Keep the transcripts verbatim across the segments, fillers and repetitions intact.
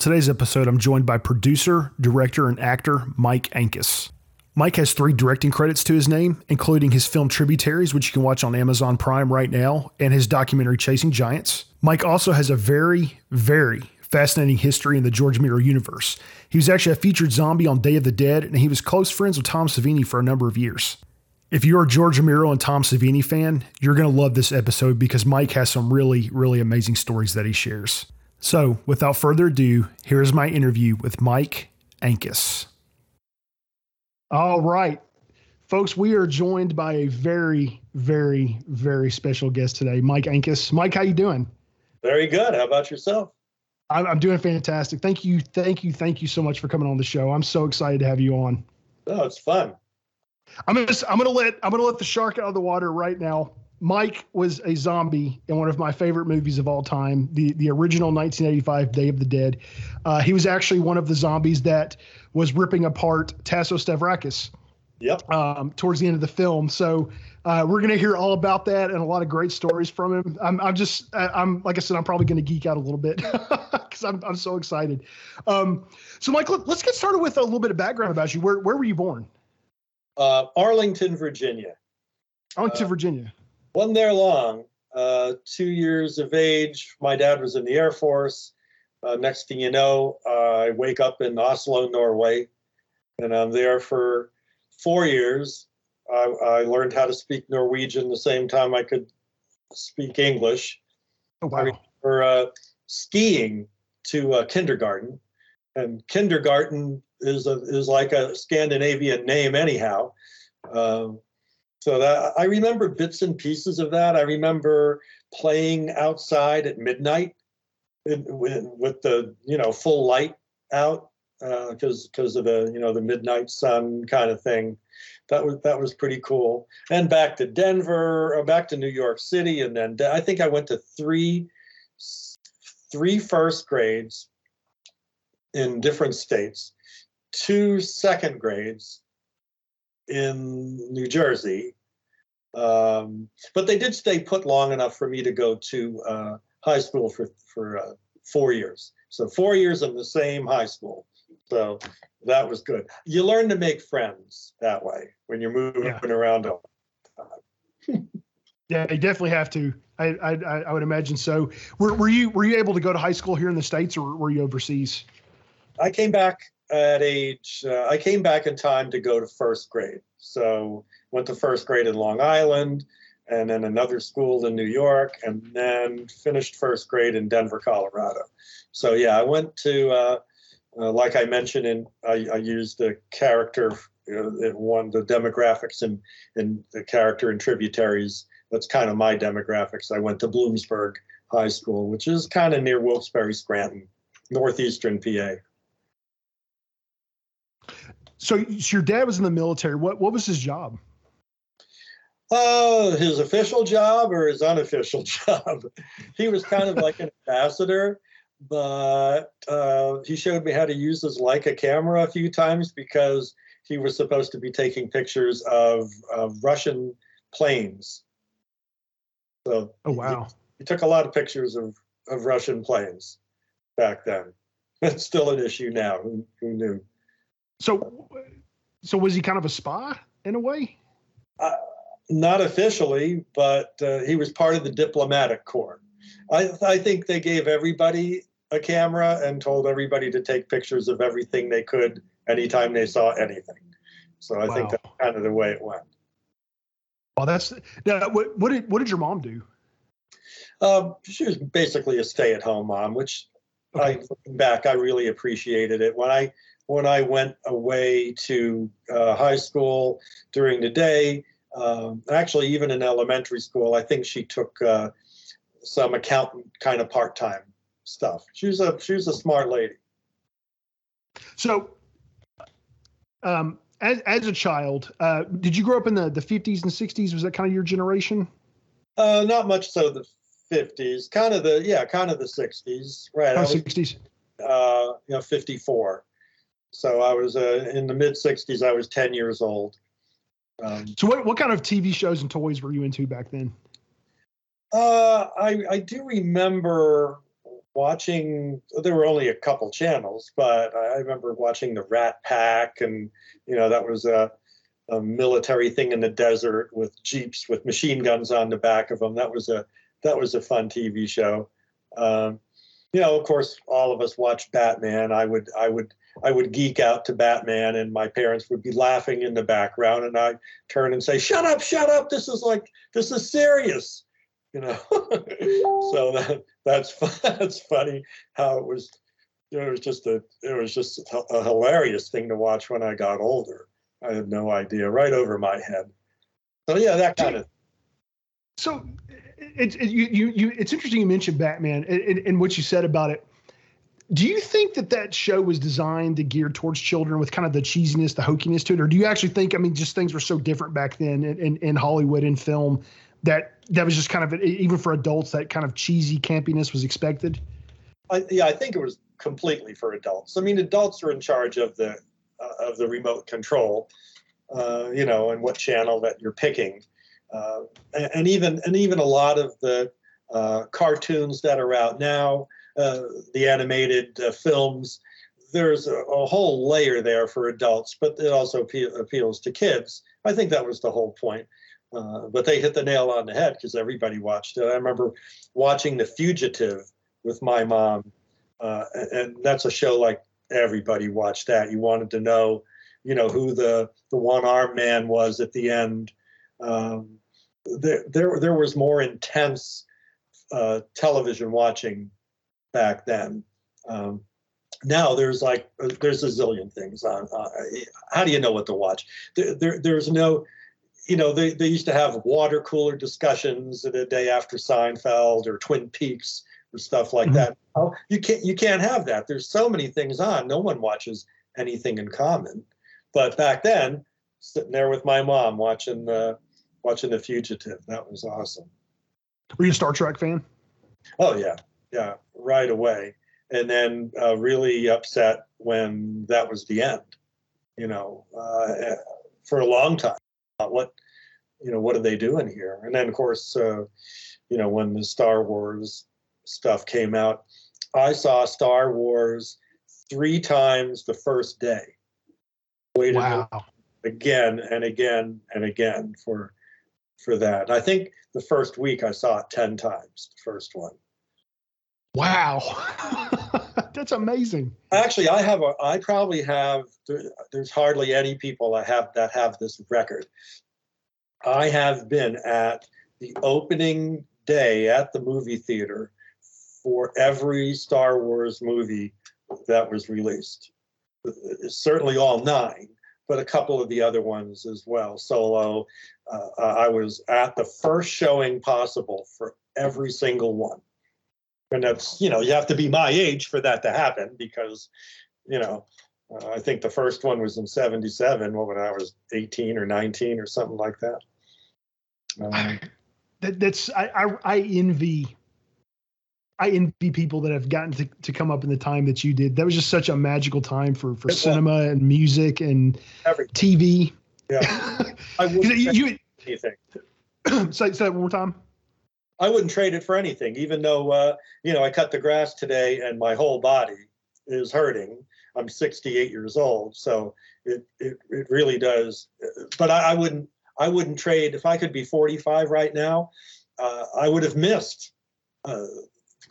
today's episode, I'm joined by producer, director, and actor Mike Ancas. Mike has three directing credits to his name, including his film Tributaries, which you can watch on Amazon Prime right now, and his documentary Chasing Giants. Mike also has a very, very fascinating history in the George Romero universe. He was actually a featured zombie on Day of the Dead, and he was close friends with Tom Savini for a number of years. If you're a George Romero and Tom Savini fan, you're going to love this episode because Mike has some really, really amazing stories that he shares. So, without further ado, here is my interview with Mike Ancas. All right, folks, we are joined by a very, very, very special guest today, Mike Ancas. Mike, how you doing? Very good. How about yourself? I'm, I'm doing fantastic. Thank you, thank you, thank you so much for coming on the show. I'm so excited to have you on. Oh, it's fun. I'm gonna, I'm gonna let, I'm gonna let the shark out of the water right now. Mike was a zombie in one of my favorite movies of all time, the the original nineteen eighty-five Day of the Dead. Uh, he was actually one of the zombies that was ripping apart Tasso Stavrakis. Yep. Um, towards the end of the film, so uh, we're gonna hear all about that and a lot of great stories from him. I'm, I'm just, I, I'm like I said, I'm probably gonna geek out a little bit because I'm, I'm so excited. Um, so, Mike, let, let's get started with a little bit of background about you. Where, where were you born? Uh, Arlington, Virginia. Arlington, uh, Virginia. Wasn't there long. Uh, two years of age, my dad was in the Air Force. Uh, next thing you know, uh, I wake up in Oslo, Norway, and I'm there for four years. I, I learned how to speak Norwegian the same time I could speak English. Oh, wow. I remember uh, skiing to uh, kindergarten, and kindergarten is a, is like a Scandinavian name anyhow. Um, So that, I remember bits and pieces of that. I remember playing outside at midnight in, with, with the, you know, full light out because uh, because of the, you know, the midnight sun kind of thing. That was that was pretty cool. And back to Denver, or back to New York City, and then I think I went to three three first grades in different states, two second grades in New Jersey, um, but they did stay put long enough for me to go to uh, high school for for uh, four years. So four years in the same high school. So that was good. You learn to make friends that way when you're moving yeah. around all the time. Yeah, you definitely have to. I, I I would imagine so. Were were you were you able to go to high school here in the States, or were you overseas? I came back. At age, uh, I came back in time to go to first grade. So went to first grade in Long Island, and then another school in New York, and then finished first grade in Denver, Colorado. So yeah, I went to, uh, uh, like I mentioned, in I, I used the character, uh, one the demographics and and the character in Tributaries. That's kind of my demographics. I went to Bloomsburg High School, which is kind of near Wilkes-Barre, Scranton, northeastern P A. So, so your dad was in the military. What what was his job? Oh, uh, his official job or his unofficial job? He was kind of like an ambassador, but uh, he showed me how to use his Leica camera a few times because he was supposed to be taking pictures of, of Russian planes. So, oh wow! He, he took a lot of pictures of, of Russian planes back then. It's still an issue now. Who, who knew? So, so was he kind of a spy in a way? Uh, not officially, but uh, he was part of the diplomatic corps. I, I think they gave everybody a camera and told everybody to take pictures of everything they could anytime they saw anything. So I wow. think that's kind of the way it went. Well, that's now, what, what did what did your mom do? Uh, she was basically a stay-at-home mom, which okay. I, looking back, I really appreciated it when I. When I went away to uh, high school during the day, um, actually even in elementary school, I think she took uh, some accountant kind of part-time stuff. She was a she was a smart lady. So, um, as as a child, uh, did you grow up in the, the fifties and sixties? Was that kind of your generation? Uh, not much so the fifties, kind of the yeah, kind of the sixties, right? Oh, I was, sixties. Uh, you know, fifty-four. So I was uh, in the mid-sixties, I was ten years old. Um, so what, what kind of T V shows and toys were you into back then? Uh, I, I do remember watching, there were only a couple channels, but I remember watching the Rat Pack, and, you know, that was a, a military thing in the desert with jeeps with machine guns on the back of them. That was a, that was a fun T V show. Um, you know, of course, all of us watched Batman. I would, I would, I would geek out to Batman, and my parents would be laughing in the background, and I'd turn and say, "Shut up, shut up. This is like, this is serious." You know, so that, that's that's funny how it was. You know, it was just a it was just a, a hilarious thing to watch when I got older. I had no idea, right over my head. So yeah, that kind of. So, it's it, you you you. It's interesting you mentioned Batman and, and, and what you said about it. Do you think that that show was designed to gear towards children with kind of the cheesiness, the hokiness to it, or do you actually think? I mean, just things were so different back then in in, in Hollywood and film that. That was just kind of, even for adults, that kind of cheesy campiness was expected? I, yeah, I think it was completely for adults. I mean, adults are in charge of the uh, of the remote control, uh, you know, and what channel that you're picking. Uh, and, and even and even a lot of the uh, cartoons that are out now, uh, the animated uh, films, there's a, a whole layer there for adults, but it also pe- appeals to kids. I think that was the whole point. Uh, but they hit the nail on the head because everybody watched it. I remember watching The Fugitive with my mom, uh, and, and that's a show like everybody watched that. You wanted to know, you know, who the, the one-armed man was at the end. Um, there, there, there was more intense uh, television watching back then. Um, now there's like there's a zillion things on. Uh, how do you know what to watch? There, there there's no. You know, they, they used to have water cooler discussions the day after Seinfeld or Twin Peaks or stuff like mm-hmm. that. Oh, you can't you can't have that. There's so many things on. No one watches anything in common. But back then, sitting there with my mom watching the watching The Fugitive, that was awesome. Were you a Star Trek fan? Oh yeah, yeah, right away. And then uh, really upset when that was the end. You know, uh, for a long time. What, you know, what are they doing here? And then, of course, uh, you know, when the Star Wars stuff came out, I saw Star Wars three times the first day. Waited wow. again and again and again for for that. I think the first week I saw it ten times. The first one. Wow, that's amazing. Actually, I have a. I probably have. There's hardly any people I have that have this record. I have been at the opening day at the movie theater for every Star Wars movie that was released. Certainly all nine, but a couple of the other ones as well. Solo. Uh, I was at the first showing possible for every single one. And that's, you know, you have to be my age for that to happen because, you know, uh, I think the first one was in seventy-seven, well, when I was eighteen or nineteen or something like that. Um, I, that that's, I, I, I envy, I envy people that have gotten to, to come up in the time that you did. That was just such a magical time for, for cinema was. And music and everything. T V. Yeah. I wouldn't you, you, anything. Say, say that one more time. I wouldn't trade it for anything, even though, uh, you know, I cut the grass today and my whole body is hurting. I'm sixty-eight years old, so it it, it really does. But I, I wouldn't I wouldn't trade. If I could be forty-five right now, uh, I would have missed uh,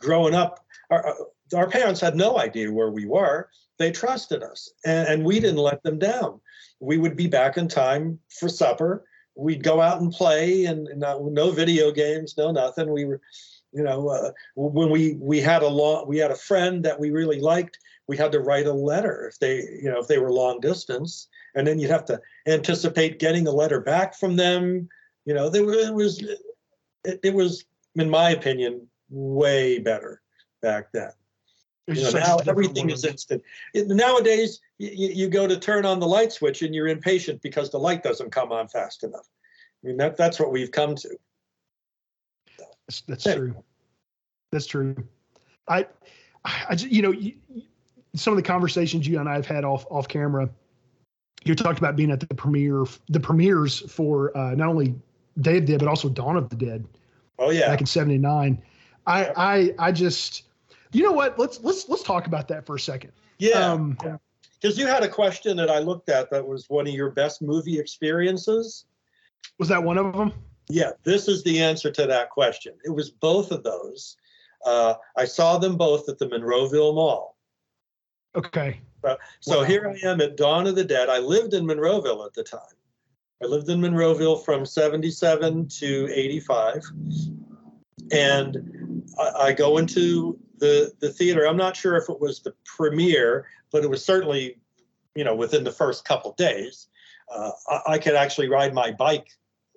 growing up. Our, our parents had no idea where we were. They trusted us, and, and we didn't let them down. We would be back in time for supper. We'd go out and play, and, and not, no video games, no nothing. We were, you know, uh, when we we had a long, we had a friend that we really liked. We had to write a letter if they, you know, if they were long distance, and then you'd have to anticipate getting a letter back from them. You know, there was, it was, it, it was, in my opinion, way better back then. You know, now everything is instant. It, nowadays, you, you go to turn on the light switch and you're impatient because the light doesn't come on fast enough. I mean, that, that's what we've come to. So, that's that's yeah. true. That's true. I, I, you know, you, some of the conversations you and I have had off off camera, you talked about being at the premiere, the premieres for uh, not only Day of the Dead, but also Dawn of the Dead. Oh, yeah. Back in seventy-nine. I, I, I just... You know what? Let's let's let's talk about that for a second. Yeah, because um, you had a question that I looked at that was one of your best movie experiences. Was that one of them? Yeah, this is the answer to that question. It was both of those. Uh, I saw them both at the Monroeville Mall. Okay. So, so wow. Here I am at Dawn of the Dead. I lived in Monroeville at the time. I lived in Monroeville from seventy-seven to eighty-five. And I, I go into the, the theater. I'm not sure if it was the premiere, but it was certainly, you know, within the first couple days. Uh, I, I could actually ride my bike.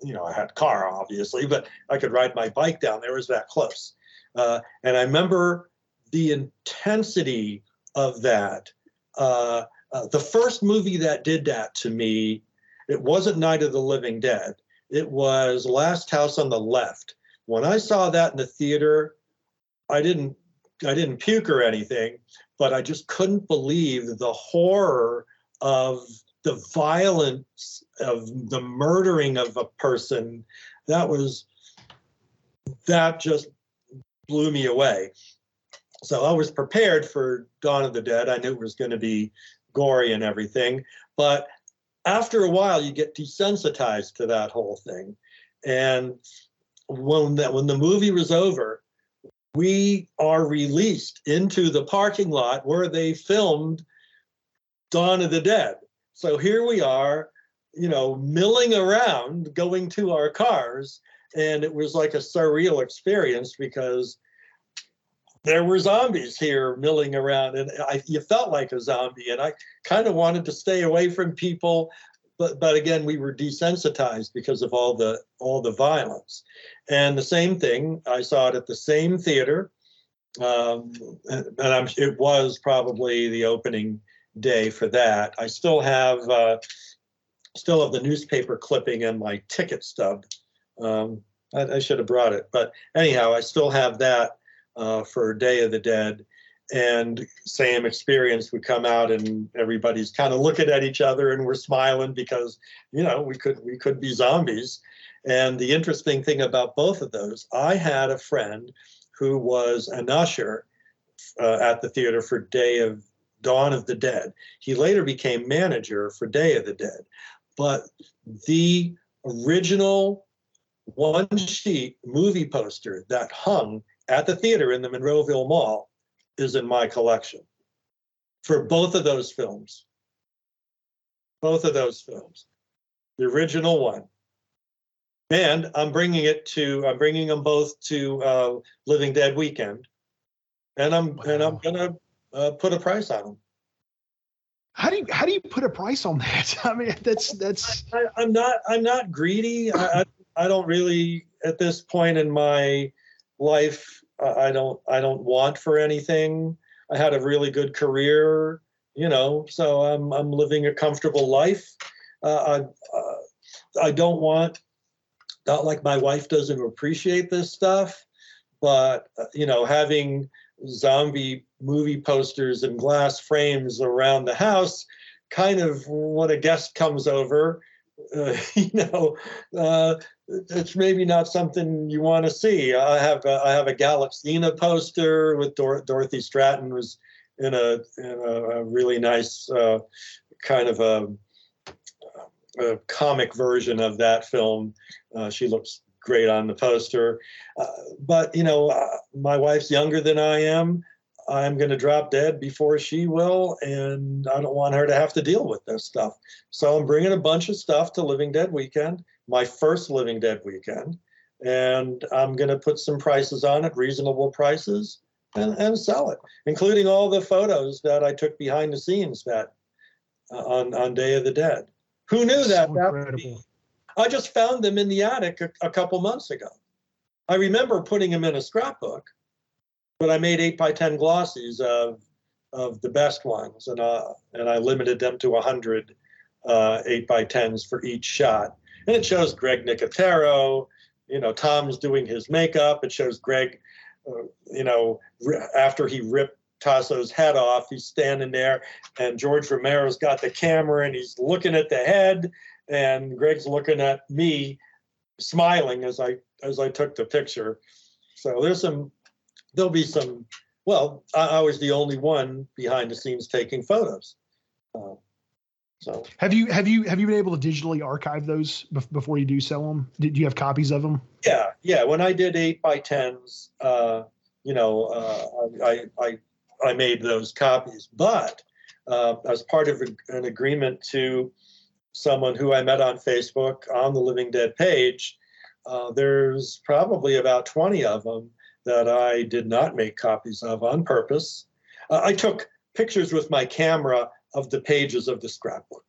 You know, I had a car, obviously, but I could ride my bike down there. It was that close. Uh, and I remember the intensity of that. Uh, uh, the first movie that did that to me, it wasn't Night of the Living Dead. It was Last House on the Left. When I saw that in the theater, I didn't, I didn't puke or anything, but I just couldn't believe the horror of the violence of the murdering of a person. That was, that just blew me away. So I was prepared for Dawn of the Dead. I knew it was going to be gory and everything. But after a while, you get desensitized to that whole thing. And when that when the movie was over, we are released into the parking lot where they filmed Dawn of the Dead. So here we are, you know, milling around, going to our cars. And it was like a surreal experience because there were zombies here milling around, and I, you felt like a zombie, and I kind of wanted to stay away from people, but but again, we were desensitized because of all the all the violence. And the same thing, I saw it at the same theater, um, and, and I'm, it was probably the opening day for that. I still have uh, still have the newspaper clipping and my ticket stub. Um, I, I should have brought it, but anyhow, I still have that. Uh, for Day of the Dead, and same experience. We come out and everybody's kind of looking at each other and we're smiling because, you know, we could we could be zombies. And the interesting thing about both of those, I had a friend who was an usher uh, at the theater for Day of Dawn of the Dead. He later became manager for Day of the Dead, but the original one sheet movie poster that hung at the theater in the Monroeville Mall is in my collection for both of those films. Both of those films, the original one. And I'm bringing it to, I'm bringing them both to uh, Living Dead Weekend, and I'm wow. and I'm gonna uh, put a price on them. How do you how do you put a price on that? I mean, that's that's. I, I, I'm not I'm not greedy. I, I I don't really at this point in my life, uh, I don't I don't want for anything. I had a really good career, you know, so I'm I'm living a comfortable life. Uh, I uh, I don't want, not like my wife doesn't appreciate this stuff, but, uh, you know, having zombie movie posters and glass frames around the house, kind of when a guest comes over, uh, you know, uh, it's maybe not something you want to see. I have a, I have a Galaxina poster with Dor- Dorothy Stratton was in a in a, a really nice uh, kind of a, a comic version of that film. Uh, she looks great on the poster. Uh, but you know, uh, my wife's younger than I am. I'm going to drop dead before she will, and I don't want her to have to deal with this stuff. So I'm bringing a bunch of stuff to Living Dead Weekend, my first Living Dead Weekend, and I'm going to put some prices on it, reasonable prices, and, and sell it, including all the photos that I took behind the scenes that uh, on, on Day of the Dead. Who knew that? So that would be, I just found them in the attic a, a couple months ago. I remember putting them in a scrapbook, but I made eight by ten glossies of of the best ones, and uh, and I limited them to one hundred uh, eight by tens for each shot. And it shows Greg Nicotero, you know, Tom's doing his makeup. It shows Greg, uh, you know, r- after he ripped Tasso's head off, he's standing there, and George Romero's got the camera, and he's looking at the head, and Greg's looking at me, smiling as I as I took the picture. So there's some. There'll be some Well, I, I was the only one behind the scenes taking photos. Uh, so have you have you have you been able to digitally archive those bef- before you do sell them? Did you have copies of them? Yeah, yeah. When I did eight by tens, uh, you know, uh, I, I I I made those copies, but uh, as part of a, an agreement to someone who I met on Facebook on the Living Dead page, uh, there's probably about twenty of them that I did not make copies of on purpose. Uh, I took pictures with my camera of the pages of the scrapbook,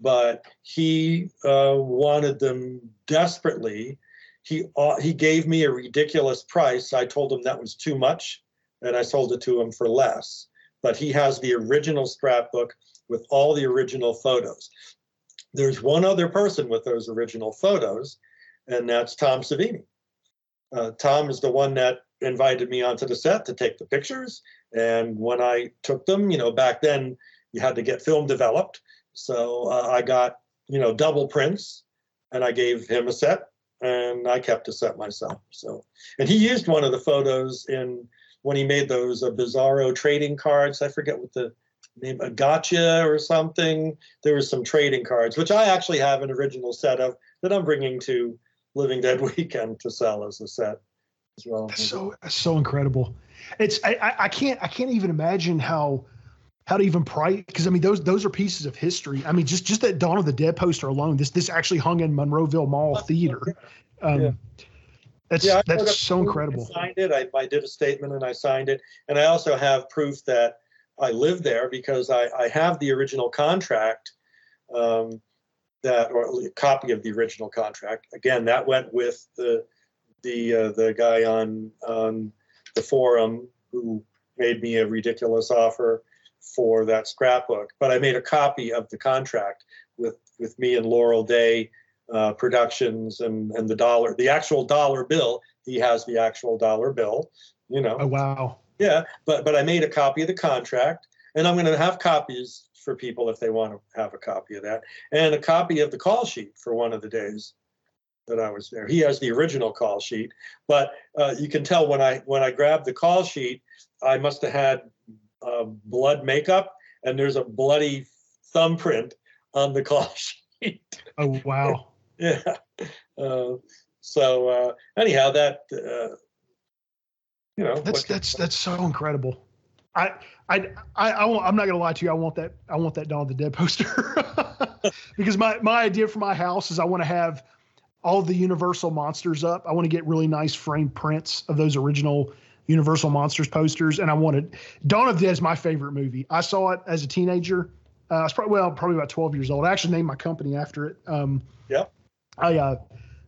but he uh, wanted them desperately. He uh, he gave me a ridiculous price. I told him that was too much, and I sold it to him for less. But he has the original scrapbook with all the original photos. There's one other person with those original photos, and that's Tom Savini. Uh, Tom is the one that invited me onto the set to take the pictures. And when I took them, you know, back then you had to get film developed. So uh, I got, you know, double prints, and I gave him a set, and I kept a set myself. So, and he used one of the photos in when he made those uh, bizarro trading cards. I forget what the name, a gotcha or something. There was some trading cards, which I actually have an original set of that I'm bringing to Living Dead Weekend to sell as a set as well. That's so that's so incredible. It's I, I can't I can't even imagine how how to even price, because I mean those those are pieces of history. I mean just just that Dawn of the Dead poster alone. This this actually hung in Monroeville Mall Theater. Um, yeah. That's yeah, that's so incredible. I signed it. I, I did a statement and I signed it, and I also have proof that I live there because I, I have the original contract, um, that or a copy of the original contract. Again, that went with the the uh, the guy on on the forum who made me a ridiculous offer for that scrapbook. But I made a copy of the contract with with me and Laurel Day uh, Productions and and the dollar the actual dollar bill. He has the actual dollar bill. You know. Oh wow. Yeah, but but I made a copy of the contract, and I'm going to have copies for people if they want to have a copy of that, and a copy of the call sheet for one of the days that I was there. He has the original call sheet, but uh, you can tell when I when I grabbed the call sheet, I must have had uh, blood makeup, and there's a bloody thumbprint on the call sheet. Oh wow! Yeah. Uh, so uh, anyhow, that. Uh, You know, that's that's that's so incredible. I I I I'm not gonna lie to you. I want that I want that Dawn of the Dead poster because my, my idea for my house is I want to have all the Universal monsters up. I want to get really nice framed prints of those original Universal monsters posters, and I wanted Dawn of the Dead is my favorite movie. I saw it as a teenager. Uh, I was probably well probably about twelve years old. I actually named my company after it. Um, yeah. I uh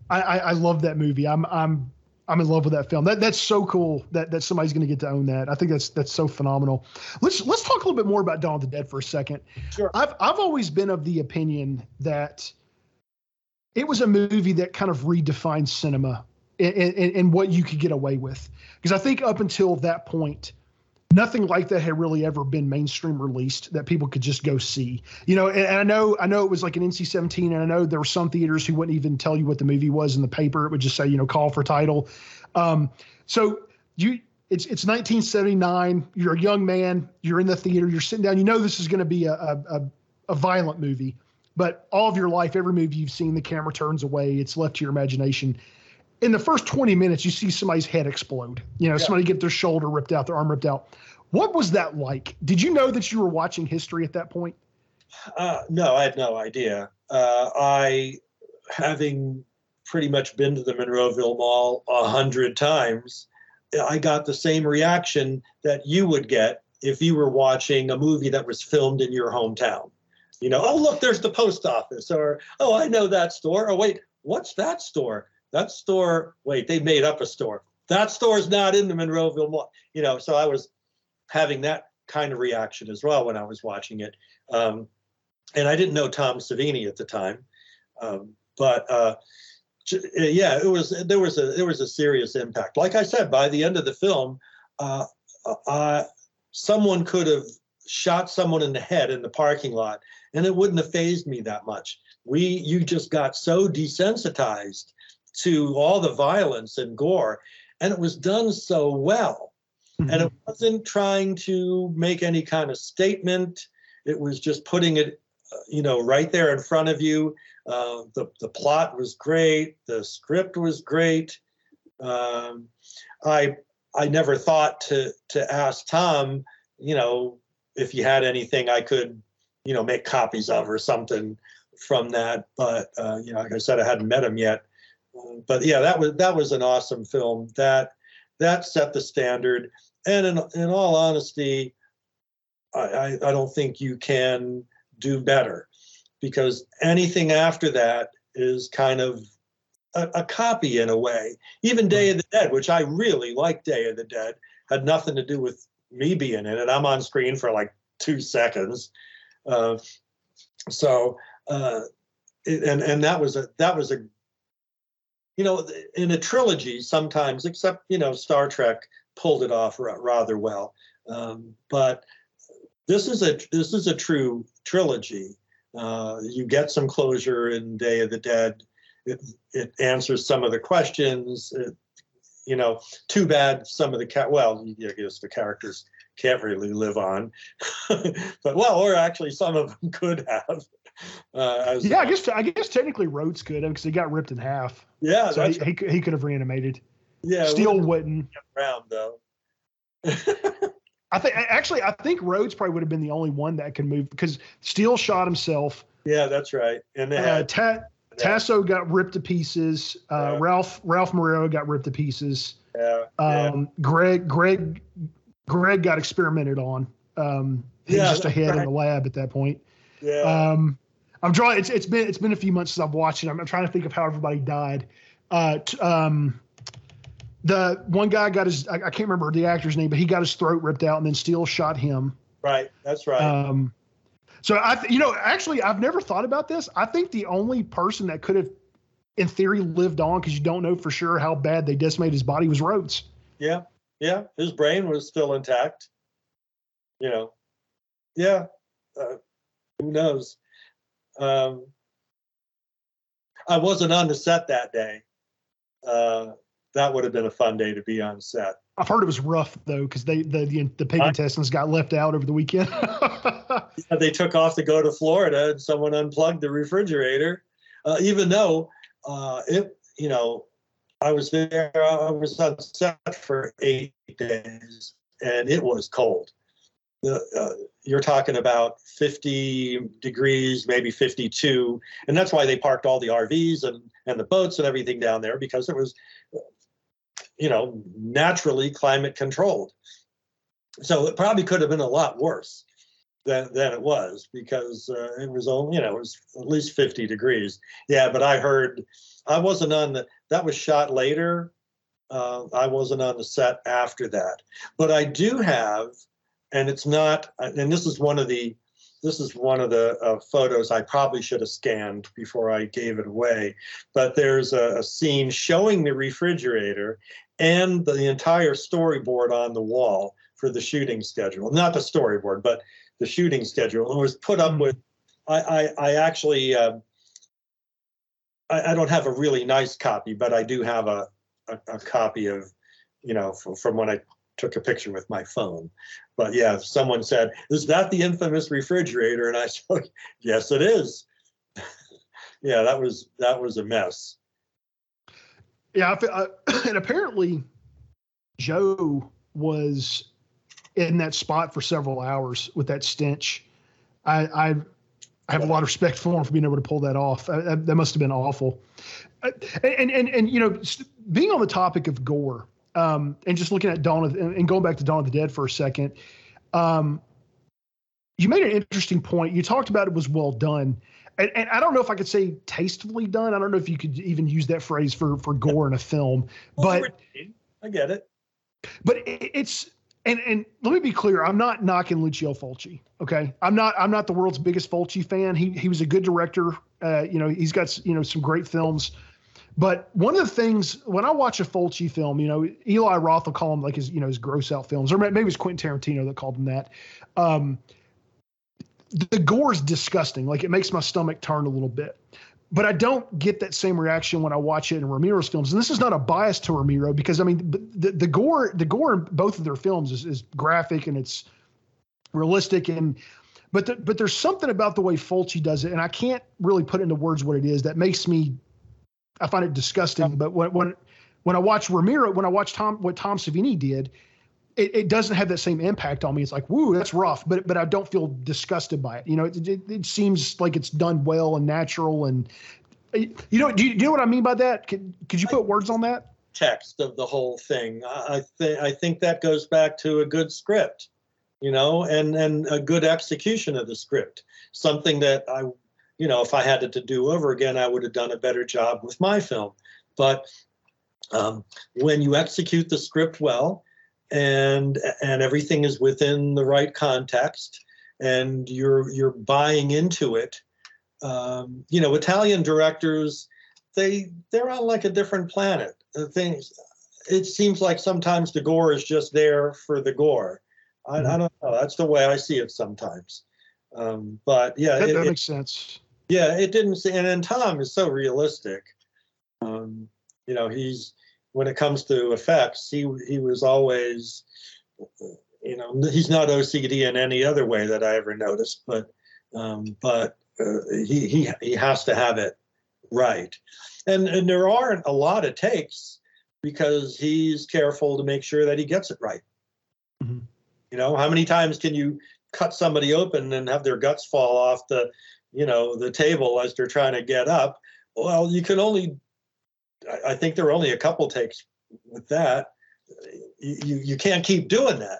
I, I I love that movie. I'm I'm. I'm in love with that film. That that's so cool that, that somebody's going to get to own that. I think that's that's so phenomenal. Let's let's talk a little bit more about Dawn of the Dead for a second. Sure. I've I've always been of the opinion that it was a movie that kind of redefined cinema and and, and what you could get away with, because I think up until that point, nothing like that had really ever been mainstream released that people could just go see. You know, and, and I know I know it was like an N C seventeen, and I know there were some theaters who wouldn't even tell you what the movie was in the paper. It would just say, you know, call for title. Um, so you it's it's nineteen seventy-nine. You're a young man. You're in the theater. You're sitting down. You know this is going to be a, a a violent movie. But all of your life, every movie you've seen, the camera turns away. It's left to your imagination. In the first twenty minutes, you see somebody's head explode. You know, yeah. Somebody get their shoulder ripped out, their arm ripped out. What was that like? Did you know that you were watching history at that point? Uh, no, I had no idea. Uh, I, having pretty much been to the Monroeville Mall a hundred times, I got the same reaction that you would get if you were watching a movie that was filmed in your hometown. You know, oh, look, there's the post office, or, oh, I know that store. Oh, wait, what's that store? That store, wait, they made up a store. That store's not in the Monroeville Mall. You know, so I was having that kind of reaction as well when I was watching it. Um, and I didn't know Tom Savini at the time. Um, but uh, yeah, it was there was a there was a serious impact. Like I said, by the end of the film, uh, uh, someone could have shot someone in the head in the parking lot, and it wouldn't have fazed me that much. We you just got so desensitized to all the violence and gore, and it was done so well Mm-hmm. And it wasn't trying to make any kind of statement. It was just putting it, you know, right there in front of you. Uh, the, the plot was great. The script was great. Um, I I never thought to to ask Tom, you know, if he had anything I could, you know, make copies of or something from that. But, uh, you know, like I said, I hadn't met him yet. But, yeah, that was that was an awesome film. That that set the standard. And in, in all honesty, I, I, I don't think you can do better, because anything after that is kind of a, a copy in a way. Even Day of the Dead, which I really liked Day of the Dead, had nothing to do with me being in it. I'm on screen for like two seconds. Uh, so, uh, it, and, and that was a, that was a, you know, in a trilogy sometimes, except, you know, Star Trek pulled it off rather well. Um, but this is a, this is a true trilogy. Uh, you get some closure in Day of the Dead. It, it answers some of the questions. It, you know, too bad some of the cat. Well, I guess the characters can't really live on, but well, or actually, some of them could have. Uh, as, yeah, I guess I guess technically Rhodes could have, because he got ripped in half. Yeah, so he, he he could have reanimated. Yeah, still wouldn't. Around though. I think actually, I think Rhodes probably would have been the only one that could move, because Steele shot himself. Yeah, that's right. And then uh, Ta- Tasso got ripped to pieces. Uh, yeah. Ralph Ralph Morero got ripped to pieces. Yeah. Um, yeah. Greg Greg Greg got experimented on. Um, he yeah, was just a head right. in the lab at that point. Yeah. Um, I'm drawing. It's it's been it's been a few months since I've watched it. I'm, I'm trying to think of how everybody died. Uh, t- um. The one guy got his, I can't remember the actor's name, but he got his throat ripped out and then Steele shot him. Right. That's right. Um, so I, th- you know, actually I've never thought about this. I think the only person that could have in theory lived on, cause you don't know for sure how bad they decimated his body, was Rhodes. Yeah. Yeah. His brain was still intact, you know? Yeah. Uh, who knows? Um, I wasn't on the set that day. Uh, That would have been a fun day to be on set. I've heard it was rough though, because they the the, the pig intestines got left out over the weekend. Yeah, they took off to go to Florida, and someone unplugged the refrigerator. Uh, even though uh, it, you know, I was there, I was on set for eight days, and it was cold. The, uh, you're talking about fifty degrees, maybe fifty-two, and that's why they parked all the R Vs and and the boats and everything down there, because it was, you know, naturally climate controlled. So it probably could have been a lot worse than, than it was, because uh, it was only, you know, it was at least fifty degrees. Yeah, but I heard, I wasn't on the, that was shot later. Uh, I wasn't on the set after that. But I do have, and it's not, and this is one of the, this is one of the uh, photos I probably should have scanned before I gave it away. But there's a, a scene showing the refrigerator and the entire storyboard on the wall for the shooting schedule. Not the storyboard, but the shooting schedule. It was put up with, I, I, I actually, uh, I, I don't have a really nice copy, but I do have a, a, a copy of, you know, from, from when I took a picture with my phone. But yeah, someone said, is that the infamous refrigerator? And I said, yes, it is. Yeah, that was, that was a mess. Yeah. I feel, uh, and apparently Joe was in that spot for several hours with that stench. I, I, I have a lot of respect for him for being able to pull that off. I, I, that must've been awful. Uh, and, and, and, you know, being on the topic of gore, Um, and just looking at Dawn of, and going back to Dawn of the Dead for a second, um, you made an interesting point. You talked about it was well done. And, and I don't know if I could say tastefully done. I don't know if you could even use that phrase for, for gore in a film. But I get it. But it, it's, and, and let me be clear. I'm not knocking Lucio Fulci. Okay. I'm not, I'm not the world's biggest Fulci fan. He, he was a good director. Uh, you know, he's got, you know, some great films. But one of the things when I watch a Fulci film, you know, Eli Roth will call him like his, you know, his gross out films, or maybe it was Quentin Tarantino that called him that. Um, the gore is disgusting. Like, it makes my stomach turn a little bit. But I don't get that same reaction when I watch it in Romero's films. And this is not a bias to Romero, because I mean, the, the gore, the gore in both of their films is, is graphic and it's realistic. And, but, the, but there's something about the way Fulci does it. And I can't really put into words what it is that makes me, I find it disgusting. But when, when, when I watch Romero, when I watch Tom, what Tom Savini did, it, it doesn't have that same impact on me. It's like, woo, that's rough, but but I don't feel disgusted by it. You know, it it, it seems like it's done well and natural. And you know, do you, do you know what I mean by that? Could could you put I, words on that? Text of the whole thing. I th- I think that goes back to a good script, you know, and and a good execution of the script. Something that I, you know, if I had it to do over again, I would have done a better job with my film. But um, when you execute the script well, and and everything is within the right context, and you're you're buying into it. Um, you know, Italian directors, they they're on like a different planet. The things, it seems like sometimes the gore is just there for the gore. I, I don't know. That's the way I see it sometimes. Um, but yeah, that, it, that makes it, sense. Yeah, it didn't. And then Tom is so realistic. Um, you know, he's. When it comes to effects, he he was always, you know, he's not O C D in any other way that I ever noticed, but um, but uh, he he he has to have it right, and and there aren't a lot of takes because he's careful to make sure that he gets it right. Mm-hmm. You know, how many times can you cut somebody open and have their guts fall off the, you know, the table as they're trying to get up? Well, you can only. I think there were only a couple takes with that. You you can't keep doing that.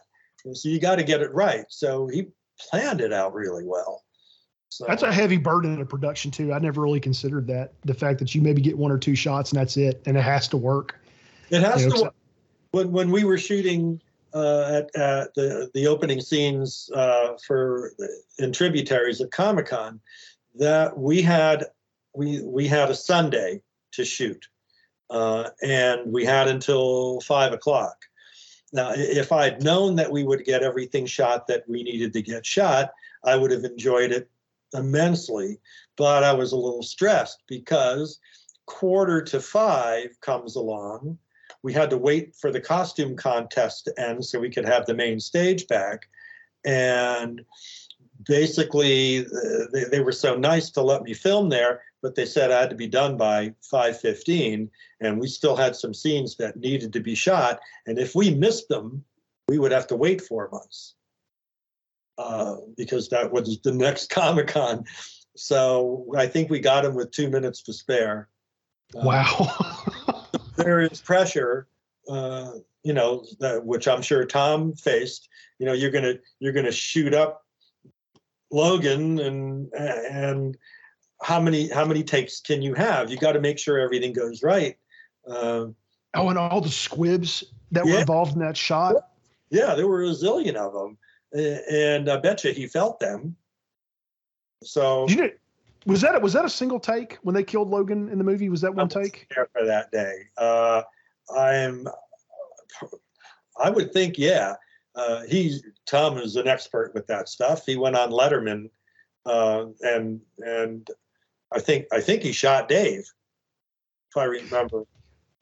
So you got to get it right. So he planned it out really well. So that's a heavy burden of production too. I never really considered that. The fact that you maybe get one or two shots and that's it. And it has to work. It has you know, to work. When, when we were shooting uh, at, at the, the opening scenes uh, for in Tributaries at Comic-Con, that we had, we, we had a Sunday to shoot. Uh, and we had until five o'clock. Now, if I'd known that we would get everything shot that we needed to get shot, I would have enjoyed it immensely. But I was a little stressed because quarter to five comes along. We had to wait for the costume contest to end so we could have the main stage back. And basically, they, they were so nice to let me film there. But they said I had to be done by five fifteen, and we still had some scenes that needed to be shot. And if we missed them, we would have to wait four months uh, because that was the next Comic-Con. So I think we got him with two minutes to spare. Uh, wow. There is pressure, uh, you know, that, which I'm sure Tom faced. You know, you're gonna you're gonna shoot up Logan and and. How many how many takes can you have? You got to make sure everything goes right. Uh, oh, and all the squibs that yeah. were involved in that shot. Yeah, there were a zillion of them, and I bet you he felt them. So, you know, was that was that a single take when they killed Logan in the movie? Was that one I take? There for that day, uh, I'm. I would think, yeah. Uh, he's Tom is an expert with that stuff. He went on Letterman, uh, and and. I think I think he shot Dave, if I remember.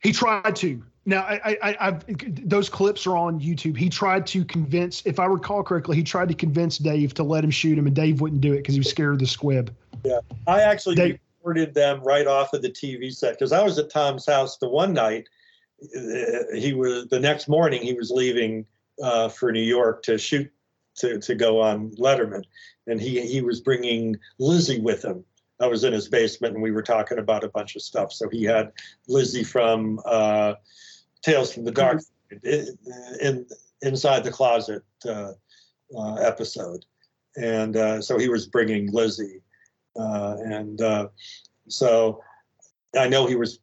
He tried to. Now, I, I, I've, those clips are on YouTube. He tried to convince, if I recall correctly, he tried to convince Dave to let him shoot him, and Dave wouldn't do it because he was scared of the squib. Yeah, I actually Dave. recorded them right off of the T V set because I was at Tom's house the one night. He was the next morning. He was leaving uh, for New York to shoot to to go on Letterman, and he he was bringing Lizzie with him. I was in his basement, and we were talking about a bunch of stuff. So he had Lizzie from uh, Tales from the Dark in, in Inside the Closet uh, uh, episode. And uh, so he was bringing Lizzie. Uh, and uh, so I know he was,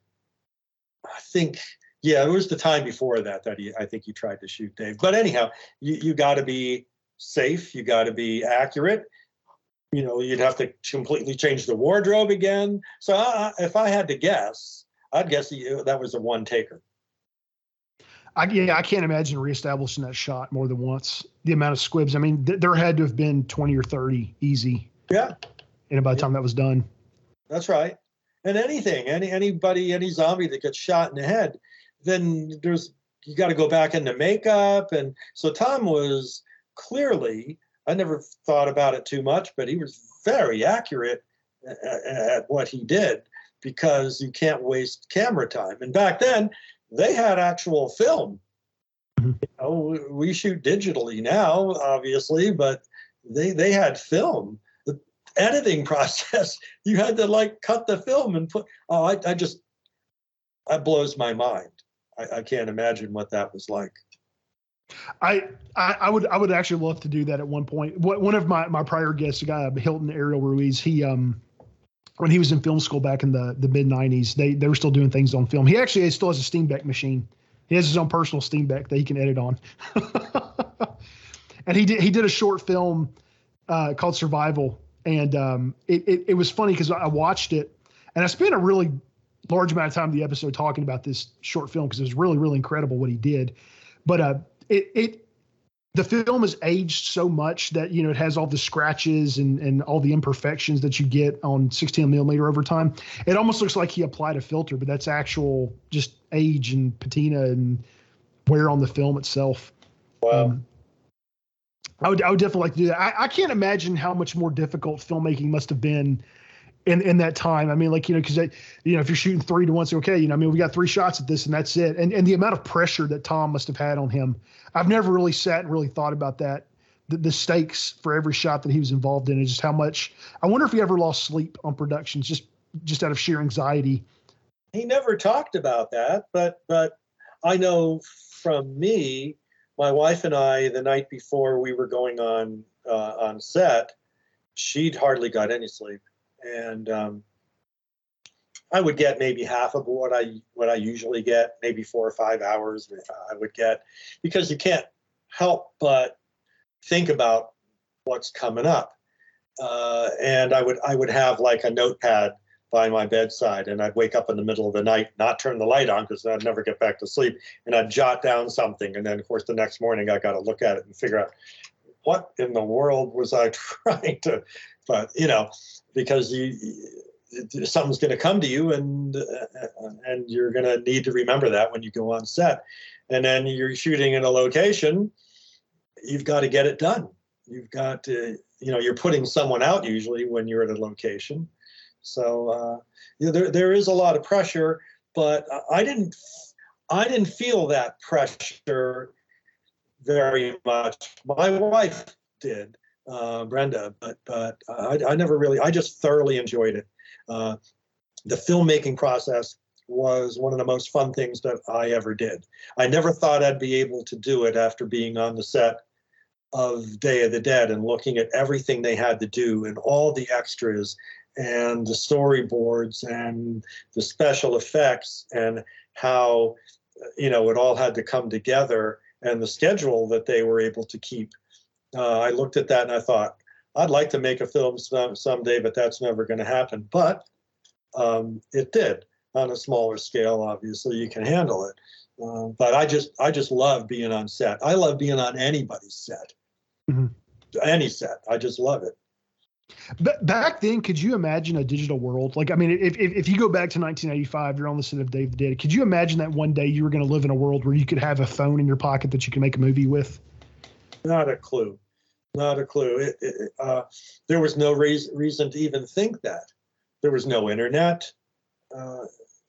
I think, yeah, it was the time before that that he, I think he tried to shoot Dave. But anyhow, you, you got to be safe. You got to be accurate. You know, you'd have to completely change the wardrobe again. So I, if I had to guess, I'd guess that was a one taker. I, yeah, I can't imagine reestablishing that shot more than once. The amount of squibs. I mean, th- there had to have been twenty or thirty easy. Yeah. And by the yeah. time that was done. That's right. and anything, any anybody, any zombie that gets shot in the head, then there's you got to go back into makeup. And so Tom was clearly, I never thought about it too much, but he was very accurate at, at what he did, because you can't waste camera time. And back then, they had actual film. Mm-hmm. You know, we shoot digitally now, obviously, but they they had film. The editing process, you had to like cut the film and put, oh, I, I just, that blows my mind. I, I can't imagine what that was like. I, I I would I would actually love to do that at one point. What, one of my, my prior guests, a guy Hilton Ariel Ruiz, he um when he was in film school back in the, the mid nineties, they they were still doing things on film. He actually still has a Steenbeck machine. He has his own personal Steenbeck that he can edit on. And he did he did a short film uh, called Survival, and um it it, it was funny because I watched it and I spent a really large amount of time in the episode talking about this short film because it was really really incredible what he did, but uh. It it the film has aged so much that, you know, it has all the scratches and, and all the imperfections that you get on sixteen millimeter over time. It almost looks like he applied a filter, but that's actual just age and patina and wear on the film itself. Wow. Um, I would I would definitely like to do that. I, I can't imagine how much more difficult filmmaking must have been in, in that time. I mean, like, you know, because, you know, if you're shooting three to one, it's okay. You know, I mean, we got three shots at this and that's it. And and the amount of pressure that Tom must have had on him. I've never really sat and really thought about that, the, the stakes for every shot that he was involved in, and just how much. I wonder if he ever lost sleep on productions just just out of sheer anxiety. He never talked about that, but but I know from me, my wife and I, the night before we were going on uh, on set, she'd hardly got any sleep. And um, I would get maybe half of what I what I usually get, maybe four or five hours I would get, because you can't help but think about what's coming up. Uh, and I would I would have like a notepad by my bedside, and I'd wake up in the middle of the night, not turn the light on because I'd never get back to sleep, and I'd jot down something. And then, of course, the next morning I got to look at it and figure out what in the world was I trying to, but, you know, because you, something's going to come to you, and uh, and you're going to need to remember that when you go on set. And then you're shooting in a location, you've got to get it done. You've got to, you know, you're putting someone out usually when you're at a location. So uh, you know, there there is a lot of pressure, but I didn't I didn't feel that pressure very much. My wife did. Uh, Brenda, but but I, I never really, I just thoroughly enjoyed it. Uh, the filmmaking process was one of the most fun things that I ever did. I never thought I'd be able to do it after being on the set of Day of the Dead and looking at everything they had to do and all the extras and the storyboards and the special effects and how, you know, it all had to come together, and the schedule that they were able to keep. Uh, I looked at that and I thought, I'd like to make a film some, someday, but that's never going to happen. But um, it did, on a smaller scale. Obviously, you can handle it. Uh, but I just, I just love being on set. I love being on anybody's set, mm-hmm. any set. I just love it. But back then, could you imagine a digital world? Like, I mean, if if, if you go back to nineteen eighty-five, you're on the set of Day of the Dead. Could you imagine that one day you were going to live in a world where you could have a phone in your pocket that you can make a movie with? Not a clue. Not a clue. It, it, uh, there was no re- reason to even think that. There was no internet. Uh,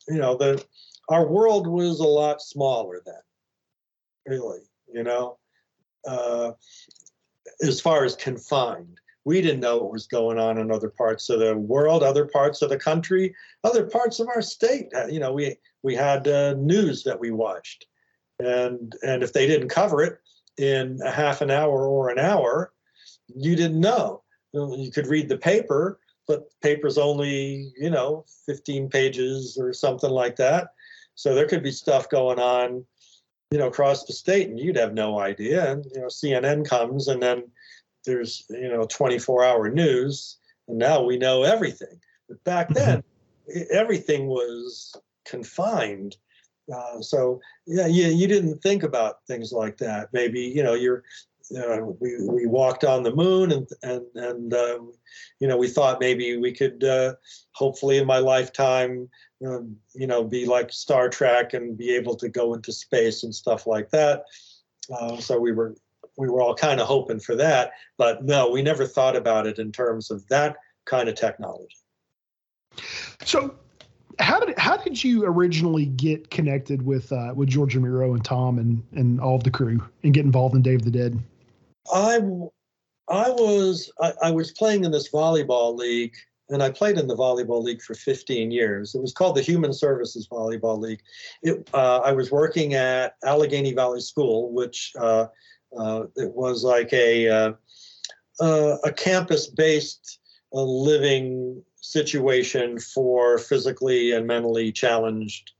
you know, the our world was a lot smaller then, really, you know, uh, as far as confined. We didn't know what was going on in other parts of the world, other parts of the country, other parts of our state. You know, we, we had uh, news that we watched. And and if they didn't cover it in a half an hour or an hour, you didn't know. You could read the paper, but the paper's only, you know, fifteen pages or something like that. So there could be stuff going on, you know, across the state, and you'd have no idea. And, you know, C N N comes, and then there's, you know, twenty-four hour news, and now we know everything. But back then, everything was confined. Uh, so yeah, you, you didn't think about things like that. Maybe, you know, you're you know, we we walked on the moon, and and and uh, you know, we thought maybe we could uh, hopefully in my lifetime, uh, you know, be like Star Trek and be able to go into space and stuff like that. Uh, so we were we were all kind of hoping for that, but no, we never thought about it in terms of that kind of technology. So. How did how did you originally get connected with uh, with George Romero and Tom and, and all of the crew and get involved in Day of the Dead? I, I was I, I was playing in this volleyball league, and I played in the volleyball league for fifteen years. It was called the Human Services Volleyball League. It, uh, I was working at Allegheny Valley School, which uh, uh, it was like a uh, uh, a campus-based uh, living situation for physically and mentally challenged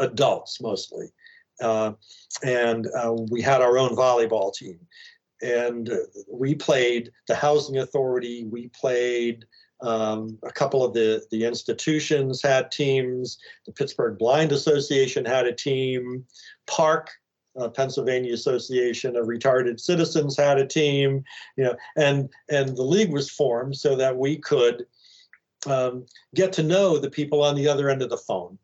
adults, mostly. Uh, and uh, we had our own volleyball team. And uh, we played the Housing Authority. We played um, a couple of the, the institutions had teams. The Pittsburgh Blind Association had a team. Park, uh, Pennsylvania Association of Retarded Citizens had a team. You know, and and the league was formed so that we could Um, get to know the people on the other end of the phone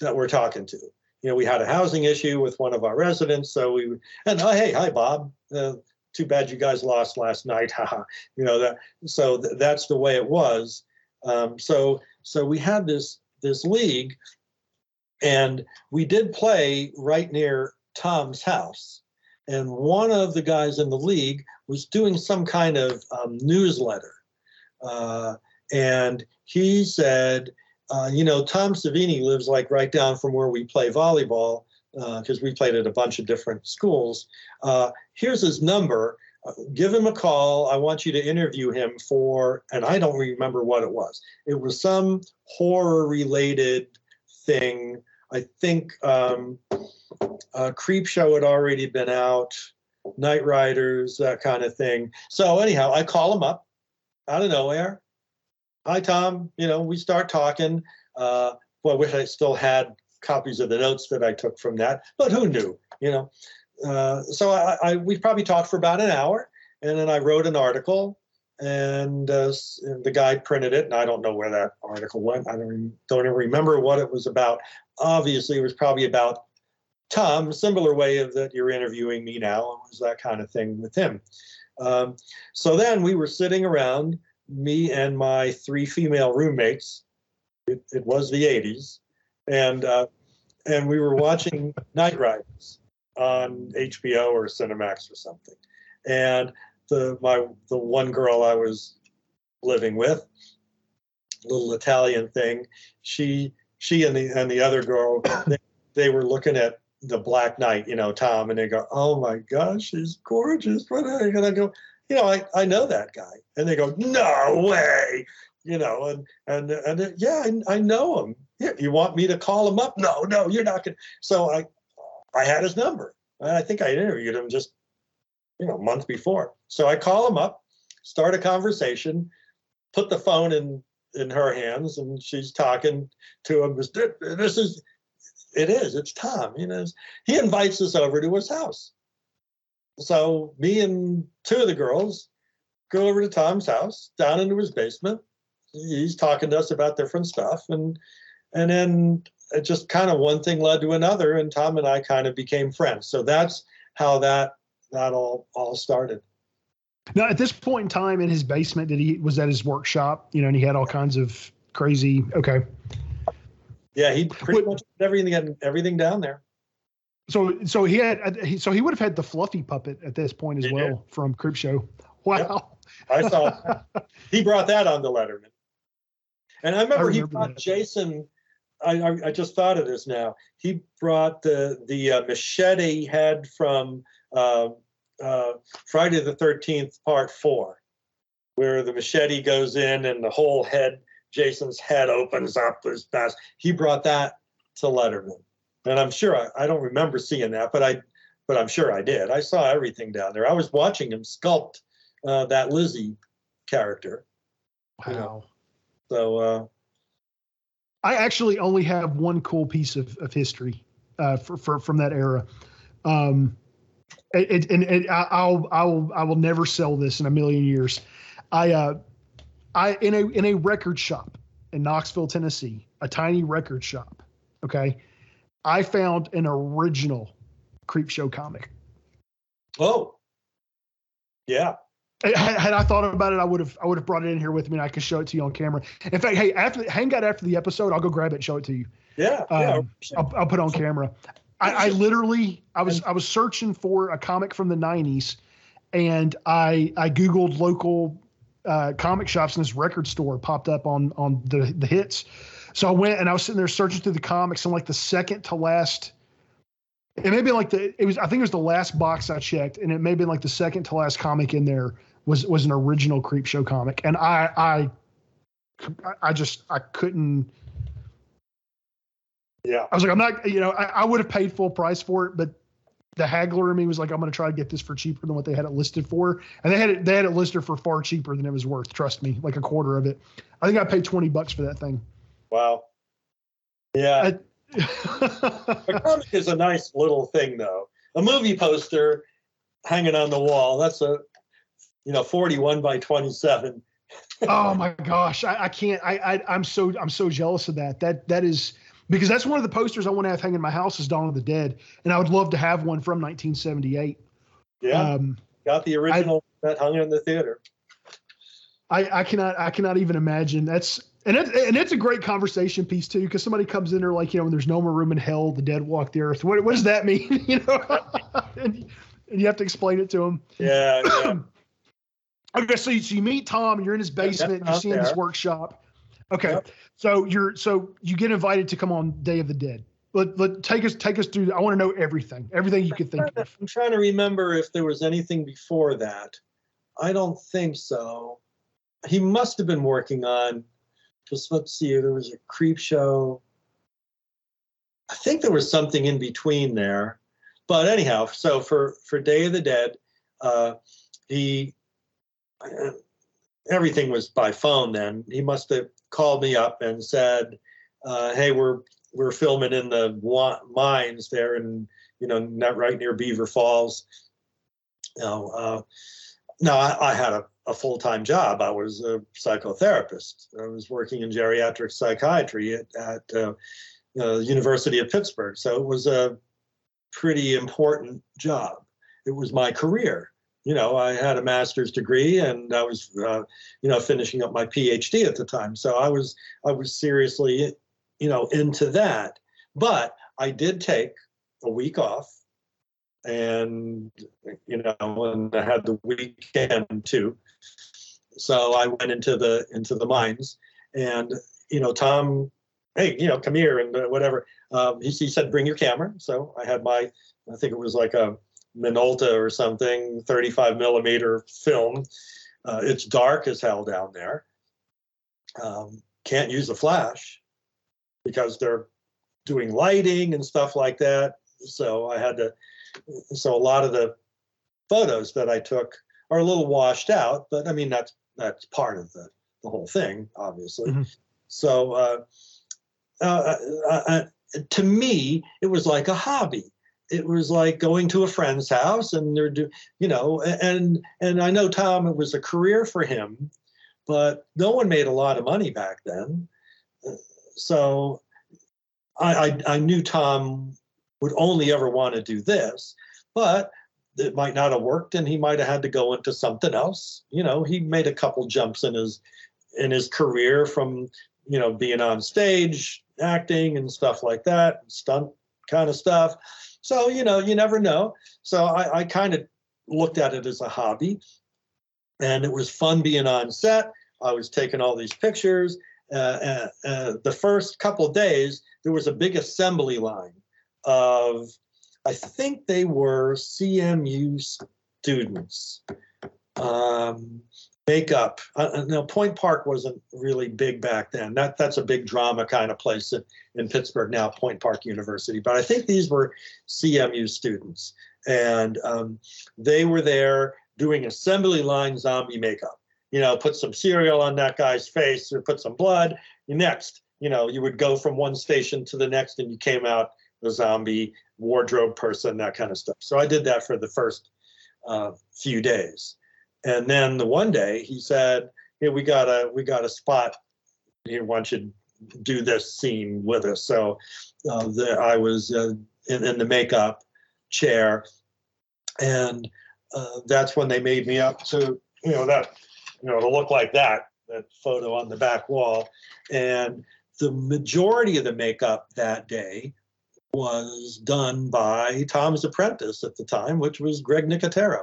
that we're talking to. You know, we had a housing issue with one of our residents, so we and oh, hey, hi, Bob. Uh, too bad you guys lost last night. Haha. You know that. So th- that's the way it was. Um, so so we had this this league, and we did play right near Tom's house. And one of the guys in the league was doing some kind of um, newsletter. Uh, And he said, uh, you know, Tom Savini lives like right down from where we play volleyball, because uh, we played at a bunch of different schools. Uh, here's his number. Uh, give him a call. I want you to interview him for, and I don't remember what it was. It was some horror-related thing. I think um, uh, Creepshow had already been out, Knightriders, that kind of thing. So anyhow, I call him up out of nowhere. Hi, Tom. You know, we start talking. Uh, well, I wish I still had copies of the notes that I took from that, but who knew, you know? Uh, so I, I, we probably talked for about an hour, and then I wrote an article, and uh, the guy printed it, and I don't know where that article went. I don't, don't even remember what it was about. Obviously, it was probably about Tom, similar way of that you're interviewing me now. It was that kind of thing with him. Um, so then we were sitting around, me and my three female roommates. It, it was the eighties, and uh, and we were watching Knightriders on H B O or Cinemax or something. And the my the one girl I was living with, little Italian thing, she she and the and the other girl, they, they were looking at the Black Knight, you know, Tom, and they go, "Oh my gosh, she's gorgeous!" What are you gonna go? You know, I, I know that guy. And they go, no way, you know, and, and, and yeah, I, I know him. Yeah, you want me to call him up? No, no, you're not going to. So I, I had his number. And I think I interviewed him just, you know, a month before. So I call him up, start a conversation, put the phone in, in her hands, and she's talking to him. This is, it is, it's Tom, you know, he invites us over to his house. So me and two of the girls go over to Tom's house, down into his basement. He's talking to us about different stuff. And and then it just kind of one thing led to another, and Tom and I kind of became friends. So that's how that that all, all started. Now, at this point in time in his basement, did he was at his workshop, you know, and he had all kinds of crazy, okay. Yeah, he pretty what, much did everything, everything down there. So, so he had, so he would have had the fluffy puppet at this point as he well did. From Creepshow. Wow, yep. I saw that. He brought that on the Letterman, and I remember, I remember he brought that. Jason. I, I I just thought of this now. He brought the the uh, machete he had from uh, uh, Friday the thirteenth Part Four, where the machete goes in and the whole head, Jason's head opens up his past. He brought that to Letterman. And I'm sure I, I don't remember seeing that, but I, but I'm sure I did. I saw everything down there. I was watching him sculpt uh, that Lizzie character. Wow. You know? So uh, I actually only have one cool piece of, of history uh, for, for from that era. Um, It, it, and it, I, I'll I'll I will never sell this in a million years. I uh I in a in a record shop in Knoxville, Tennessee, a tiny record shop. Okay, I found an original Creepshow comic. Oh, yeah. Had I thought about it, I would have I would have brought it in here with me, and I could show it to you on camera. In fact, hey, after hang out after the episode, I'll go grab it and show it to you. Yeah, um, yeah. I'll, I'll put it on camera. I, I literally I was I was searching for a comic from the nineties, and I I Googled local uh, comic shops, and this record store popped up on on the the hits. So I went and I was sitting there searching through the comics, and like the second to last. It may be like the it was I think it was the last box I checked, and it may have been like the second to last comic in there was was an original Creepshow comic, and I I I just I couldn't. Yeah, I was like, I'm not, you know, I, I would have paid full price for it, but the haggler in me was like, I'm going to try to get this for cheaper than what they had it listed for, and they had it they had it listed for far cheaper than it was worth. Trust me, like a quarter of it. I think I paid twenty bucks for that thing. Wow. Yeah. I, a comic is a nice little thing, though. A movie poster hanging on the wall—that's a, you know, forty-one by twenty-seven. Oh my gosh, I, I can't. I, I I'm so I'm so jealous of that. That that is because that's one of the posters I want to have hanging in my house is Dawn of the Dead, and I would love to have one from nineteen seventy-eight. Yeah, um, got the original I, that hung in the theater. I I cannot I cannot even imagine. That's. And it's, and it's a great conversation piece, too, because somebody comes in there like, you know, when there's no more room in hell, the dead walk the earth. What, what does that mean? You know, and, and you have to explain it to them. Yeah. yeah. Okay, so you, so you meet Tom, and you're in his basement, yeah, and you see him in his workshop. Okay, yeah. so you're so you get invited to come on Day of the Dead. Let, let take us take us through. I want to know everything, everything you could think of. I'm trying to remember if there was anything before that. I don't think so. He must have been working on. Just let's see, there was a Creepshow. I think there was something in between there. But anyhow, so for, for Day of the Dead, uh, he uh, everything was by phone then. He must have called me up and said, uh, hey, we're we're filming in the wa- mines there in, you know, not right near Beaver Falls. You know, uh, no, I, I had a a full-time job. I was a psychotherapist. I was working in geriatric psychiatry at, at uh, the University of Pittsburgh. So it was a pretty important job. It was my career. You know, I had a master's degree and I was, uh, you know, finishing up my PhD at the time. So I was, I was seriously, you know, into that. But I did take a week off. And, you know, and I had the weekend too. So I went into the, into the mines and, you know, Tom, hey, you know, come here and whatever. Um, he, he said, bring your camera. So I had my, I think it was like a Minolta or something, thirty-five millimeter film. Uh, it's dark as hell down there. Um, can't use a flash because they're doing lighting and stuff like that. So I had to, So a lot of the photos that I took are a little washed out, but I mean, that's that's part of the, the whole thing, obviously. Mm-hmm. So uh, uh, uh, uh, to me, it was like a hobby. It was like going to a friend's house and they're do, you know, and and I know Tom, it was a career for him, but no one made a lot of money back then. So I I, I knew Tom would only ever want to do this, but it might not have worked and he might have had to go into something else. You know, he made a couple jumps in his in his career from, you know, being on stage, acting and stuff like that, stunt kind of stuff. So, you know, you never know. So I, I kind of looked at it as a hobby and it was fun being on set. I was taking all these pictures. Uh, uh, uh, the first couple of days, there was a big assembly line of, I think they were C M U students, um, makeup. Uh, no, Point Park wasn't really big back then. That That's a big drama kind of place in, in Pittsburgh now, Point Park University. But I think these were C M U students. And um, they were there doing assembly line zombie makeup. You know, put some cereal on that guy's face or put some blood. Next, you know, you would go from one station to the next and you came out the zombie wardrobe person, that kind of stuff. So I did that for the first uh, few days. And then the one day he said, hey, we got a, we got a spot. He wants you to do this scene with us. So uh, the, I was uh, in, in the makeup chair, and uh, that's when they made me up to, you know, that, you know, to look like that, that photo on the back wall. And the majority of the makeup that day was done by Tom's apprentice at the time, which was Greg Nicotero.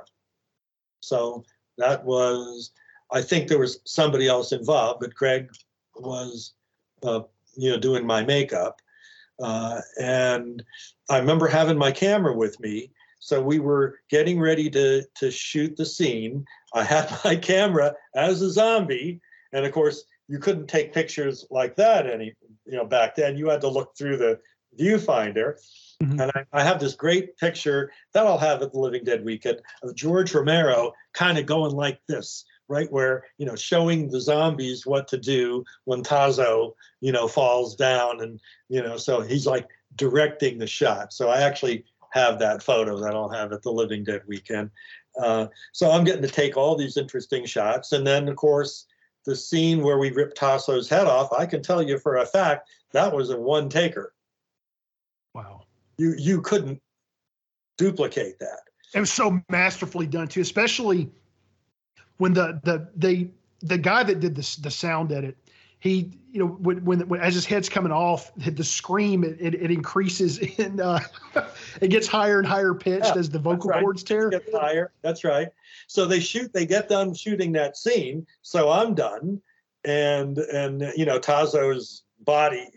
So that was, I think there was somebody else involved, but Greg was, uh, you know, doing my makeup. Uh, and I remember having my camera with me. So we were getting ready to, to shoot the scene. I had my camera as a zombie. And of course, you couldn't take pictures like that any, you know, back then. You had to look through the viewfinder. Mm-hmm. And I, I have this great picture that I'll have at the Living Dead Weekend of George Romero kind of going like this, right, where, you know, showing the zombies what to do when Tasso, you know, falls down. And, you know, so he's like directing the shot. So I actually have that photo that I'll have at the Living Dead Weekend. Uh, so I'm getting to take all these interesting shots. And then, of course, the scene where we ripped Tasso's head off, I can tell you for a fact, that was a one taker. Wow. You you couldn't duplicate that. It was so masterfully done too, especially when the the the the guy that did this the sound edit, he, you know, when when, when as his head's coming off, the scream it it, it increases and uh, it gets higher and higher pitched yeah, as the vocal right. cords tear. It gets higher. That's right. So they shoot. They get done shooting that scene. So I'm done, and and you know Tasso's body.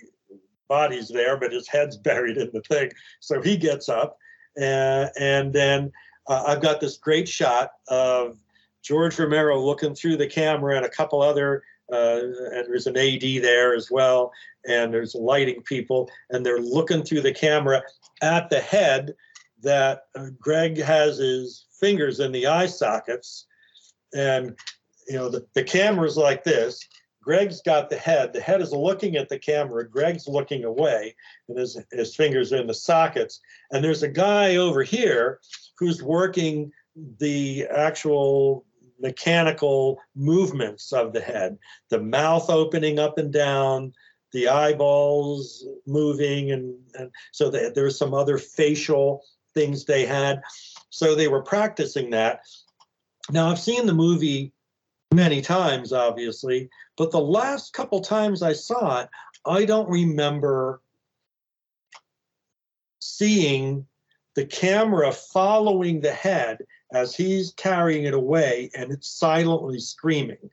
body's there, but his head's buried in the thing. So he gets up, and, and then uh, I've got this great shot of George Romero looking through the camera and a couple other, uh, and there's an A D there as well, and there's lighting people, and they're looking through the camera at the head that uh, Greg has his fingers in the eye sockets. And, you know, the, the camera's like this. Greg's got the head. The head is looking at the camera. Greg's looking away, and his, his fingers are in the sockets. And there's a guy over here who's working the actual mechanical movements of the head, the mouth opening up and down, the eyeballs moving. And, and so they, there were some other facial things they had. So they were practicing that. Now, I've seen the movie many times, obviously, but the last couple times I saw it, I don't remember seeing the camera following the head as he's carrying it away and it's silently screaming.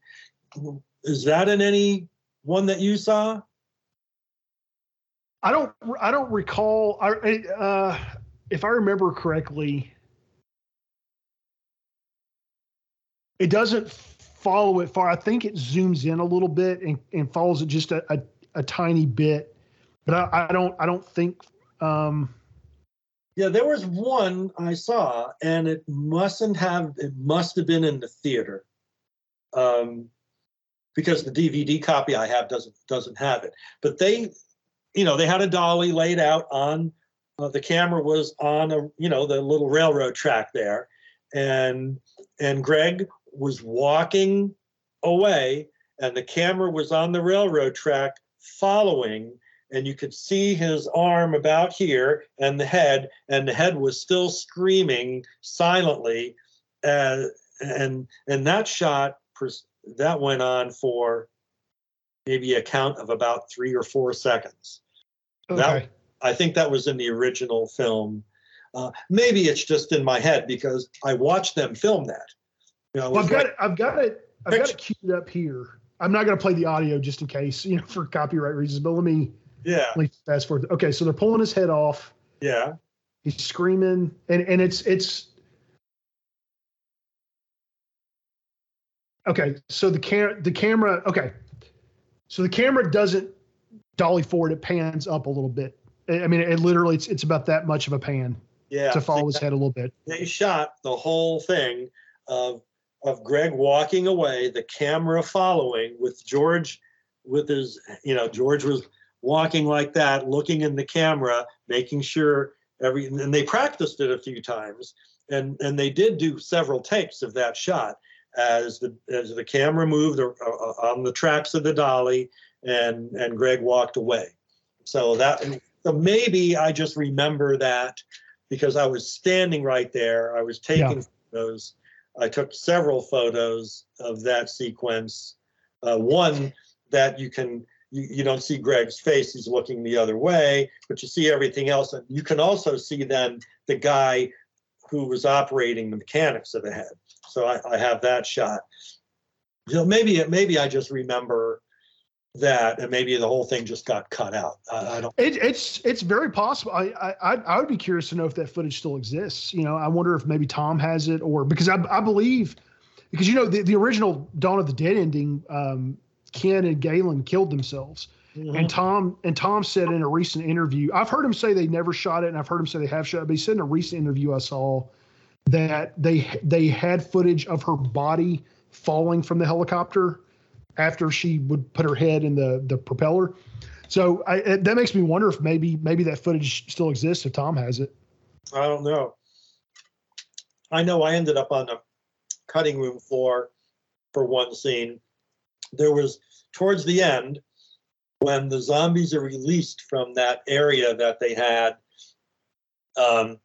Is that in any one that you saw? I don't. I don't recall. I, uh, if I remember correctly, it doesn't follow it far. I think it zooms in a little bit and, and follows it just a, a, a tiny bit, but I, I don't, I don't think, um, yeah, there was one I saw and it mustn't have, it must've been in the theater. Um, because the D V D copy I have doesn't, doesn't have it, but they, you know, they had a dolly laid out on uh, the camera was on a, you know, the little railroad track there. And, and Greg was walking away and the camera was on the railroad track following, and you could see his arm about here and the head, and the head was still screaming silently. Uh, and and that shot, that went on for maybe a count of about three or four seconds. Okay. That, I think that was in the original film. Uh, maybe it's just in my head because I watched them film that. You know, well, I've got like, it. I've got it. I've picture. got it queued up here. I'm not going to play the audio just in case, you know, for copyright reasons. But let me, yeah, let me fast forward. Okay, so they're pulling his head off. Yeah, he's screaming, and and it's it's. Okay, so the cam the camera. Okay, so the camera doesn't dolly forward. It pans up a little bit. I mean, it literally it's it's about that much of a pan. Yeah, to follow his head a little bit. They shot the whole thing of. of Greg walking away, the camera following with George with his, you know, George was walking like that, looking in the camera, making sure every, and they practiced it a few times, and, and they did do several takes of that shot as the as the camera moved on the tracks of the dolly, and and Greg walked away. So that, maybe I just remember that because I was standing right there. I was taking yeah. photos. I took several photos of that sequence. Uh, one that you can, you, you don't see Greg's face, he's looking the other way, but you see everything else. And you can also see then the guy who was operating the mechanics of the head. So I, I have that shot. You know, maybe maybe I just remember that, and maybe the whole thing just got cut out. I, I don't. It, it's it's very possible. I, I I would be curious to know if that footage still exists. You know, I wonder if maybe Tom has it, or because I I believe, because you know the, the original Dawn of the Dead ending, um, Ken and Galen killed themselves, mm-hmm. and Tom and Tom said in a recent interview. I've heard him say they never shot it, and I've heard him say they have shot it. But he said in a recent interview I saw that they they had footage of her body falling from the helicopter after she would put her head in the, the propeller. So I, it, that makes me wonder if maybe maybe that footage still exists, if Tom has it. I don't know. I know I ended up on the cutting room floor for one scene. There was, towards the end, when the zombies are released from that area that they had, um,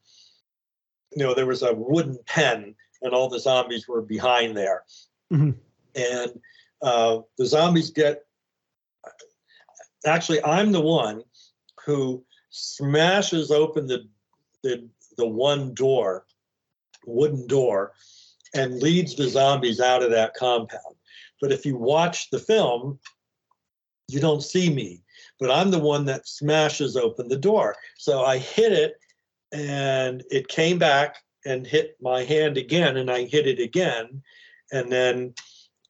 you know, there was a wooden pen, and all the zombies were behind there. Mm-hmm. And Uh, the zombies get, actually, I'm the one who smashes open the, the the one door, wooden door, and leads the zombies out of that compound. But if you watch the film, you don't see me. But I'm the one that smashes open the door. So I hit it, and it came back and hit my hand again, and I hit it again, and then...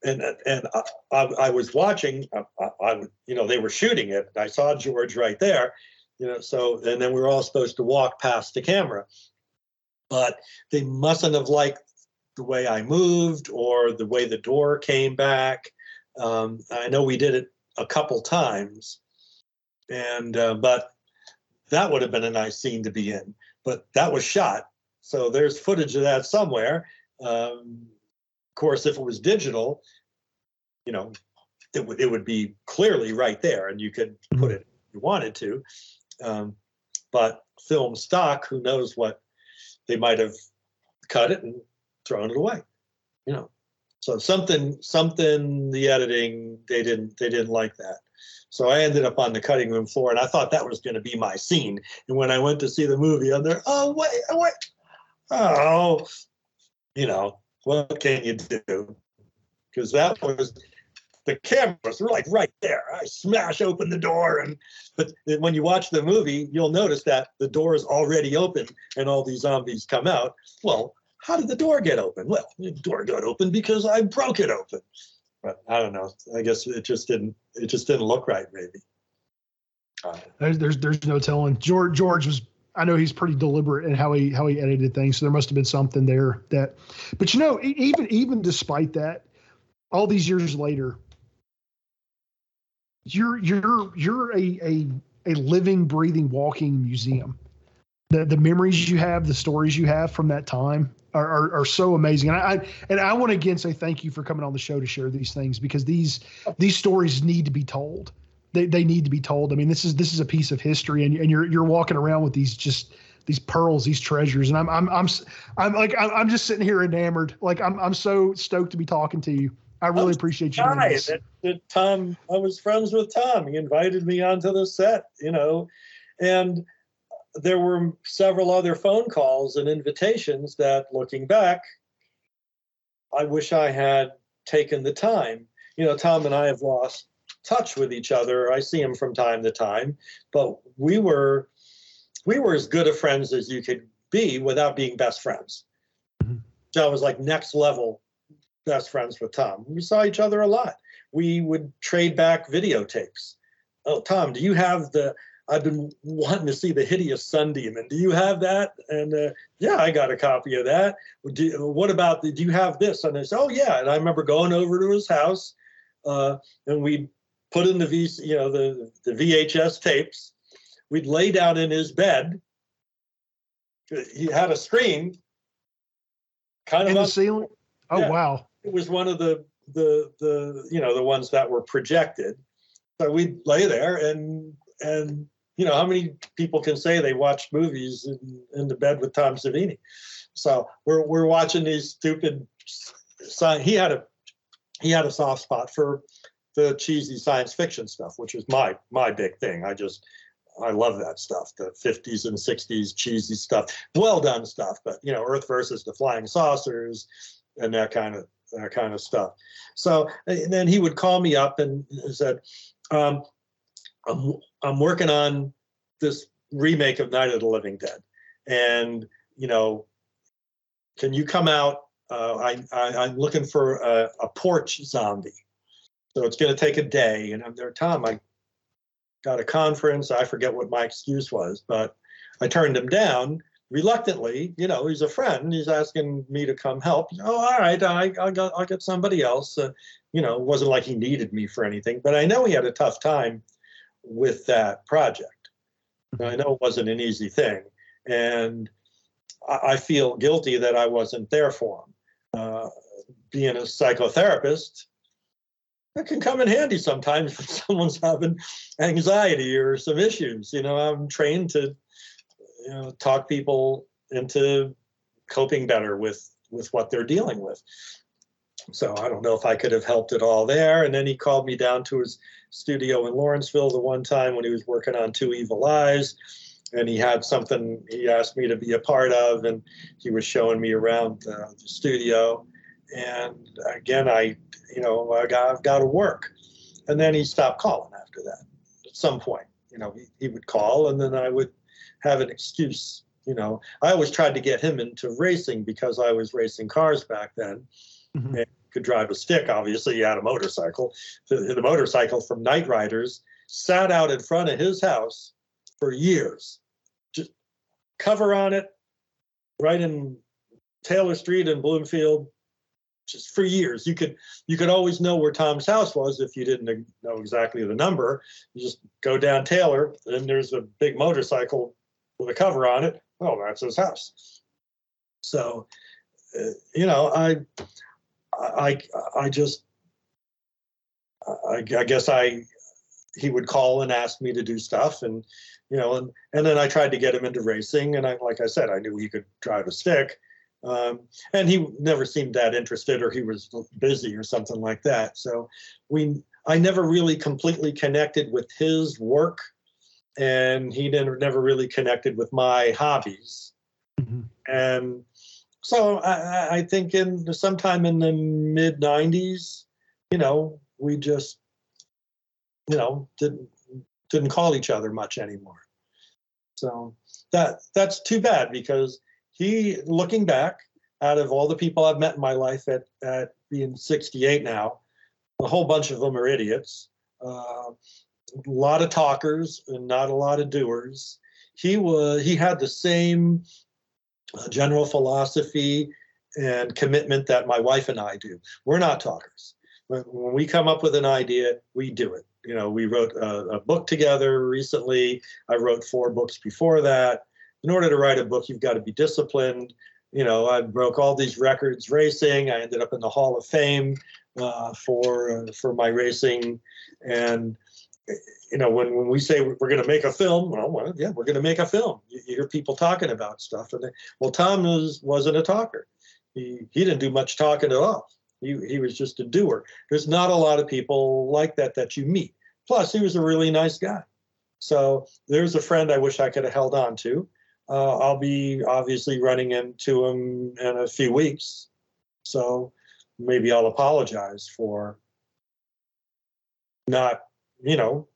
And and I, I, I was watching. I, I you know they were shooting it. I saw George right there, you know. So and then we were all supposed to walk past the camera, but they mustn't have liked the way I moved or the way the door came back. Um, I know we did it a couple times, and uh, but that would have been a nice scene to be in. But that was shot, so there's footage of that somewhere. Um, course, if it was digital, you know, it would it would be clearly right there, and you could put it if you wanted to. Um, but film stock, who knows what they might have cut it and thrown it away, you know. So something something the editing they didn't they didn't like that. So I ended up on the cutting room floor, and I thought that was going to be my scene. And when I went to see the movie, I'm there. Oh wait, wait, oh, you know. What can you do? Because that was, the camera was like right there. I smash open the door. and But when you watch the movie, you'll notice that the door is already open and all these zombies come out. Well, how did the door get open? Well, the door got open because I broke it open. But I don't know. I guess it just didn't, it just didn't look right, maybe. Uh, there's, there's there's no telling. George George was... I know he's pretty deliberate in how he how he edited things, so there must have been something there that. But you know, even even despite that, all these years later, you're you're you're a a, a living, breathing, walking museum. The the memories you have, the stories you have from that time are are, are so amazing. And I, I and I want to again say thank you for coming on the show to share these things, because these these stories need to be told. They they need to be told. I mean, this is this is a piece of history, and and you're you're walking around with these just these pearls, these treasures, and I'm I'm I'm I'm like I'm just sitting here enamored. Like I'm I'm so stoked to be talking to you. I really appreciate you doing this. That, that Tom, I was friends with Tom. He invited me onto the set, you know, and there were several other phone calls and invitations that, looking back, I wish I had taken the time. You know, Tom and I have lost touch with each other. I see him from time to time, but we were we were as good of friends as you could be without being best friends. Mm-hmm. So I was like next level best friends with Tom. We saw each other a lot. We would trade back videotapes. Oh, Tom, do you have the? I've been wanting to see The Hideous Sun Demon. Do you have that? And uh, yeah, I got a copy of that. Do, what about the? Do you have this? And I said, oh yeah. And I remember going over to his house, uh, and we. put in the v, you know, the, the V H S tapes. We'd lay down in his bed. He had a screen. Kind of in the ceiling. Oh yeah. Wow! It was one of the the the you know the ones that were projected. So we'd lay there and and you know how many people can say they watched movies in, in the bed with Tom Savini. So we're we're watching these stupid. He had a he had a soft spot for the cheesy science fiction stuff, which was my my big thing. I just I love that stuff, the fifties and sixties cheesy stuff, well done stuff. But you know, Earth versus the Flying Saucers, and that kind of that kind of stuff. So and then he would call me up and said, um, "I'm I'm working on this remake of Night of the Living Dead, and you know, can you come out? Uh, I, I I'm looking for a, a porch zombie, so it's going to take a day." And I'm there, Tom. I got a conference. I forget what my excuse was, but I turned him down reluctantly. You know, he's a friend. He's asking me to come help. Oh, all right. I, I got, I'll get somebody else. Uh, you know, it wasn't like he needed me for anything, but I know he had a tough time with that project. I know it wasn't an easy thing. And I, I feel guilty that I wasn't there for him. Uh, being a psychotherapist, it can come in handy sometimes when someone's having anxiety or some issues. You know, I'm trained to, you know, talk people into coping better with, with what they're dealing with. So I don't know if I could have helped at all there. And then he called me down to his studio in Lawrenceville the one time when he was working on Two Evil Eyes, and he had something he asked me to be a part of, and he was showing me around uh, the studio. And again, I, you know, I got, I've got to work. And then he stopped calling after that. At some point, you know, he, he would call, and then I would have an excuse. You know, I always tried to get him into racing because I was racing cars back then. Mm-hmm. And could drive a stick. Obviously, he had a motorcycle. The, the motorcycle from Knightriders sat out in front of his house for years. Just cover on it, right in Taylor Street in Bloomfield. Just for years, you could you could always know where Tom's house was if you didn't know exactly the number. You just go down Taylor, and there's a big motorcycle with a cover on it. Well, that's his house. So, uh, you know, I, I, I just, I, I guess I, he would call and ask me to do stuff, and you know, and and then I tried to get him into racing, and I, like I said, I knew he could drive a stick. Um, and he never seemed that interested, or he was busy or something like that. So we, I never really completely connected with his work, and he never, never really connected with my hobbies. Mm-hmm. And so I, I think in sometime in the mid nineties, you know, we just, you know, didn't, didn't call each other much anymore. So that, that's too bad, because he, looking back, out of all the people I've met in my life at, at being sixty-eight now, a whole bunch of them are idiots. Uh, a lot of talkers and not a lot of doers. He was, he had the same uh, general philosophy and commitment that my wife and I do. We're not talkers. When, when we come up with an idea, we do it. You know, we wrote a, a book together recently. I wrote four books before that. In order to write a book, you've got to be disciplined. You know, I broke all these records racing. I ended up in the Hall of Fame uh, for uh, for my racing. And, you know, when, when we say we're going to make a film, well, well yeah, we're going to make a film. You, you hear people talking about stuff. And they, well, Tom was, wasn't a talker. He he didn't do much talking at all. He, he was just a doer. There's not a lot of people like that that you meet. Plus, he was a really nice guy. So there's a friend I wish I could have held on to. Uh, I'll be obviously running into him in a few weeks, so maybe I'll apologize for not, you know,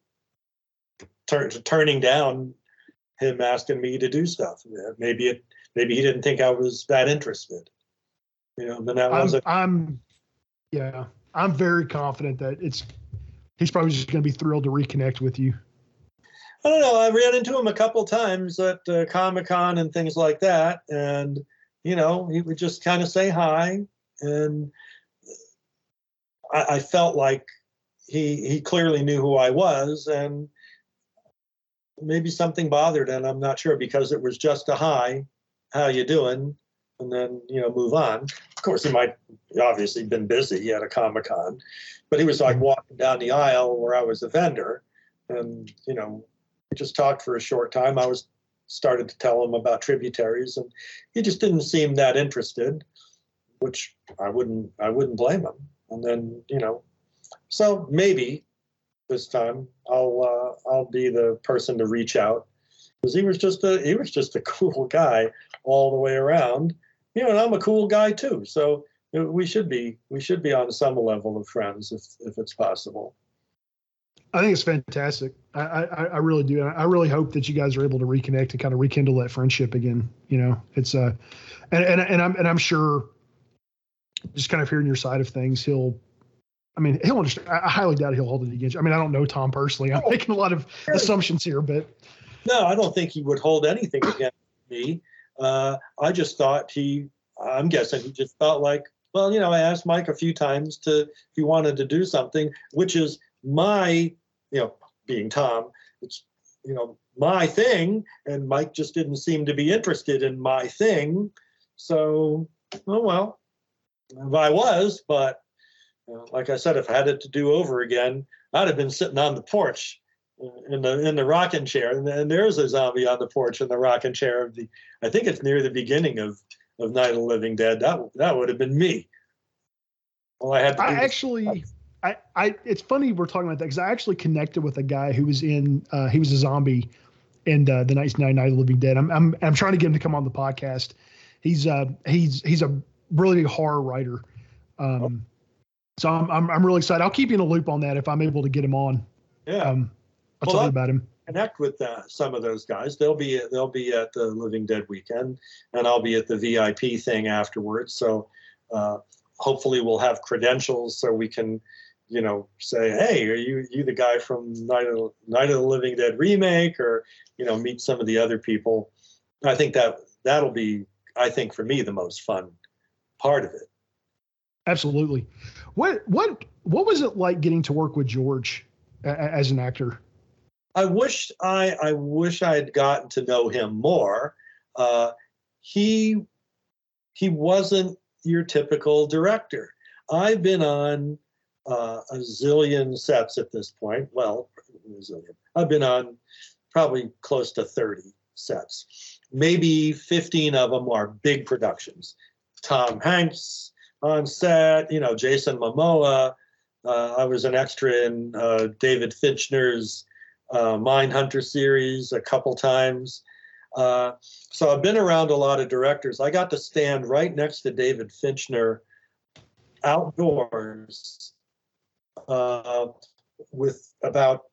tur- turning down him asking me to do stuff. Maybe it, maybe he didn't think I was that interested. You know, then that was. I'm, a- I'm, yeah, I'm very confident that it's. He's probably just going to be thrilled to reconnect with you. I don't know. I ran into him a couple times at uh, Comic-Con and things like that. And, you know, he would just kind of say hi. And I, I felt like he he clearly knew who I was, and maybe something bothered, and I'm not sure, because it was just a hi, how you doing, and then, you know, move on. Of course, he might obviously been busy at a Comic-Con, but he was like walking down the aisle where I was a vendor, and, you know, we just talked for a short time. I was started to tell him about Tributaries, and he just didn't seem that interested, which I wouldn't I wouldn't blame him. And then, you know, so maybe this time I'll uh, I'll be the person to reach out, because he was just a he was just a cool guy all the way around, you know, and I'm a cool guy too. So we should be we should be on some level of friends if if it's possible. I think it's fantastic. I, I, I really do. I really hope that you guys are able to reconnect and kind of rekindle that friendship again. You know, it's uh, and and and I'm and I'm sure, just kind of hearing your side of things, he'll. I mean, he'll understand. I highly doubt he'll hold it against you. I mean, I don't know Tom personally. I'm making a lot of assumptions here, but no, I don't think he would hold anything against me. Uh, I just thought he. I'm guessing he just felt like, well, you know, I asked Mike a few times to if he wanted to do something, which is my. You know, being Tom, it's, you know, my thing, and Mike just didn't seem to be interested in my thing. So, oh well, I was, but you know, like I said, if I had it to do over again, I'd have been sitting on the porch in the in the rocking chair, and, and there's a zombie on the porch in the rocking chair of the, I think it's near the beginning of, of Night of the Living Dead. That that would have been me. Well, I had. To I actually. Stuff. I, I, it's funny we're talking about that, because I actually connected with a guy who was in, uh, he was a zombie in uh, the nineteen ninety-nine Night of the Living Dead. I'm, I'm, I'm trying to get him to come on the podcast. He's, uh, he's, he's a really big horror writer. Um, oh. So I'm, I'm, I'm really excited. I'll keep you in a loop on that if I'm able to get him on. Yeah, um, I'll well, tell you about him. Connect with uh, some of those guys. They'll be, they'll be at the Living Dead Weekend, and I'll be at the V I P thing afterwards. So uh, hopefully we'll have credentials so we can. You know, say, hey, are you you the guy from Night of, Night of the Living Dead remake, or, you know, meet some of the other people. I think that that'll be, I think for me, the most fun part of it. Absolutely. What what what was it like getting to work with George a, as an actor? I wish I I wish I had gotten to know him more. Uh, he he wasn't your typical director. I've been on. Uh, a zillion sets at this point. Well, a zillion. I've been on probably close to thirty sets. Maybe fifteen of them are big productions. Tom Hanks on set, you know, Jason Momoa. Uh, I was an extra in uh, David Fincher's uh, Mindhunter series a couple times. Uh, so I've been around a lot of directors. I got to stand right next to David Fincher outdoors Uh, with about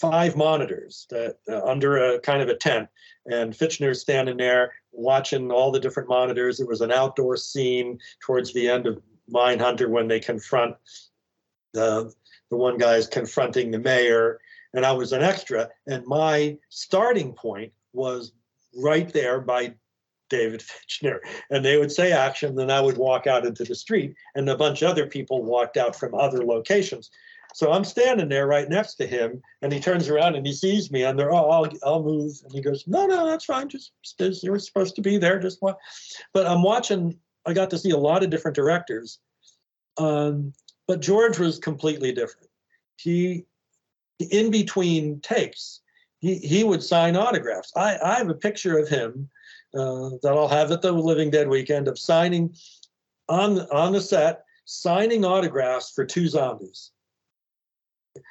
five monitors that, uh, under a kind of a tent, and Fitchner's standing there watching all the different monitors. It was an outdoor scene towards the end of Mindhunter when they confront the the one guy is confronting the mayor, and I was an extra, and my starting point was right there by David Fincher, and they would say action, then I would walk out into the street, and a bunch of other people walked out from other locations. So I'm standing there right next to him, and he turns around and he sees me, and they're, oh, I'll, I'll move. And he goes, no, no, that's fine. Just, just you were supposed to be there. Just watch. But I'm watching, I got to see a lot of different directors, um, but George was completely different. He, in between takes, he, he would sign autographs. I, I have a picture of him Uh, that I'll have at the Living Dead Weekend of signing on on the set, signing autographs for two zombies.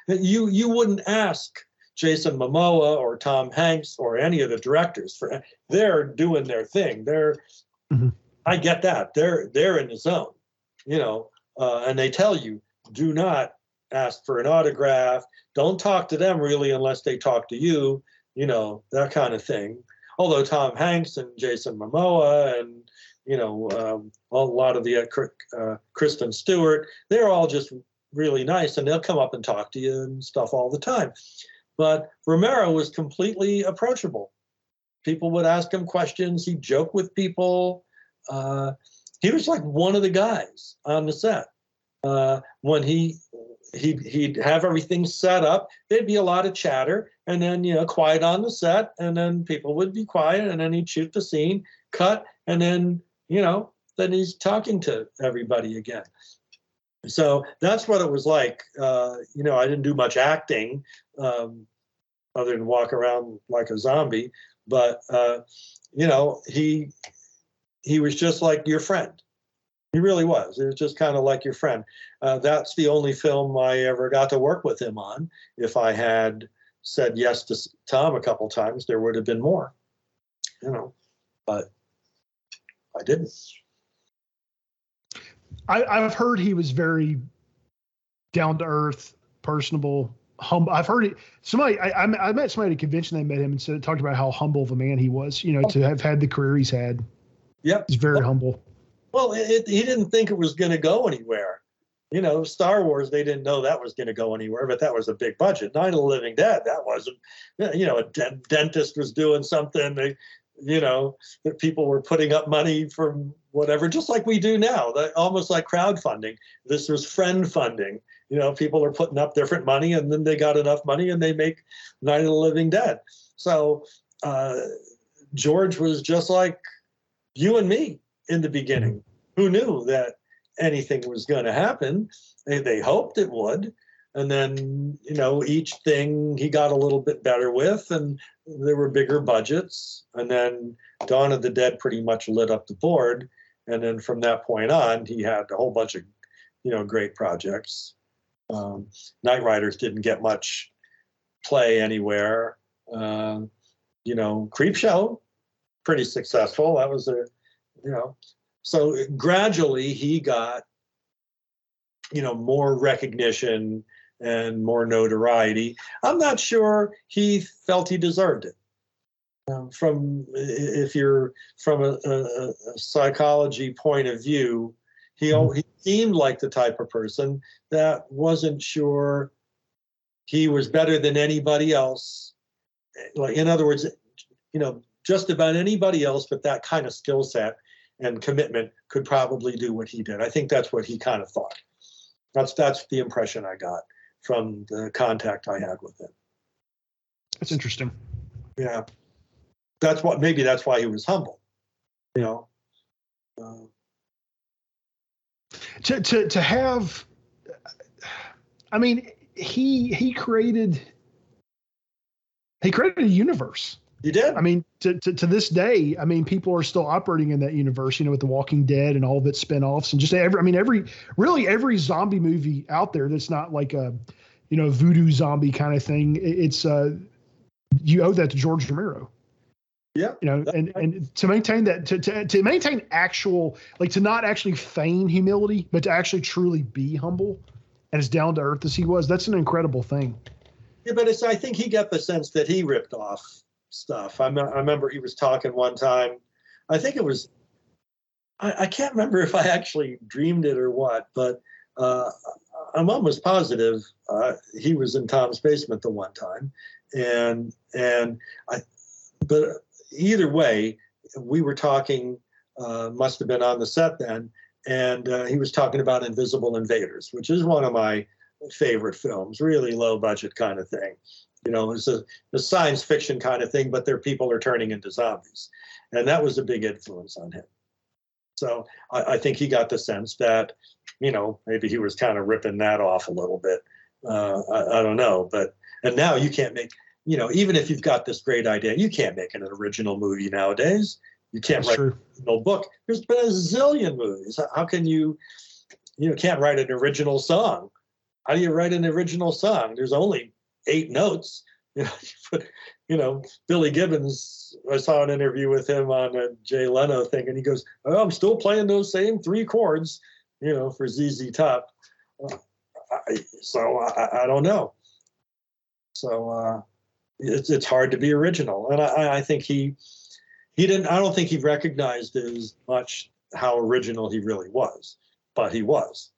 You you wouldn't ask Jason Momoa or Tom Hanks or any of the directors for they're doing their thing. They're mm-hmm. I get that they're they're in the zone, you know, uh, and they tell you do not ask for an autograph. Don't talk to them really unless they talk to you, you know, that kind of thing. Although Tom Hanks and Jason Momoa and, you know, um, a lot of the uh, uh, Kristen Stewart, they're all just really nice, and they'll come up and talk to you and stuff all the time. But Romero was completely approachable. People would ask him questions. He'd joke with people. Uh, he was like one of the guys on the set. Uh, when he he'd, he'd have everything set up. There'd be a lot of chatter, and then, you know, quiet on the set, and then people would be quiet, and then he'd shoot the scene, cut, and then, you know, then he's talking to everybody again. So that's what it was like. Uh, you know, I didn't do much acting um, other than walk around like a zombie, but, uh, you know, he he was just like your friend. He really was. It was just kind of like your friend. Uh, that's the only film I ever got to work with him on. If I had said yes to Tom a couple times, there would have been more, you know, but I didn't. I, I've heard he was very down to earth, personable, humble. I've heard it. Somebody I, I met somebody at a convention. They met him and said, talked about how humble of a man he was. You know, to have had the career he's had. Yep, he's very well, humble. Well, it, it, he didn't think it was going to go anywhere. You know, Star Wars, they didn't know that was going to go anywhere, but that was a big budget. Night of the Living Dead, that wasn't. You know, a de- dentist was doing something. They, you know, that people were putting up money for whatever, just like we do now, almost like crowdfunding. This was friend funding. You know, people are putting up different money, and then they got enough money and they make Night of the Living Dead. So uh, George was just like you and me in the beginning. Who knew that anything was going to happen? They, they hoped it would. And then, you know, each thing he got a little bit better with, and there were bigger budgets. And then Dawn of the Dead pretty much lit up the board. And then from that point on, he had a whole bunch of, you know, great projects. Um, Knightriders didn't get much play anywhere. Uh, you know, Creepshow, pretty successful. That was a, you know, so gradually he got, you know, more recognition and more notoriety. I'm not sure he felt he deserved it. Um, from if you're from a, a, a psychology point of view, he, he seemed like the type of person that wasn't sure he was better than anybody else. Like, in other words, you know, just about anybody else, but that kind of skill set and commitment could probably do what he did. I think that's what he kind of thought. That's that's the impression I got from the contact I had with him. That's interesting. Yeah. That's what, maybe that's why he was humble, you know. Uh, to to to have, I mean, he he created he created a universe. He did. I mean, to, to to this day, I mean, people are still operating in that universe, you know, with The Walking Dead and all of its spinoffs, and just every, I mean, every, really every zombie movie out there that's not like a, you know, voodoo zombie kind of thing. It's, uh, you owe that to George Romero. Yeah. You know, and, and to maintain that, to, to, to maintain actual, like to not actually feign humility, but to actually truly be humble and as down to earth as he was, that's an incredible thing. Yeah, but it's, I think he got the sense that he ripped off stuff. I, me- I remember he was talking one time. I think it was, I, I can't remember if I actually dreamed it or what, but uh, I'm almost positive uh, he was in Tom's basement the one time. And, and I, but either way, we were talking, uh, must have been on the set then, and uh, he was talking about Invisible Invaders, which is one of my favorite films, really low budget kind of thing. You know, it's a, a science fiction kind of thing, but their people are turning into zombies. And that was a big influence on him. So I, I think he got the sense that, you know, maybe he was kind of ripping that off a little bit. Uh, I, I don't know. But and now you can't make, you know, even if you've got this great idea, you can't make an original movie nowadays. You can't That's write true. An original book. There's been a zillion movies. How can you, you know, can't write an original song? How do you write an original song? There's only eight notes, you know, but, you know, Billy Gibbons, I saw an interview with him on a Jay Leno thing, and he goes, oh, I'm still playing those same three chords, you know, for Z Z Top. Uh, I, so I, I don't know. So uh, it's it's hard to be original. And I, I think he, he didn't, I don't think he recognized as much how original he really was, but he was.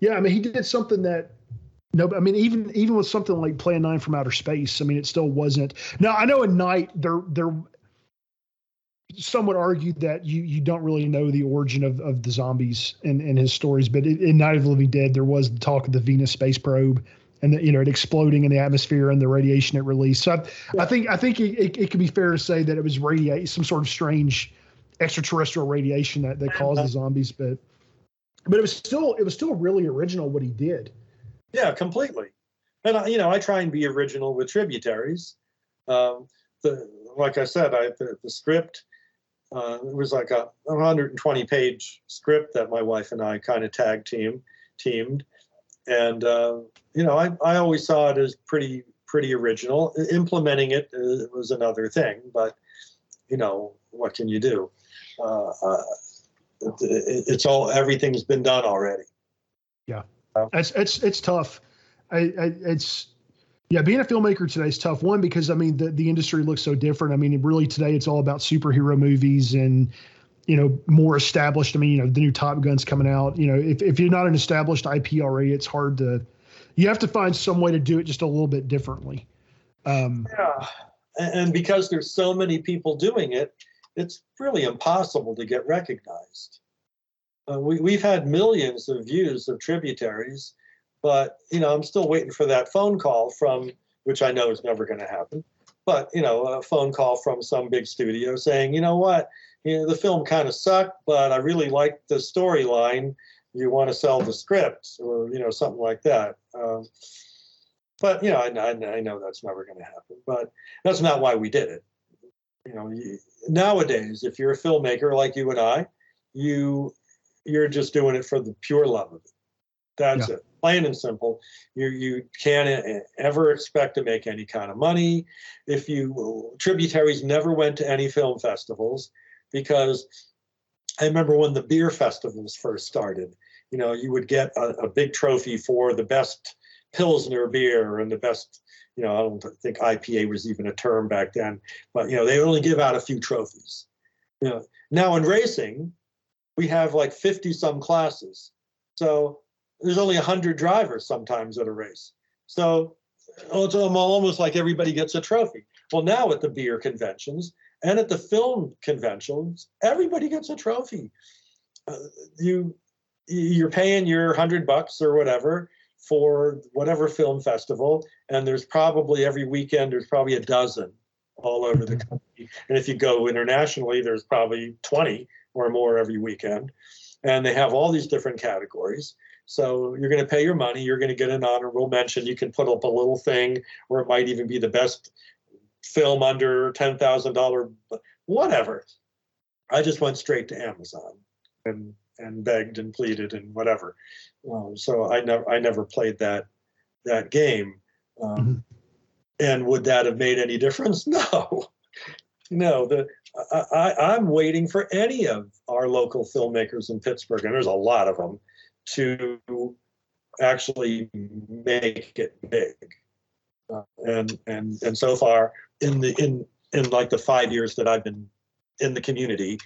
Yeah, I mean, he did something that, No, but I mean, even even with something like Plan nine from Outer Space, I mean, it still wasn't. Now, I know in Night, there there some would argue that you you don't really know the origin of, of the zombies and, and his stories. But in, in Night of the Living Dead, there was the talk of the Venus space probe and the, you know, it exploding in the atmosphere and the radiation it released. So I, yeah. I think I think it, it, it could be fair to say that it was radiate some sort of strange extraterrestrial radiation that, that caused the zombies. But but it was still it was still really original what he did. Yeah, completely. And, you know, I try and be original with Tributaries. Um, the, like I said, I, the, the script, uh, it was like a one hundred twenty page script that my wife and I kind of tag team teamed. And, uh, you know, I, I always saw it as pretty, pretty original. Implementing it uh, was another thing, but, you know, what can you do? Uh, uh, it, it's all, everything's been done already. Yeah. Um, it's, it's, it's tough. I, I, it's, yeah, being a filmmaker today is tough. One, because, I mean, the, the industry looks so different. I mean, really today it's all about superhero movies and, you know, more established. I mean, you know, the new Top Gun's coming out. You know, if, if you're not an established I P already, it's hard to – you have to find some way to do it just a little bit differently. Um, yeah, and because there's so many people doing it, it's really impossible to get recognized. Uh, we, we've had millions of views of Tributaries. But, you know, I'm still waiting for that phone call from, which I know is never going to happen, but, you know, a phone call from some big studio saying, you know what, you know, the film kind of sucked, but I really liked the storyline. You want to sell the script or, you know, something like that. Um, but, you know, I, I, I know that's never going to happen, but that's not why we did it. You know, you, nowadays, if you're a filmmaker like you and I, you, you're just doing it for the pure love of it. That's yeah. it. Plain and simple. You you can't ever expect to make any kind of money. If you Tributaries never went to any film festivals because I remember when the beer festivals first started, you know, you would get a, a big trophy for the best Pilsner beer and the best, you know, I don't think I P A was even a term back then, but, you know, they only give out a few trophies. You know, now in racing, we have like fifty some classes. So there's only one hundred drivers sometimes at a race. So it's almost like everybody gets a trophy. Well, now at the beer conventions and at the film conventions, everybody gets a trophy. Uh, you, you're paying your one hundred bucks or whatever for whatever film festival, and there's probably every weekend, there's probably a dozen all over the country. And if you go internationally, there's probably twenty or more every weekend. And they have all these different categories. So you're going to pay your money. You're going to get an honorable mention. You can put up a little thing, or it might even be the best film under ten thousand dollars, whatever. I just went straight to Amazon and and begged and pleaded and whatever. Um, so I never I never played that that game. Um, mm-hmm. And would that have made any difference? No, no. The I, I, I'm waiting for any of our local filmmakers in Pittsburgh, and there's a lot of them, to actually make it big. Uh, and and and so far in the in in like the five years that I've been in the community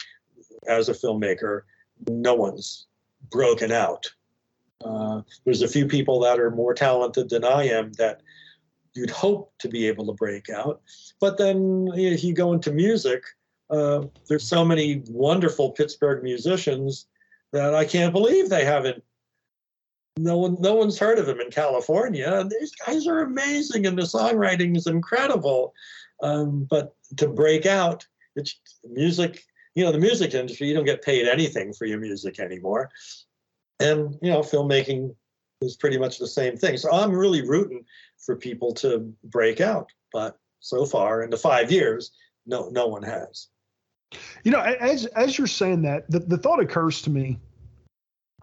as a filmmaker, no one's broken out. Uh, there's a few people that are more talented than I am that you'd hope to be able to break out. But then if you go into music, uh, there's so many wonderful Pittsburgh musicians that I can't believe they haven't. No one, no one's heard of him in California. And these guys are amazing, and the songwriting is incredible. Um, but to break out, it's music. You know, the music industry, you don't get paid anything for your music anymore. And you know, filmmaking is pretty much the same thing. So I'm really rooting for people to break out. But so far, in the five years, no, no one has. You know, as as you're saying that, the, the thought occurs to me,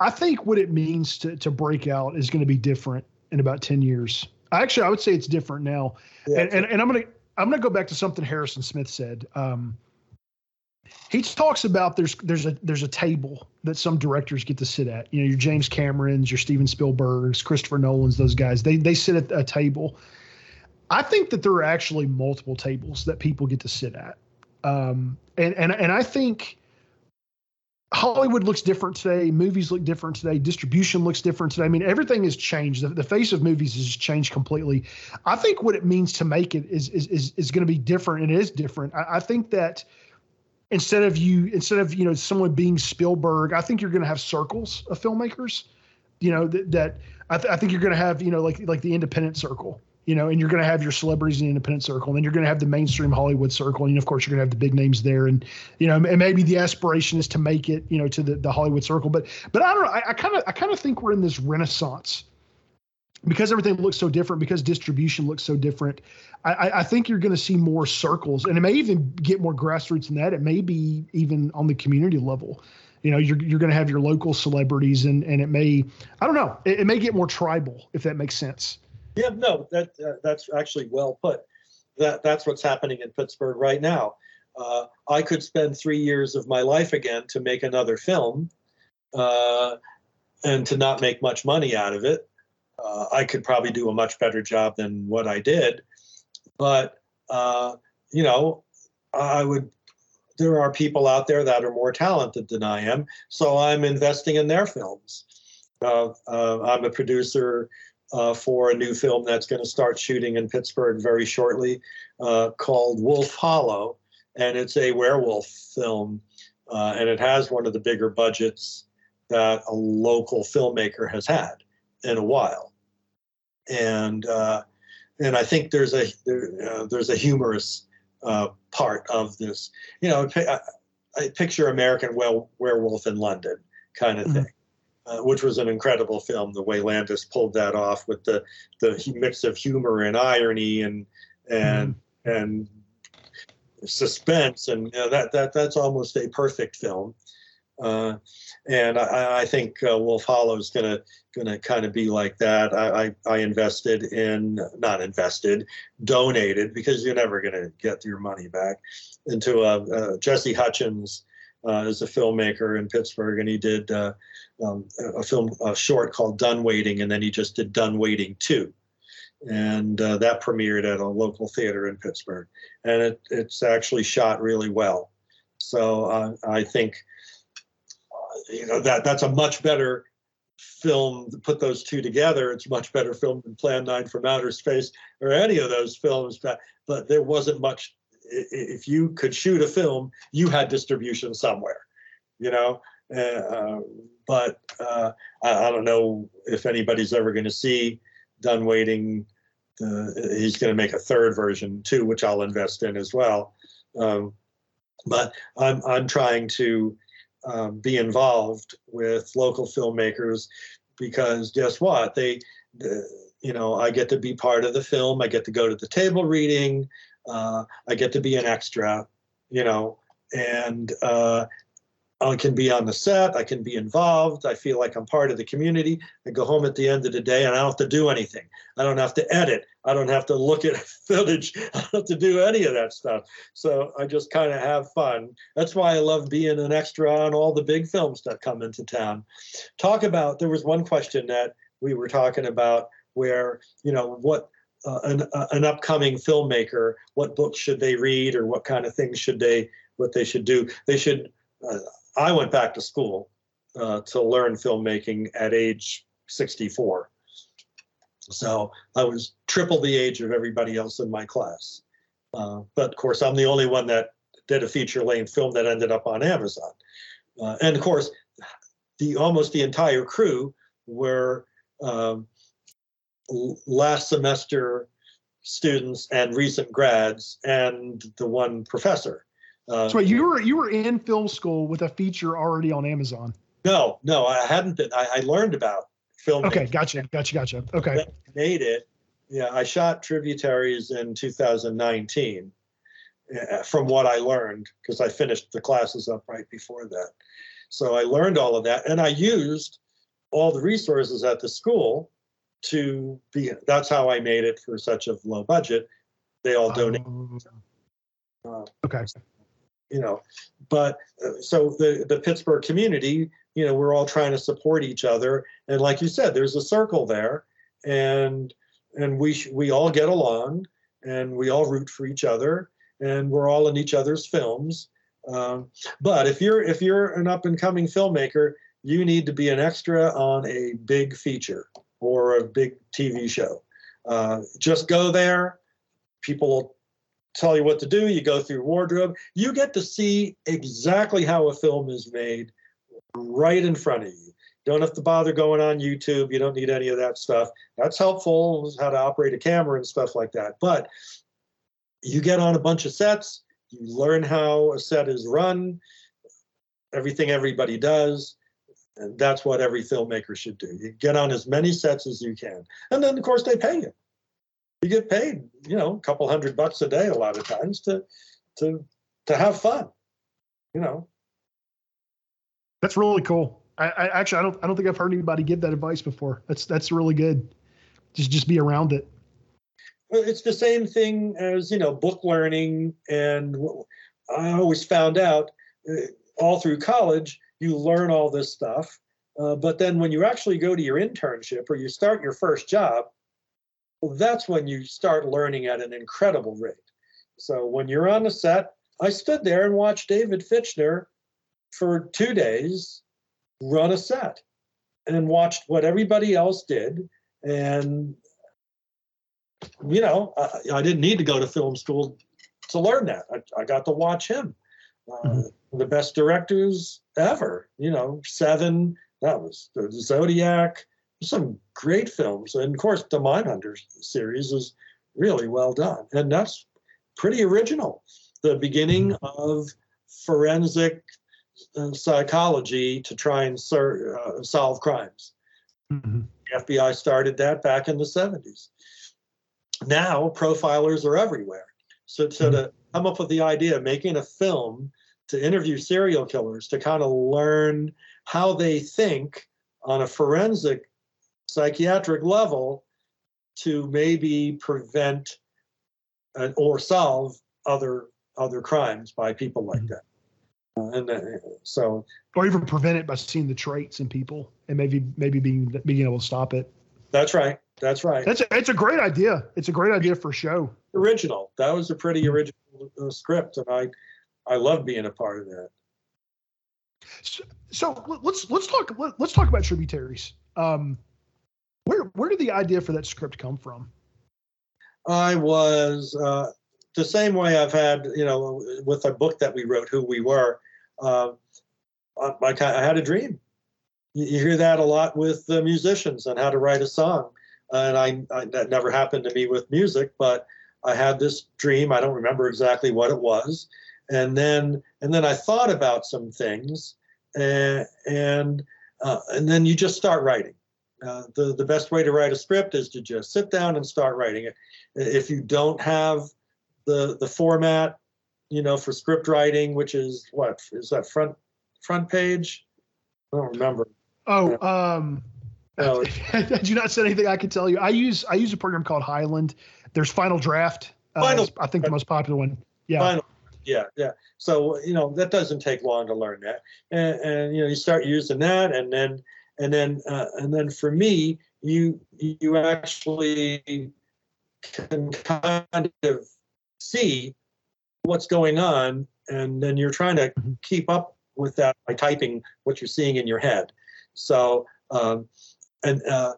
I think what it means to, to break out is going to be different in about ten years. Actually, I would say it's different now. Yeah. And, and and I'm going to I'm going to go back to something Harrison Smith said. Um, he talks about there's there's a there's a table that some directors get to sit at. You know, your James Camerons, your Steven Spielbergs, Christopher Nolans, those guys, they they sit at a table. I think that there are actually multiple tables that people get to sit at. Um, and, and, and I think Hollywood looks different today. Movies look different today. Distribution looks different today. I mean, everything has changed. The, the face of movies has changed completely. I think what it means to make it is, is, is, is going to be different, and it is different. I, I think that instead of you, instead of, you know, someone being Spielberg, I think you're going to have circles of filmmakers, you know, that, that I, th- I think you're going to have, you know, like, like the independent circle, you know, and you're going to have your celebrities in the independent circle, and then you're going to have the mainstream Hollywood circle. And of course you're going to have the big names there. And, you know, and maybe the aspiration is to make it, you know, to the, the Hollywood circle, but, but I don't know. I kind of, I kind of think we're in this renaissance because everything looks so different, because distribution looks so different. I, I think you're going to see more circles, and it may even get more grassroots than that. It may be even on the community level. You know, you're, you're going to have your local celebrities, and, and it may, I don't know, it, it may get more tribal, if that makes sense. Yeah, no, that uh, that's actually well put. That that's what's happening in Pittsburgh right now. Uh, I could spend three years of my life again to make another film, uh, and to not make much money out of it. Uh, I could probably do a much better job than what I did, but uh, you know, I would. There are people out there that are more talented than I am, so I'm investing in their films. Uh, uh, I'm a producer. Uh, for a new film that's going to start shooting in Pittsburgh very shortly, uh, called Wolf Hollow. And it's a werewolf film. Uh, and it has one of the bigger budgets that a local filmmaker has had in a while. And uh, and I think there's a there, uh, there's a humorous uh, part of this. You know, I, I picture American well, Werewolf in London kind of mm-hmm. thing. Uh, which was an incredible film, the way Landis pulled that off with the, the mix of humor and irony and and mm-hmm. and suspense, and you know, that that that's almost a perfect film. Uh, and I, I think uh, Wolf Hollow is gonna gonna kind of be like that. I, I I invested in not invested, donated, because you're never gonna get your money back, into a, a Jesse Hutchins. Uh, is a filmmaker in Pittsburgh, and he did uh, um, a film, a short called Done Waiting, and then he just did Done Waiting two, and uh, that premiered at a local theater in Pittsburgh, and it, it's actually shot really well. So uh, I think uh, you know that that's a much better film. Put those two together, it's a much better film than Plan nine from Outer Space or any of those films. But but there wasn't much. If you could shoot a film, you had distribution somewhere, you know, uh, but uh, I, I don't know if anybody's ever going to see Done Waiting. Uh, he's going to make a third version too, which I'll invest in as well. Um, but I'm, I'm trying to um, be involved with local filmmakers, because guess what? They, uh, you know, I get to be part of the film. I get to go to the table reading. Uh, I get to be an extra, you know, and uh, I can be on the set. I can be involved. I feel like I'm part of the community. I go home at the end of the day, and I don't have to do anything. I don't have to edit. I don't have to look at footage. I don't have to do any of that stuff. So I just kind of have fun. That's why I love being an extra on all the big films that come into town. Talk about, there was one question that we were talking about where, you know, what, Uh, an, uh, an upcoming filmmaker, what books should they read, or what kind of things should they, what they should do? They should, uh, I went back to school uh, to learn filmmaking at age sixty-four. So I was triple the age of everybody else in my class. Uh, but of course, I'm the only one that did a feature-length film that ended up on Amazon. Uh, and of course, the almost the entire crew were um, last semester students and recent grads and the one professor. Uh, so you were you were in film school with a feature already on Amazon? No, no, I hadn't been. I, I learned about film. Okay, gotcha, gotcha, gotcha. Okay. Made it. Yeah, I shot Tributaries in two thousand nineteen uh, from what I learned, because I finished the classes up right before that. So I learned all of that, and I used all the resources at the school to be, that's how I made it for such a low budget. They all donate. Um, uh, okay. You know, but uh, so the, the Pittsburgh community, you know, we're all trying to support each other. And like you said, there's a circle there, and, and we, sh- we all get along, and we all root for each other, and we're all in each other's films. Um, but if you're, if you're an up and coming filmmaker, you need to be an extra on a big feature or a big T V show. Uh, just go there. People tell you what to do. You go through wardrobe. You get to see exactly how a film is made right in front of you. You don't have to bother going on YouTube. You don't need any of that stuff. That's helpful, how to operate a camera and stuff like that. But you get on a bunch of sets. You learn how a set is run, everything everybody does. And that's what every filmmaker should do. You get on as many sets as you can. And then, of course, they pay you. You get paid, you know, a couple hundred bucks a day a lot of times to to to have fun, you know. That's really cool. I, I actually I don't I don't think I've heard anybody give that advice before. That's that's really good. Just just be around it. Well, it's the same thing as, you know, book learning, and I always found out uh, all through college you learn all this stuff, uh, but then when you actually go to your internship or you start your first job, well, that's when you start learning at an incredible rate. So when you're on the set, I stood there and watched David Fincher for two days run a set and watched what everybody else did. And, you know, I, I didn't need to go to film school to learn that. I, I got to watch him. Uh, mm-hmm. The best directors ever, you know, Seven, that was the Zodiac, some great films. And of course, the Mindhunter series is really well done. And that's pretty original. The beginning of forensic uh, psychology to try and ser- uh, solve crimes. Mm-hmm. The F B I started that back in the seventies. Now, profilers are everywhere. So, so mm-hmm. to come up with the idea of making a film to interview serial killers, to kind of learn how they think on a forensic psychiatric level to maybe prevent an, or solve other other crimes by people like that. Uh, and uh, so, or even prevent it by seeing the traits in people and maybe maybe being being able to stop it. That's right. That's right. That's a, it's a great idea. It's a great idea for a show. Original. That was a pretty original uh, script, and I I love being a part of that. So, so let's let's talk let, let's talk about Tributaries. Um, Where where did the idea for that script come from? I was uh, the same way I've had, you know, with a book that we wrote, Who We Were. Uh, I, I had a dream. You hear that a lot with the musicians on how to write a song, and I, I that never happened to me with music. But I had this dream. I don't remember exactly what it was, and then and then I thought about some things, and and uh, and then you just start writing. Uh, the, the best way to write a script is to just sit down and start writing it. If you don't have the the format, you know, for script writing, which is what is that front front page? I don't remember. Oh, um, no. Had you not said anything, I could tell you. I use I use a program called Highland. There's Final Draft. Uh, Final, I think the most popular one. Yeah. Final, yeah, yeah. So you know that doesn't take long to learn that, and, and you know you start using that, and then. And then, uh, and then for me, you you actually can kind of see what's going on, and then you're trying to keep up with that by typing what you're seeing in your head. So, um, and uh,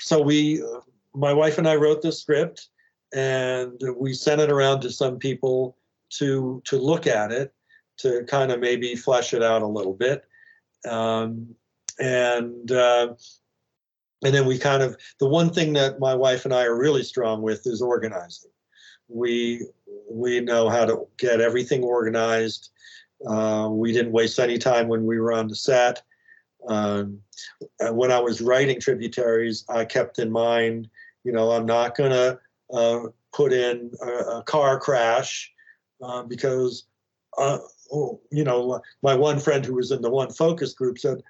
so we, uh, my wife and I wrote this script, and we sent it around to some people to to look at it, to kind of maybe flesh it out a little bit. Um, And uh, and then we kind of, the one thing that my wife and I are really strong with is organizing. We we know how to get everything organized. Uh, we didn't waste any time when we were on the set. Um, when I was writing Tributaries, I kept in mind, you know, I'm not going to uh, put in a, a car crash uh, because, uh, oh, you know, my one friend who was in the one focus group said,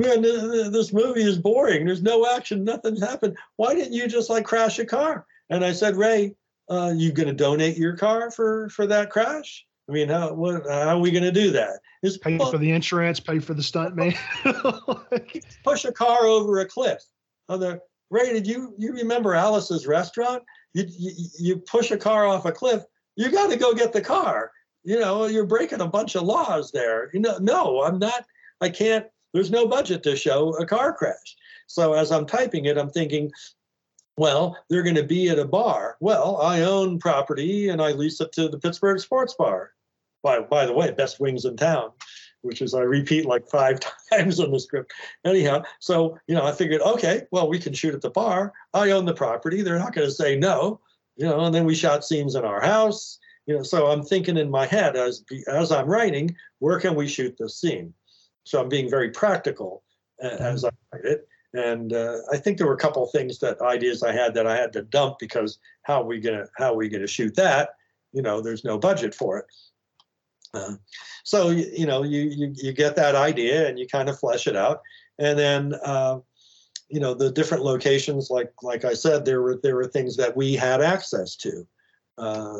"Man, this movie is boring. There's no action. Nothing's happened. Why didn't you just like crash a car?" And I said, "Ray, uh, you going to donate your car for, for that crash? I mean, how what, how are we going to do that? Just pay for the insurance, pay for the stunt man. Push a car over a cliff. Other Ray, did you you remember Alice's restaurant? You you, you push a car off a cliff. You got to go get the car. You know, you're breaking a bunch of laws there. You know, no, I'm not. I can't." There's no budget to show a car crash. So as I'm typing it, I'm thinking, Well, they're going to be at a bar. Well, I own property and I lease it to the Pittsburgh Sports Bar. By, by the way, best wings in town, which is I repeat like five times on the script. Anyhow, so, you know, I figured, okay, well, we can shoot at the bar. I own the property. They're not going to say no. You know, and then we shot scenes in our house. You know, so I'm thinking in my head as as I'm writing, where can we shoot this scene? So I'm being very practical mm-hmm. as I write it. And uh, I think there were a couple of things that ideas I had that I had to dump because how are we gonna how are we gonna shoot that? You know, there's no budget for it. Uh, so you, you know, you, you you get that idea and you kind of flesh it out, and then uh, you know the different locations. Like like I said, there were there were things that we had access to, uh,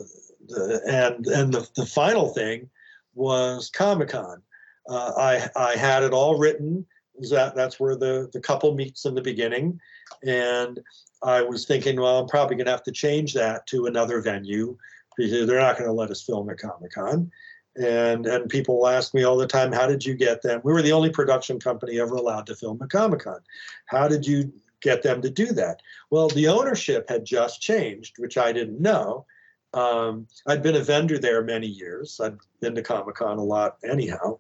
the, and and the the final thing was Comic-Con. Uh, I I had it all written. That that's where the, the couple meets in the beginning. And I was thinking, well, I'm probably going to have to change that to another venue because they're not going to let us film at Comic-Con. And and people ask me all the time, how did you get them? We were the only production company ever allowed to film at Comic-Con. How did you get them to do that? Well, the ownership had just changed, which I didn't know. Um, I'd been a vendor there many years. I'd been to Comic-Con a lot anyhow.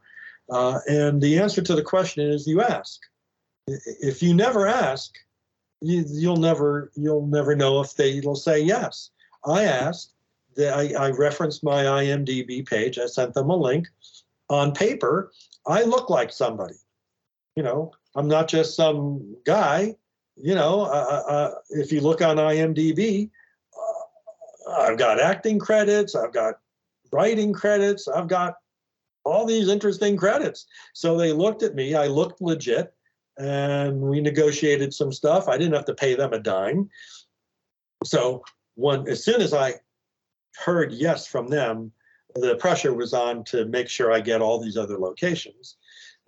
Uh, and the answer to the question is you ask. If you never ask, you, you'll never you'll never know if they will say yes. I asked. The, I, I referenced my I M D B page. I sent them a link. On paper, I look like somebody. You know, I'm not just some guy. You know, uh, uh, if you look on I M D B, uh, I've got acting credits. I've got writing credits. I've got all these interesting credits. So they looked at me, I looked legit, and we negotiated some stuff. I didn't have to pay them a dime. So when, as soon as I heard yes from them, the pressure was on to make sure I get all these other locations.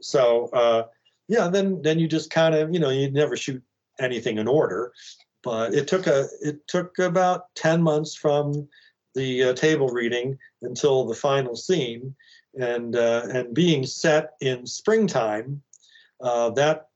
So uh, yeah, then then you just kind of, you know, you never shoot anything in order, but it took a it took about ten months from the uh, table reading until the final scene. And uh, and being set in springtime, uh, that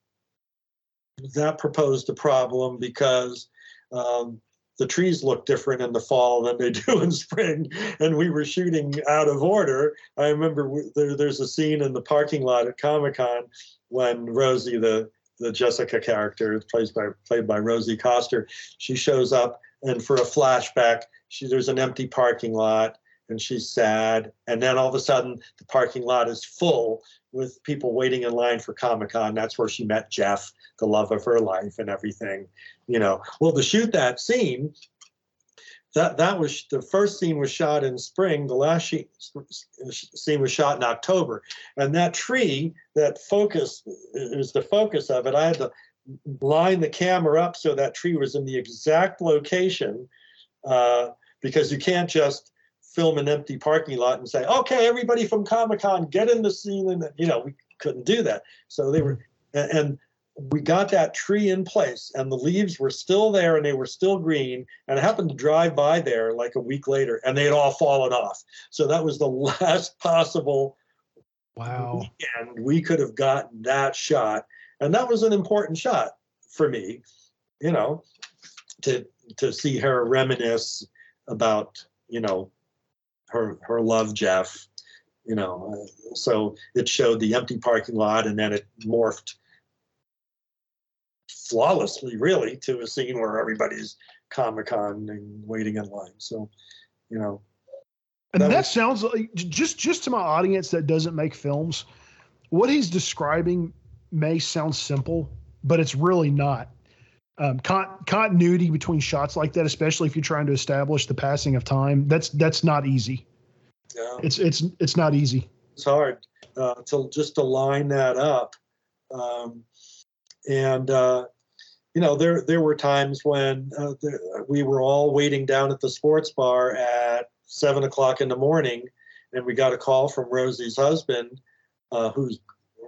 that proposed a problem because um, the trees look different in the fall than they do in spring, and we were shooting out of order. I remember we, there, there's a scene in the parking lot at Comic-Con when Rosie, the the Jessica character, plays by played by Rosie Coster, she shows up, and for a flashback, she there's an empty parking lot. And she's sad. And then all of a sudden, the parking lot is full with people waiting in line for Comic-Con. That's where she met Jeff, the love of her life and everything, you know. Well, to shoot that scene, that that was the first scene was shot in spring. The last she, scene was shot in October. And that tree, that focus is the focus of it. I had to line the camera up so that tree was in the exact location uh, because you can't just film an empty parking lot and say, okay, everybody from Comic-Con, get in the scene. And, you know, we couldn't do that. So they were, and we got that tree in place and the leaves were still there and they were still green. And I happened to drive by there like a week later and they had all fallen off. So that was the last possible wow. weekend we could have gotten that shot. And that was an important shot for me, you know, to, to see her reminisce about, you know, her her love, Jeff, you know, so it showed the empty parking lot and then it morphed flawlessly, really, to a scene where everybody's Comic-Con and waiting in line. So, you know. And that, that was, sounds like, just, just to my audience that doesn't make films, what he's describing may sound simple, but it's really not. Um, con- continuity between shots like that, especially if you're trying to establish the passing of time, that's that's not easy. Yeah. It's it's it's not easy. It's hard uh, to just to line that up, um, and uh, you know there there were times when uh, there, we were all waiting down at the sports bar at seven o'clock in the morning, and we got a call from Rosie's husband, uh, who's.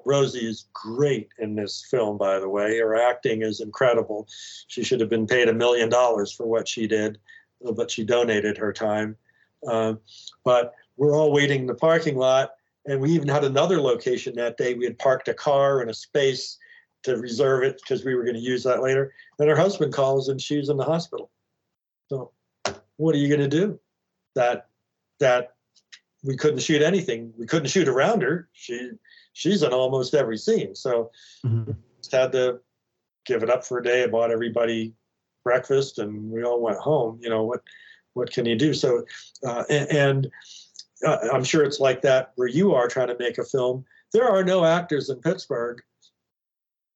Rosie is great in this film, by the way. Her acting is incredible. She should have been paid a million dollars for what she did, but she donated her time. Uh, but we're all waiting in the parking lot, and we even had another location that day. We had parked a car in a space to reserve it because we were going to use that later. Then her husband calls and she's in the hospital. So what are you going to do? That that we couldn't shoot anything. We couldn't shoot around her. She she's in almost every scene. So mm-hmm. just had to give it up for a day. I bought everybody breakfast and we all went home. You know, what what can you do? So uh, and, and uh, I'm sure it's like that where you are trying to make a film. There are no actors in Pittsburgh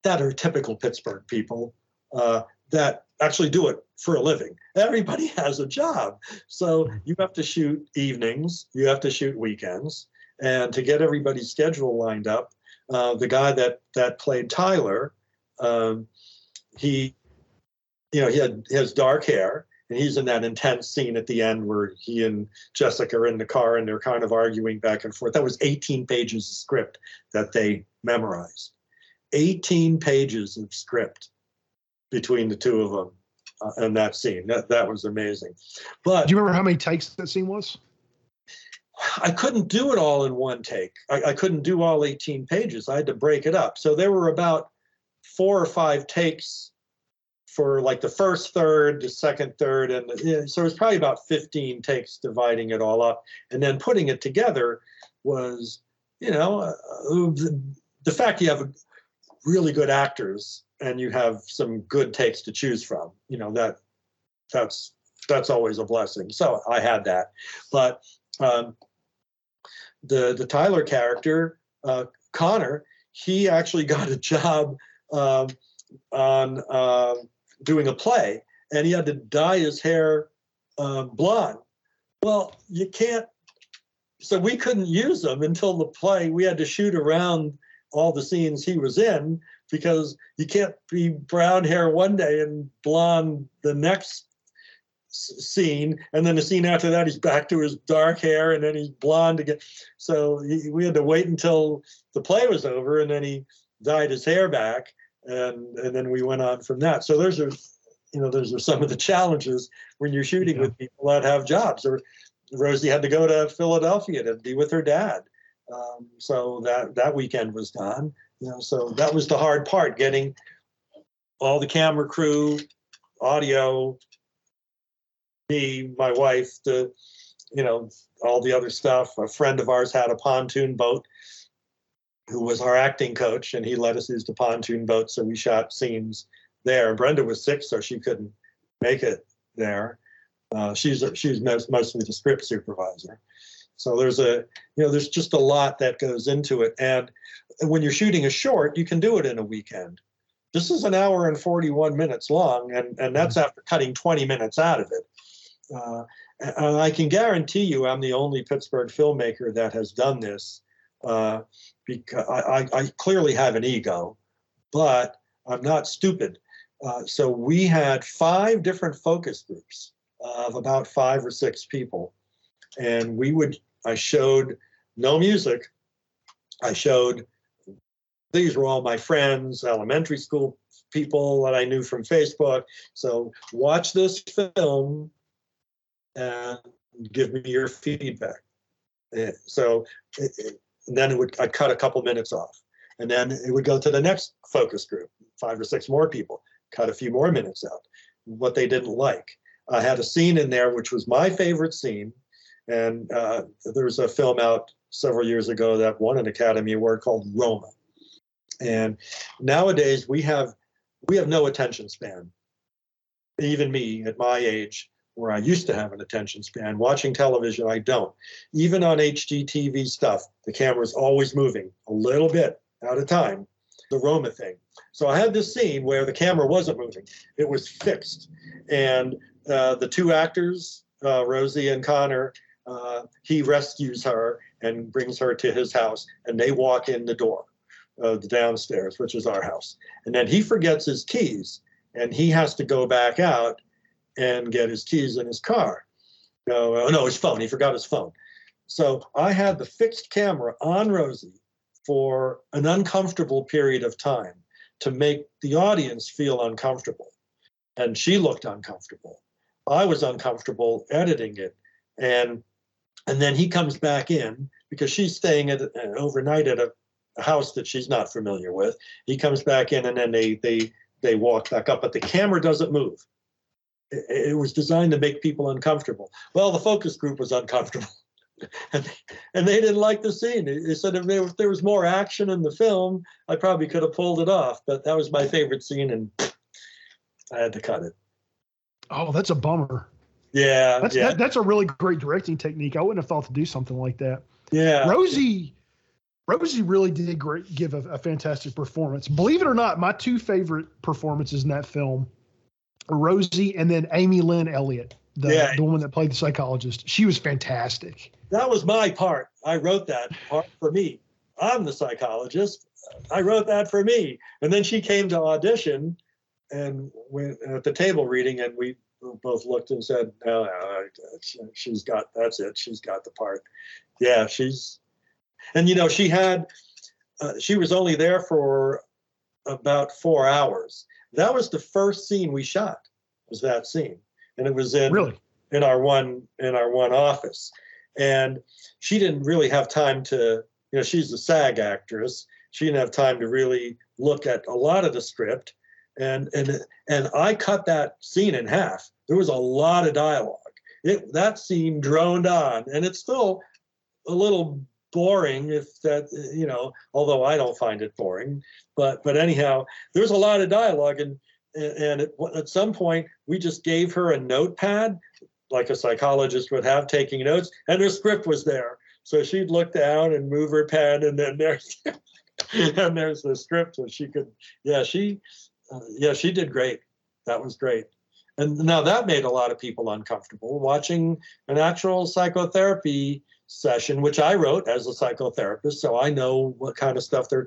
that are typical Pittsburgh people uh, that actually do it for a living. Everybody has a job. So you have to shoot evenings, you have to shoot weekends, and to get everybody's schedule lined up, uh, the guy that, that played Tyler, um, he, you know, he had he has dark hair, and he's in that intense scene at the end where he and Jessica are in the car and they're kind of arguing back and forth. That was eighteen pages of script that they memorized. eighteen pages of script between the two of them uh, in that scene. That that was amazing. But do you remember how many takes that scene was? I couldn't do it all in one take. I, I couldn't do all eighteen pages. I had to break it up. So there were about four or five takes for like the first third, the second third, and the, so it was probably about fifteen takes dividing it all up. And then putting it together was, you know, uh, the, the fact you have a, really good actors and you have some good takes to choose from, you know, that that's that's always a blessing. So I had that. But um, the the Tyler character, uh, Connor, he actually got a job um, on uh, doing a play, and he had to dye his hair uh, blonde. Well, you can't. So we couldn't use him until the play. We had to shoot around all the scenes he was in, because you can't be brown hair one day and blonde the next s- scene. And then the scene after that, he's back to his dark hair and then he's blonde again. So he, we had to wait until the play was over and then he dyed his hair back. And, and then we went on from that. So those are, you know, those are some of the challenges when you're shooting yeah. with people that have jobs. Or Rosie had to go to Philadelphia to be with her dad. Um, so that, that weekend was gone, you know, so that was the hard part, getting all the camera crew, audio, me, my wife, the, you know, all the other stuff. A friend of ours had a pontoon boat who was our acting coach, and he let us use the pontoon boat. So we shot scenes there. Brenda was sick, so she couldn't make it there. Uh, she's, she's most, mostly the script supervisor. So there's a, you know, there's just a lot that goes into it. And when you're shooting a short, you can do it in a weekend. This is an hour and forty-one minutes long, and, and that's after cutting twenty minutes out of it. Uh, and I can guarantee you I'm the only Pittsburgh filmmaker that has done this, uh, because I, I, I clearly have an ego, but I'm not stupid. Uh, so we had five different focus groups of about five or six people. And we would, I showed no music. I showed, these were all my friends, elementary school people that I knew from Facebook. So watch this film and give me your feedback. And so it, it, and then it would, I'd cut a couple minutes off. And then it would go to the next focus group, five or six more people, cut a few more minutes out, what they didn't like. I had a scene in there, which was my favorite scene. And uh, there was a film out several years ago that won an Academy Award called Roma. And nowadays we have we have no attention span. Even me at my age, where I used to have an attention span, watching television, I don't. Even on H G T V stuff, the camera's always moving a little bit at a time, the Roma thing. So I had this scene where the camera wasn't moving. It was fixed. And uh, the two actors, uh, Rosie and Connor, Uh, he rescues her and brings her to his house, and they walk in the door of the downstairs, which is our house. And then he forgets his keys, and he has to go back out and get his keys in his car. Uh, no, his phone. He forgot his phone. So I had the fixed camera on Rosie for an uncomfortable period of time to make the audience feel uncomfortable. And she looked uncomfortable. I was uncomfortable editing it. And And then he comes back in because she's staying at an overnight at a a house that she's not familiar with. He comes back in, and then they they they walk back up, but the camera doesn't move. It, it was designed to make people uncomfortable. Well, the focus group was uncomfortable, and they, and they didn't like the scene. They said if there, if there was more action in the film, I probably could have pulled it off, but that was my favorite scene, and I had to cut it. Oh, that's a bummer. Yeah, that's yeah. That, that's a really great directing technique. I wouldn't have thought to do something like that. Yeah, Rosie, Rosie really did great, give a, a fantastic performance. Believe it or not, my two favorite performances in that film are Rosie and then Amy Lynn Elliott, the, yeah. the woman that played the psychologist. She was fantastic. That was my part. I wrote that part for me. I'm the psychologist. I wrote that for me. And then she came to audition, and went at the table reading, and we both looked and said, oh, she's got, that's it. She's got the part. Yeah, she's, and you know, she had, uh, she was only there for about four hours. That was the first scene we shot, was that scene. And it was in, really? in our one, in our one office. And she didn't really have time to, you know, she's a SAG actress. She didn't have time to really look at a lot of the script. And and and I cut that scene in half. There was a lot of dialogue. It, that scene droned on, and it's still a little boring, if that, you know, although I don't find it boring. But but anyhow, there was a lot of dialogue, and and it, at some point we just gave her a notepad, like a psychologist would have, taking notes, and her script was there. So she'd look down and move her pen, and then there's and there's the script, so she could, yeah, she. Uh, yeah, she did great. That was great. And now that made a lot of people uncomfortable, watching an actual psychotherapy session, which I wrote as a psychotherapist, so I know what kind of stuff they're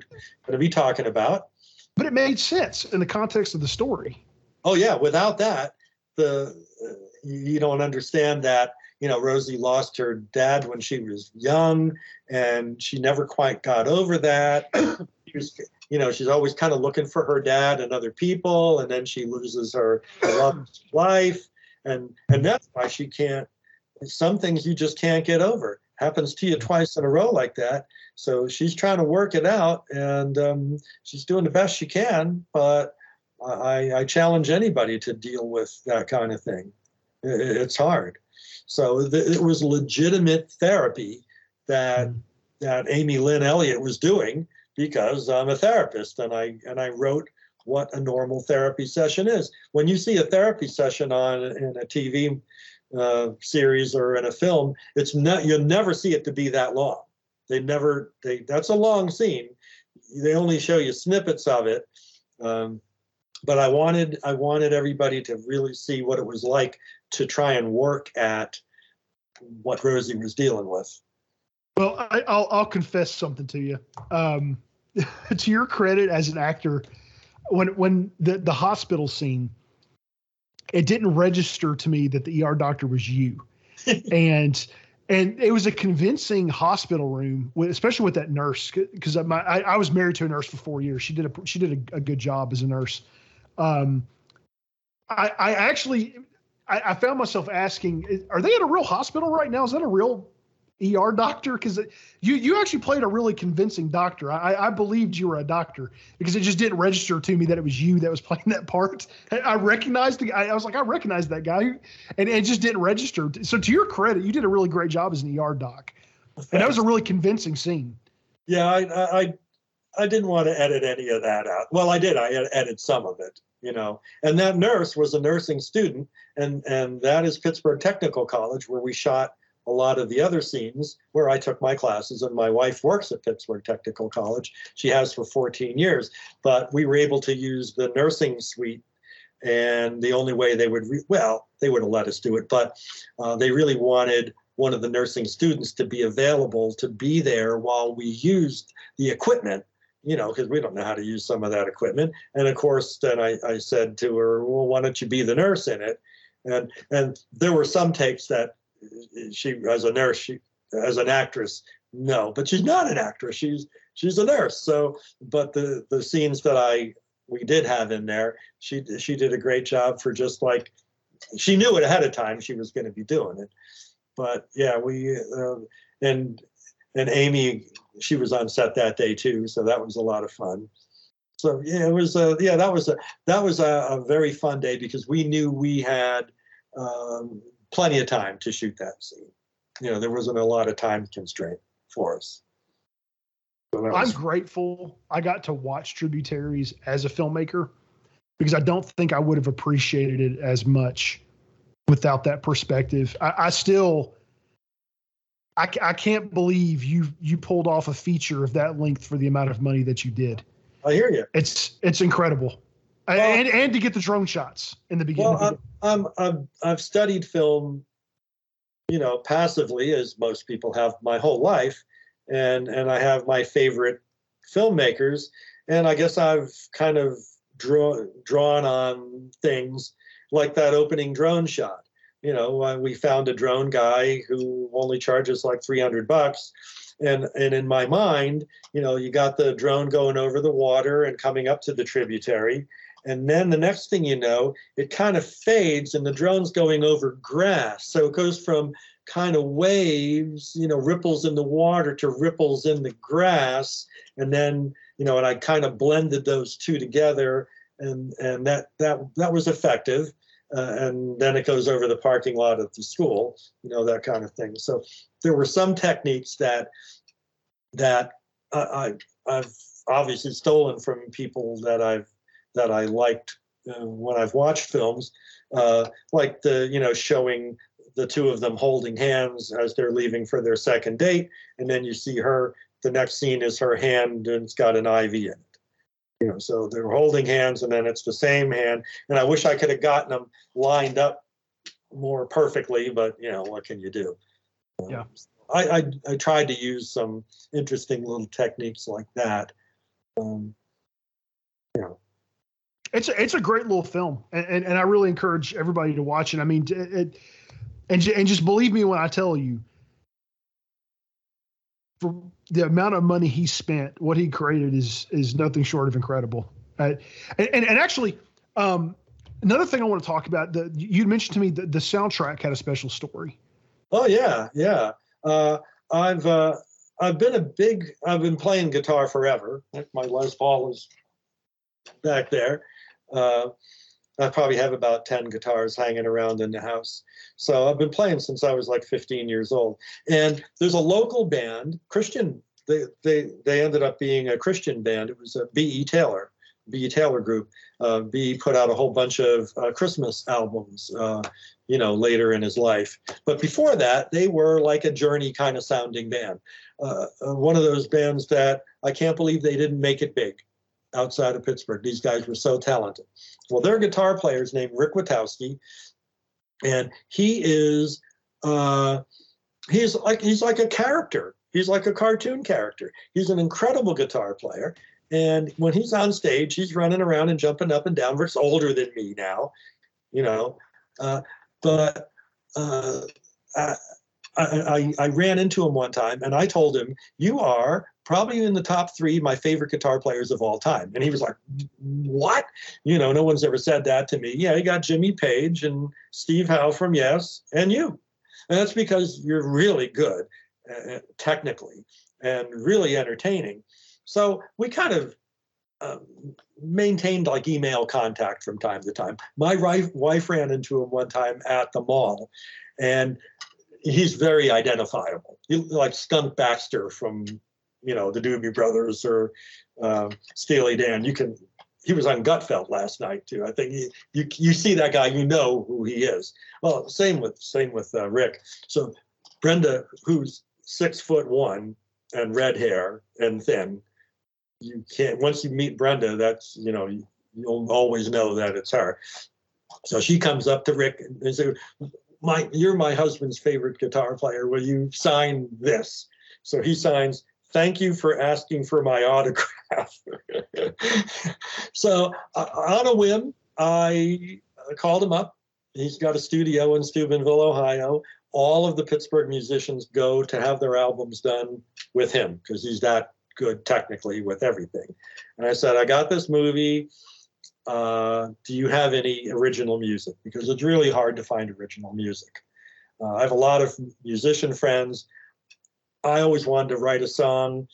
going to be talking about. But it made sense in the context of the story. Oh, yeah. Without that, the uh, you don't understand that, you know, Rosie lost her dad when she was young, and she never quite got over that. She was... You know, she's always kind of looking for her dad and other people, and then she loses her loved life, and and that's why she can't. Some things you just can't get over. Happens to you twice in a row like that. So she's trying to work it out, and um, she's doing the best she can. But I, I challenge anybody to deal with that kind of thing. It, it's hard. So th- it was legitimate therapy that that Amy Lynn Elliott was doing. Because I'm a therapist, and I and I wrote what a normal therapy session is. When you see a therapy session on in a T V uh, series or in a film, it's not, you'll never see it to be that long. They never they that's a long scene. They only show you snippets of it. Um, but I wanted I wanted everybody to really see what it was like to try and work at what Rosie was dealing with. Well, I, I'll I'll confess something to you. Um, to your credit as an actor, when when the, the hospital scene, it didn't register to me that the E R doctor was you, and and it was a convincing hospital room, with, especially with that nurse, because my I, I was married to a nurse for four years. She did a she did a, a good job as a nurse. Um, I I actually I, I found myself asking, are they at a real hospital right now? Is that a real E R doctor? Because you you actually played a really convincing doctor. I, I believed you were a doctor, because it just didn't register to me that it was you that was playing that part. I recognized the I was like, I recognized that guy, and it just didn't register. So to your credit, you did a really great job as an E R doc. Thanks. And that was a really convincing scene. Yeah, I I I didn't want to edit any of that out. Well, I did. I edited some of it, you know. And that nurse was a nursing student, and and that is Pittsburgh Technical College, where we shot a lot of the other scenes, where I took my classes, and my wife works at Pittsburgh Technical College. She has for fourteen years, but we were able to use the nursing suite, and the only way they would, re- well, they would have let us do it, but uh, they really wanted one of the nursing students to be available to be there while we used the equipment, you know, because we don't know how to use some of that equipment. And of course, then I, I said to her, well, why don't you be the nurse in it? And and there were some takes that she, as a nurse, she, as an actress, no, but she's not an actress. She's she's a nurse. So, but the, the scenes that I we did have in there, she she did a great job for just like she knew it ahead of time she was going to be doing it. But yeah, we uh, and and Amy she was on set that day too, so that was a lot of fun. So yeah, it was a, yeah that was a that was a, a very fun day because we knew we had um, plenty of time to shoot that scene. You know, there wasn't a lot of time constraint for us. So that was I'm grateful I got to watch Tributaries as a filmmaker, because I don't think I would have appreciated it as much without that perspective. I, I still, I, I can't believe you you pulled off a feature of that length for the amount of money that you did. I hear you. It's it's incredible, well, and and to get the drone shots in the beginning. Well, I'm, I'm I've I've studied film, you know, passively, as most people have, my whole life, and and I have my favorite filmmakers, and I guess I've kind of draw, drawn on things like that opening drone shot. You know, uh, we found a drone guy who only charges like three hundred bucks. And and in my mind, you know, you got the drone going over the water and coming up to the tributary. And then the next thing you know, it kind of fades and the drone's going over grass. So it goes from kind of waves, you know, ripples in the water to ripples in the grass. And then, you know, and I kind of blended those two together. And and that that that was effective. Uh, and then it goes over the parking lot of the school, you know, that kind of thing. So there were some techniques that that I, I, I've obviously stolen from people that I've that I liked uh, when I've watched films, uh, like the you know showing the two of them holding hands as they're leaving for their second date, and then you see her. The next scene is her hand, and it's got an I V in it. You know, so they're holding hands, and then it's the same hand. And I wish I could have gotten them lined up more perfectly, but you know, what can you do? Um, yeah, I, I I tried to use some interesting little techniques like that. Um, you know, it's a, it's a great little film, and, and and I really encourage everybody to watch it. I mean, it, it and and just believe me when I tell you, for the amount of money he spent, what he created is is nothing short of incredible. Uh, and, and and actually, um, another thing I want to talk about, the, you mentioned to me that the soundtrack had a special story. Oh yeah, yeah. Uh, I've uh, I've been a big I've been playing guitar forever. My Les Paul is back there. Uh, I probably have about ten guitars hanging around in the house. So I've been playing since I was like fifteen years old. And there's a local band, Christian, they they, they ended up being a Christian band. It was a B E. Taylor, B E. Taylor group. Uh, B E put out a whole bunch of uh, Christmas albums, uh, you know, later in his life. But before that, they were like a Journey kind of sounding band. Uh, one of those bands that I can't believe they didn't make it big outside of Pittsburgh. These guys were so talented. Well, their guitar player is named Rick Witkowski, and he is uh, he's like he's like a character. He's like a cartoon character. He's an incredible guitar player, and when he's on stage, he's running around and jumping up and down. Rick's older than me now, you know, uh, but uh, I, I, I ran into him one time, and I told him, "You are probably in the top three my favorite guitar players of all time." And he was like, "What? You know, no one's ever said that to me." Yeah, you got Jimmy Page and Steve Howe from Yes, and you. And that's because you're really good uh, technically and really entertaining. So we kind of um, maintained like email contact from time to time. My wife ran into him one time at the mall, and he's very identifiable. He looked like Skunk Baxter from, you know, the Doobie Brothers or uh, Steely Dan. You can, he was on Gutfeld last night too. I think he, you you see that guy, you know who he is. Well, same with same with uh, Rick. So Brenda, who's six foot one and red hair and thin, you can't. Once you meet Brenda, that's you know you, you'll always know that it's her. So she comes up to Rick and says, "My, you're my husband's favorite guitar player. Will you sign this?" So he signs, "Thank you for asking for my autograph." So uh, on a whim, I called him up. He's got a studio in Steubenville, Ohio. All of the Pittsburgh musicians go to have their albums done with him because he's that good technically with everything. And I said, "I got this movie. Uh, do you have any original music? Because it's really hard to find original music. Uh, I have a lot of musician friends. I always wanted to write a song,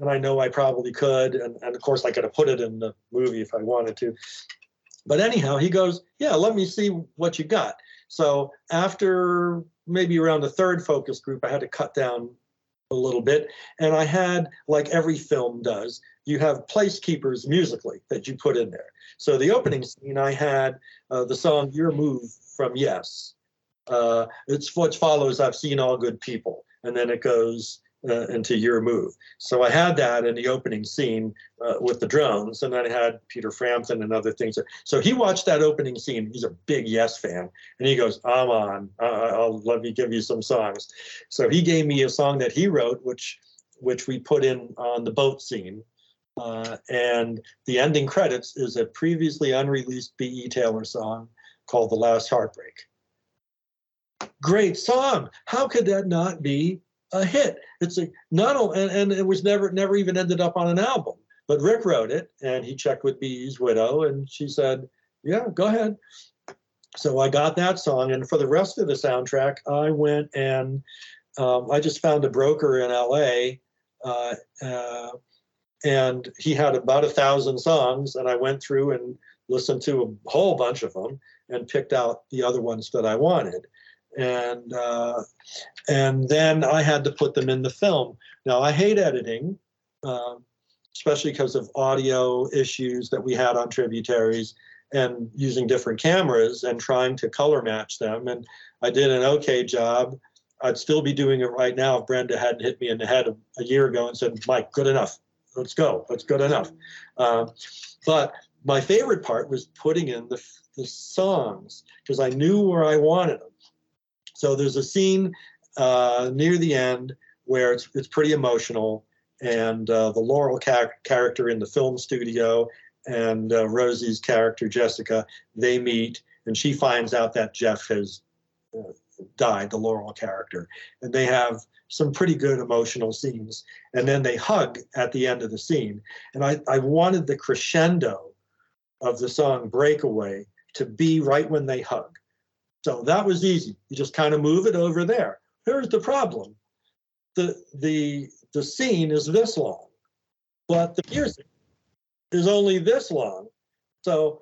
and I know I probably could. And, and of course, I could have put it in the movie if I wanted to. But anyhow, he goes, yeah, let me see what you got. So after maybe around the third focus group, I had to cut down a little bit. And I had, like every film does, you have placekeepers musically that you put in there. So the opening scene, I had uh, the song Your Move from Yes. Uh, it's what follows, I've seen all good people. And then it goes uh, into Your Move. So I had that in the opening scene uh, with the drones. And then I had Peter Frampton and other things. So he watched that opening scene. He's a big Yes fan. And he goes, I'm on. I'll, I'll let me give you some songs. So he gave me a song that he wrote, which which we put in on the boat scene. Uh, and the ending credits is a previously unreleased B E. Taylor song called The Last Heartbreak. Great song. How could that not be a hit? It's a not only, and, and it was never, never even ended up on an album, but Rick wrote it and he checked with B E's widow and she said, yeah, go ahead. So I got that song. And for the rest of the soundtrack, I went and um, I just found a broker in L A uh, uh, and he had about a thousand songs, and I went through and listened to a whole bunch of them and picked out the other ones that I wanted. And uh, and then I had to put them in the film. Now, I hate editing, uh, especially because of audio issues that we had on Tributaries and using different cameras and trying to color match them. And I did an okay job. I'd still be doing it right now if Brenda hadn't hit me in the head a year ago and said, Mike, good enough. Let's go. That's good enough. Uh, but my favorite part was putting in the, the songs because I knew where I wanted them. So there's a scene uh, near the end where it's it's pretty emotional, and uh, the Laurel char- character in the film studio and uh, Rosie's character, Jessica, they meet, and she finds out that Jeff has uh, died, the Laurel character. And they have some pretty good emotional scenes, and then they hug at the end of the scene. And I, I wanted the crescendo of the song Breakaway to be right when they hug. So that was easy. You just kind of move it over there. Here's the problem. The the the scene is this long, but the music is only this long. So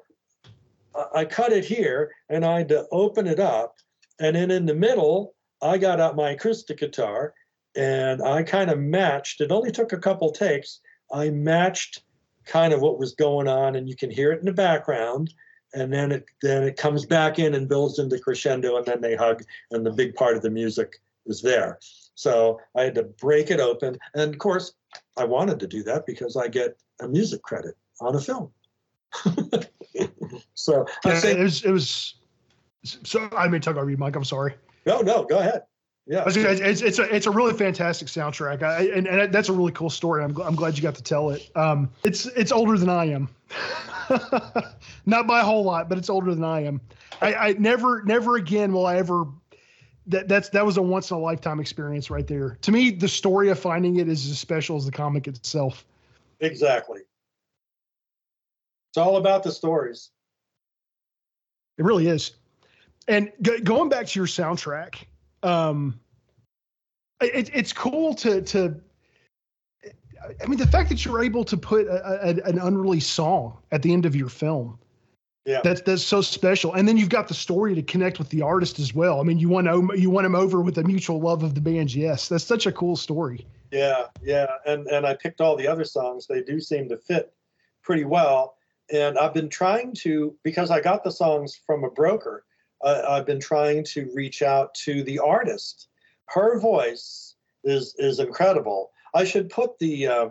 I cut it here and I had to open it up. And then in the middle, I got out my acoustic guitar and I kind of matched. It only took a couple takes. I matched kind of what was going on, and you can hear it in the background. And then it then it comes back in and builds into crescendo, and then they hug, and the big part of the music is there. So I had to break it open. And of course, I wanted to do that because I get a music credit on a film. So I say, it was, it was, so I may talk over you, Mike. I'm sorry. No, no, go ahead. Yeah, it's it's a it's a really fantastic soundtrack, I, and and that's a really cool story. I'm I'm glad you got to tell it. Um, it's it's older than I am, not by a whole lot, but it's older than I am. I, I never never again will I ever. That that's that was a once in a lifetime experience right there. To me, the story of finding it is as special as the comic itself. Exactly. It's all about the stories. It really is. And g- going back to your soundtrack. Um, it, it's cool to, to, I mean, the fact that you're able to put a, a, an unreleased song at the end of your film, yeah, that's, that's so special. And then you've got the story to connect with the artist as well. I mean, you won, you won him over with a mutual love of the band. Yes. That's such a cool story. Yeah. Yeah. And, and I picked all the other songs. They do seem to fit pretty well. And I've been trying to, because I got the songs from a broker, Uh, I've been trying to reach out to the artist. Her voice is is incredible. I should put the uh,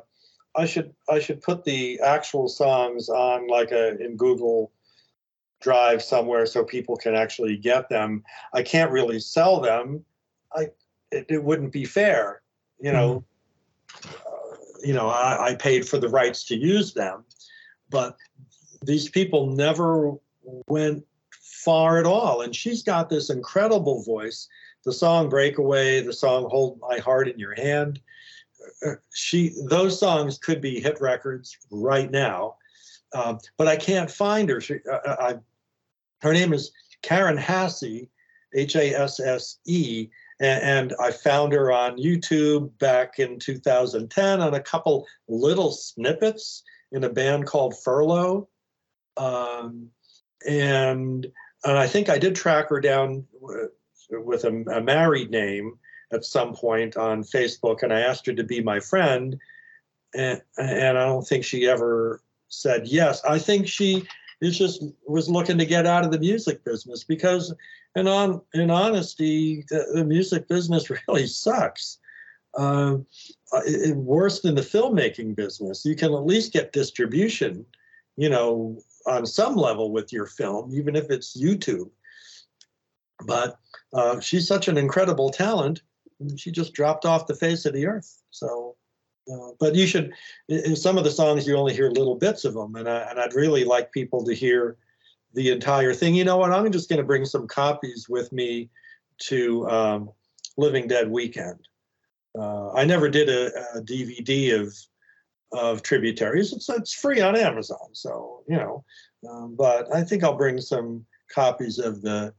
I should I should put the actual songs on like a in Google Drive somewhere so people can actually get them. I can't really sell them. I it, it wouldn't be fair, you know. Uh, you know, I, I paid for the rights to use them, but these people never went far at all. And she's got this incredible voice, the song Breakaway, the song Hold My Heart in Your Hand. She, those songs could be hit records right now, um, but I can't find her. She, uh, I, her name is Karen Hasse, H A S S E, And I found her on YouTube back in two thousand ten on a couple little snippets in a band called Furlough. Um, and, and I think I did track her down with a, a married name at some point on Facebook, and I asked her to be my friend. And, and I don't think she ever said yes. I think she is just was looking to get out of the music business because, in, on, in honesty, the, the music business really sucks. Uh, it, worse than the filmmaking business. You can at least get distribution, you know, on some level with your film, even if it's YouTube. But uh, she's such an incredible talent. She just dropped off the face of the earth. So. Uh, but you should, in some of the songs, you only hear little bits of them. And, I, and I'd really like people to hear the entire thing. You know what? I'm just going to bring some copies with me to um, Living Dead Weekend. Uh, I never did a, a D V D of of Tributaries. It's, it's free on Amazon. So, you know, um, but I think I'll bring some copies of the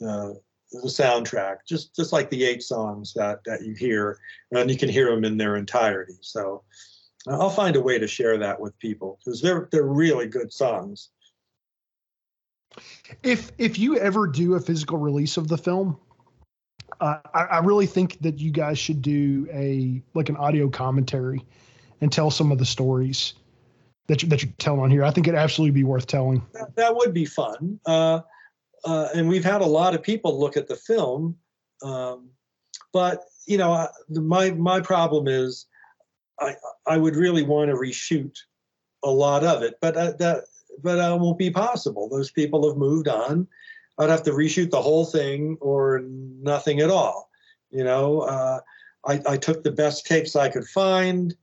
the the soundtrack, just just like the eight songs that, that you hear, and you can hear them in their entirety. So I'll find a way to share that with people because they're they're really good songs. If if you ever do a physical release of the film, uh, I, I really think that you guys should do a like an audio commentary and tell some of the stories that you, that you're telling on here. I think it'd absolutely be worth telling. That, that would be fun. Uh, Uh, and we've had a lot of people look at the film, um, but you know, I, my my problem is, I I would really want to reshoot a lot of it, but I, that but that won't be possible. Those people have moved on. I'd have to reshoot the whole thing or nothing at all. You know, uh, I I took the best tapes I could find.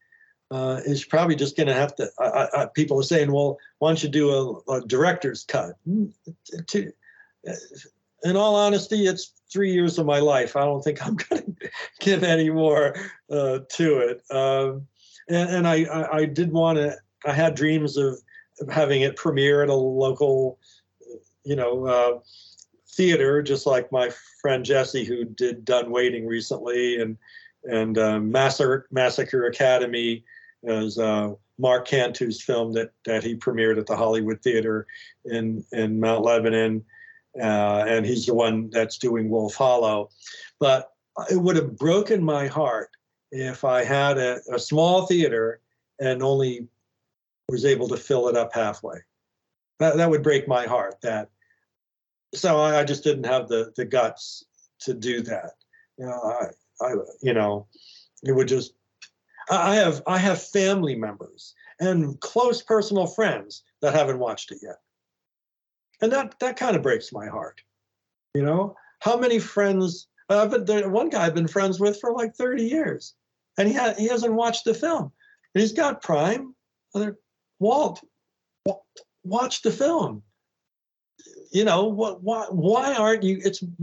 Uh, it's probably just going to have to. I, I, people are saying, well, why don't you do a, a director's cut? To, In all honesty, it's three years of my life. I don't think I'm going to give any more uh, to it. Um, and and I, I, I did want to, I had dreams of having it premiere at a local, you know, uh, theater, just like my friend Jesse, who did Done Waiting recently, and and uh, Massacre, Massacre Academy as uh Mark Cantu's film that, that he premiered at the Hollywood Theater in, in Mount Lebanon. Uh, and he's the one that's doing Wolf Hollow. But it would have broken my heart if I had a, a small theater and only was able to fill it up halfway. That that would break my heart. That so I, I just didn't have the, the guts to do that. You know, I, I you know it would just. I have I have family members and close personal friends that haven't watched it yet. And that, that kind of breaks my heart, you know. How many friends? Uh, but there, one guy I've been friends with for like thirty years, and he ha- he hasn't watched the film. And he's got Prime. Other Walt, Walt, watch the film. You know what? Why? Why aren't you? It's an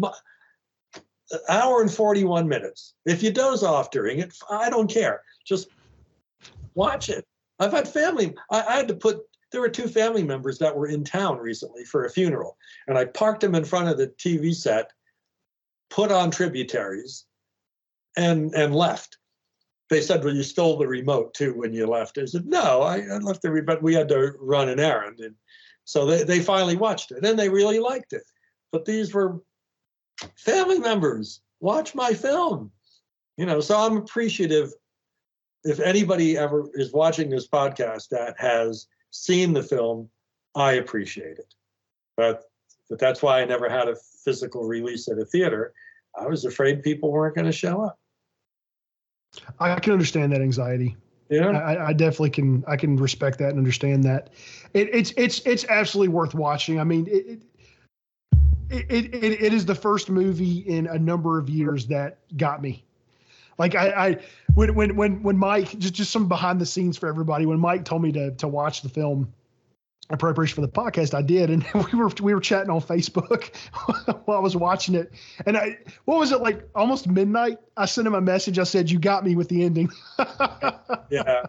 hour and forty-one minutes. If you doze off during it, I don't care. Just watch it. I've had family. I, I had to put. There were two family members that were in town recently for a funeral, and I parked them in front of the T V set, put on Tributaries, and and left. They said, well, you stole the remote too when you left. I said, no, I, I left the remote, but we had to run an errand. And so they, they finally watched it, and they really liked it. But these were family members. Watch my film. You know, so I'm appreciative if anybody ever is watching this podcast that has seen the film, I appreciate it. But but that's why I never had a physical release at a theater. I was afraid people weren't going to show up. I can understand that anxiety. Yeah. I, I definitely can I can respect that and understand that. It, it's it's it's absolutely worth watching. I mean, it it, it it it is the first movie in a number of years that got me. Like I, I when when when when Mike just, just some behind the scenes for everybody. When Mike told me to to watch the film in preparation for the podcast, I did, and we were we were chatting on Facebook while I was watching it. And I what was it like almost midnight? I sent him a message. I said, "You got me with the ending." yeah,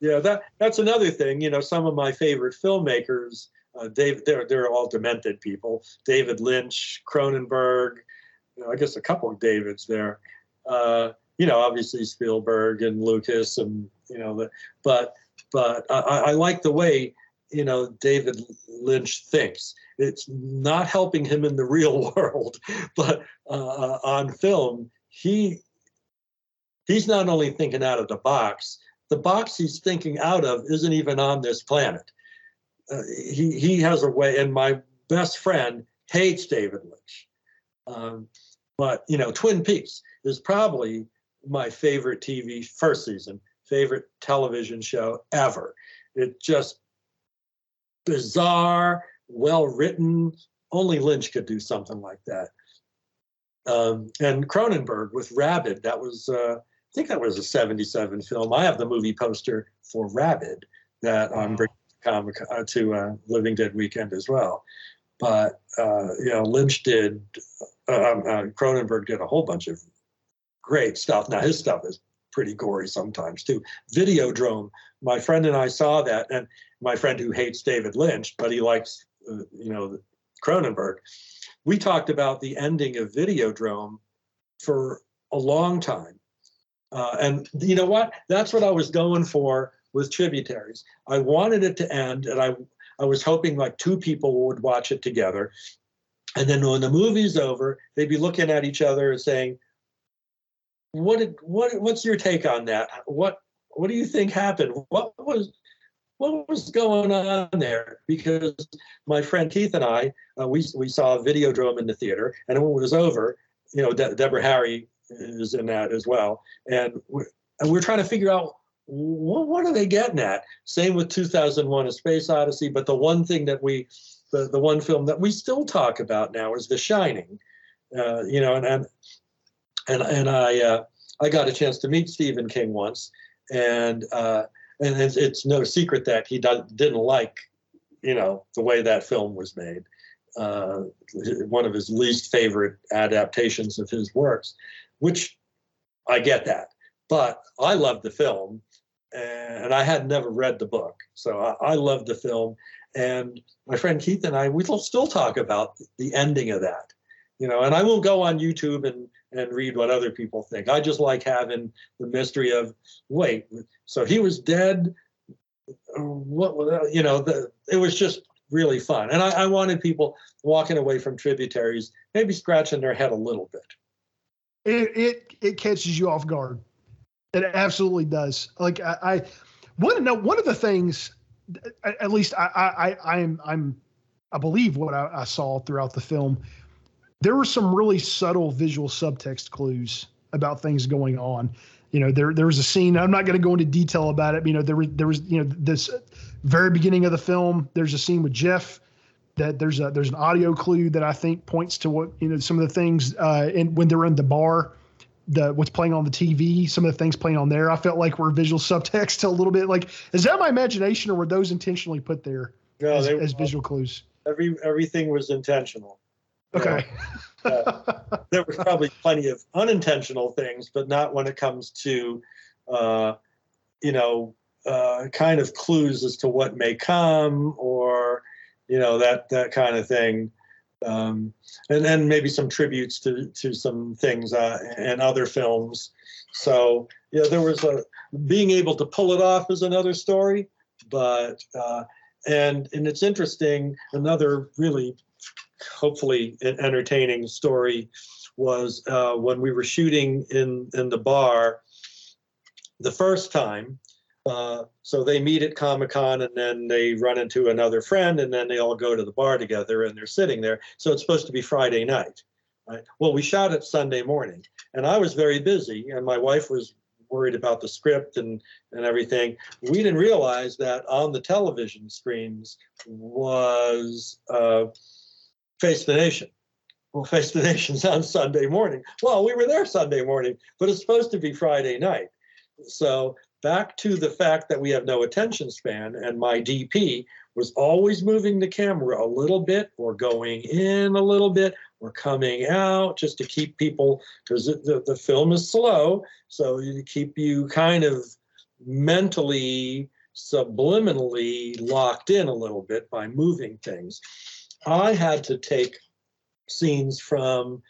yeah. That that's another thing. You know, some of my favorite filmmakers, uh, Dave, they're they're all demented people. David Lynch, Cronenberg. you know, I guess a couple of Davids there. Uh, you know, obviously Spielberg and Lucas, and you know, the, but but I, I like the way, you know, David Lynch thinks. It's not helping him in the real world, but uh, on film, he he's not only thinking out of the box. The box he's thinking out of isn't even on this planet. Uh, he he has a way, and my best friend hates David Lynch. Um, but, you know, Twin Peaks is probably my favorite T V first season, favorite television show ever. It just bizarre, well-written. Only Lynch could do something like that. Um, and Cronenberg with Rabid, that was, uh, I think that was a seventy-seven film. I have the movie poster for Rabid that I'm bringing to, Comic- uh, to uh, Living Dead Weekend as well. But, uh, you know, Lynch did, uh, uh, Cronenberg did a whole bunch of great stuff. Now, his stuff is pretty gory sometimes, too. Videodrome, my friend and I saw that, and my friend who hates David Lynch, but he likes, uh, you know, Cronenberg. We talked about the ending of Videodrome for a long time. Uh, and you know what? That's what I was going for with Tributaries. I wanted it to end, and I I was hoping like two people would watch it together. And then when the movie's over, they'd be looking at each other and saying, what did, what, what's your take on that? What, what do you think happened? What was, what was going on there? Because my friend Keith and I, uh, we, we saw Videodrome in the theader, and when it was over, you know, De- Deborah Harry is in that as well. And we're, and we're trying to figure out, what, what are they getting at? Same with two thousand one, A Space Odyssey. But the one thing that we, the, the one film that we still talk about now is The Shining. Uh, you know, and and and, and I uh, I got a chance to meet Stephen King once, and uh, and it's, it's no secret that he did, didn't like, you know, the way that film was made. Uh, one of his least favorite adaptations of his works, which I get that. But I loved the film, and I had never read the book. So I, I loved the film. And my friend Keith and I, we still talk about the ending of that. You know, and I will go on YouTube and, and read what other people think. I just like having the mystery of, wait, so he was dead? What was that? You know, the, it was just really fun. And I, I wanted people walking away from Tributaries, maybe scratching their head a little bit. It it, it catches you off guard. It absolutely does. Like I, I want to know one of the things, at least I, I, I am, I'm, I believe what I, I saw throughout the film, there were some really subtle visual subtext clues about things going on. You know, there, there was a scene, I'm not going to go into detail about it. But, you know, there was, there was, you know, this very beginning of the film, there's a scene with Jeff that there's a, there's an audio clue that I think points to what, you know, some of the things, uh, and when they're in the bar, the what's playing on the T V, some of the things playing on there, I felt like were visual subtext a little bit. Like, is that my imagination, or were those intentionally put there no, as, they, as visual clues? Every everything was intentional. Okay. You know? uh, there was probably plenty of unintentional things, but not when it comes to, uh, you know, uh, kind of clues as to what may come, or, you know, that that kind of thing. Um, and then maybe some tributes to, to some things uh, and other films. So, yeah, there was a being able to pull it off is another story. But uh, and and it's interesting. Another really hopefully entertaining story was uh, when we were shooting in in the bar the first time. Uh, so they meet at Comic-Con, and then they run into another friend, and then they all go to the bar together, and they're sitting there. So it's supposed to be Friday night. Right? Well, we shot it Sunday morning, and I was very busy, and my wife was worried about the script and, and everything. We didn't realize that on the television screens was uh, Face the Nation. Well, Face the Nation's on Sunday morning. Well, we were there Sunday morning, but it's supposed to be Friday night. So... back to the fact that we have no attention span, and my D P was always moving the camera a little bit, or going in a little bit, or coming out, just to keep people, because the, the film is slow, so to keep you kind of mentally, subliminally locked in a little bit by moving things. I had to take scenes from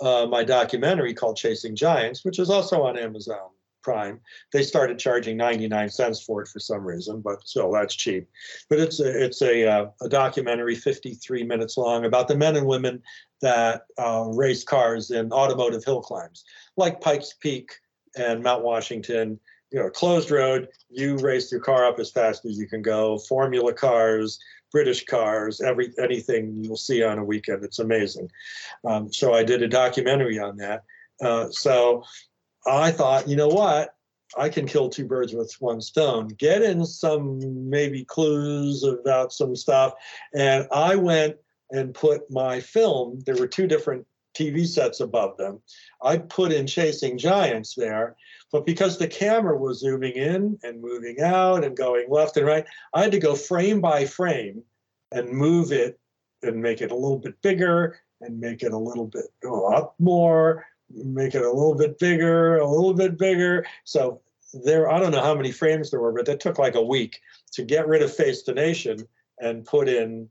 uh, my documentary called Chasing Giants, which is also on Amazon Prime. They started charging ninety-nine cents for it for some reason, but still, that's cheap. But it's a, it's a, uh, a documentary, fifty-three minutes long, about the men and women that uh, race cars in automotive hill climbs, like Pikes Peak and Mount Washington. You know, closed road, you race your car up as fast as you can go. Formula cars, British cars, every anything you'll see on a weekend. It's amazing. Um, so I did a documentary on that. Uh, so I thought, you know what? I can kill two birds with one stone. Get in some maybe clues about some stuff. And I went and put my film. There were two different T V sets above them. I put in Chasing Giants there, but because the camera was zooming in and moving out and going left and right, I had to go frame by frame and move it and make it a little bit bigger and make it a little bit go up more, make it a little bit bigger, a little bit bigger. So there, I don't know how many frames there were, but that took like a week to get rid of Fascination and put in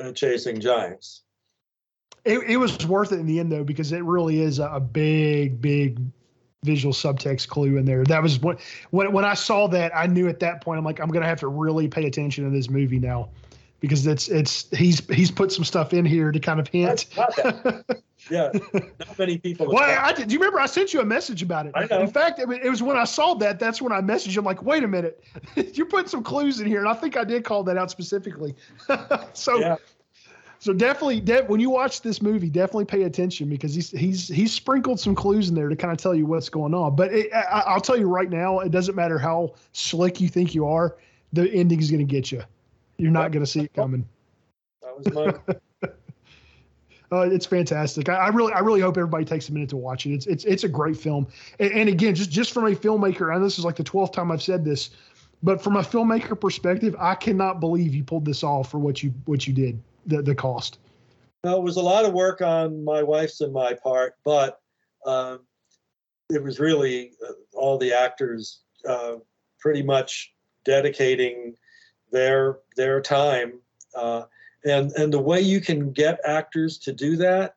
uh, Chasing Giants. It, it was worth it in the end, though, because it really is a big, big visual subtext clue in there. That was what when when I saw that, I knew at that point I'm like, I'm gonna have to really pay attention to this movie now, because it's it's he's he's put some stuff in here to kind of hint. That. Yeah, not many people. Well, I, I did. Do you remember I sent you a message about it? I know. In fact, it, it was when I saw that. That's when I messaged him like, wait a minute, you're putting some clues in here, and I think I did call that out specifically. so. Yeah. So definitely, def- when you watch this movie, definitely pay attention, because he's he's he's sprinkled some clues in there to kind of tell you what's going on. But it, I, I'll tell you right now, it doesn't matter how slick you think you are, the ending is going to get you. You're not going to see it coming. That was my. uh, it's fantastic. I, I really I really hope everybody takes a minute to watch it. It's it's it's a great film. And, and again, just just from a filmmaker, and this is like the twelfth time I've said this, but from a filmmaker perspective, I cannot believe you pulled this off for what you what you did. The, the cost? No, it was a lot of work on my wife's and my part, but um, it was really uh, all the actors uh, pretty much dedicating their their time, uh, and and the way you can get actors to do that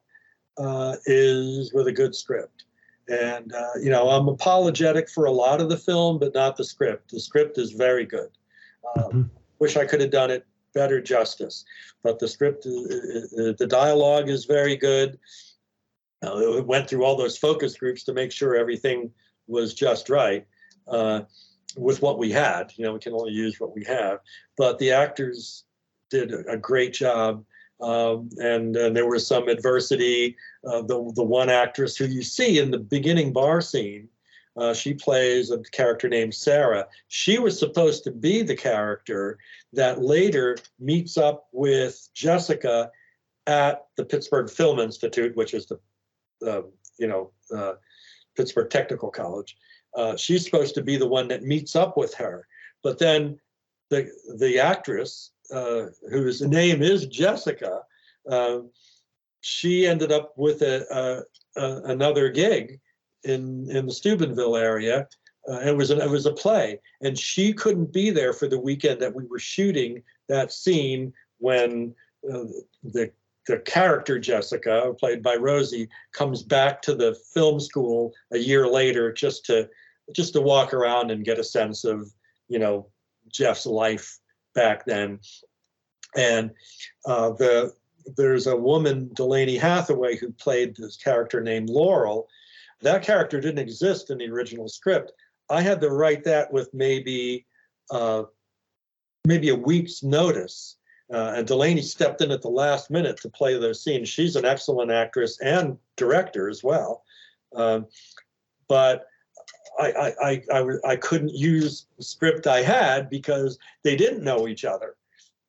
uh, is with a good script. And uh, you know, I'm apologetic for a lot of the film, but not the script. The script is very good. Um, mm-hmm. Wish I could have done it better justice, but the script, the dialogue is very good. Uh, it went through all those focus groups to make sure everything was just right uh, with what we had. You know, we can only use what we have, but the actors did a great job. Um, and, and there was some adversity. Uh, the, the one actress who you see in the beginning bar scene, Uh, she plays a character named Sarah. She was supposed to be the character that later meets up with Jessica at the Pittsburgh Film Institute, which is the, uh, you know, uh, Pittsburgh Technical College. Uh, she's supposed to be the one that meets up with her. But then the the actress, uh, whose name is Jessica, uh, she ended up with a, a, a another gig in in the Steubenville area. Uh, it was an, it was a play, and she couldn't be there for the weekend that we were shooting that scene when uh, the the character Jessica, played by Rosie, comes back to the film school a year later just to just to walk around and get a sense of, you know, Jeff's life back then. And uh, the there's a woman, Delaney Hathaway, who played this character named Laurel. That character didn't exist in the original script. I had to write that with maybe uh, maybe a week's notice. Uh, and Delaney stepped in at the last minute to play those scenes. She's an excellent actress and director as well. Um, but I I, I, I I couldn't use the script I had because they didn't know each other.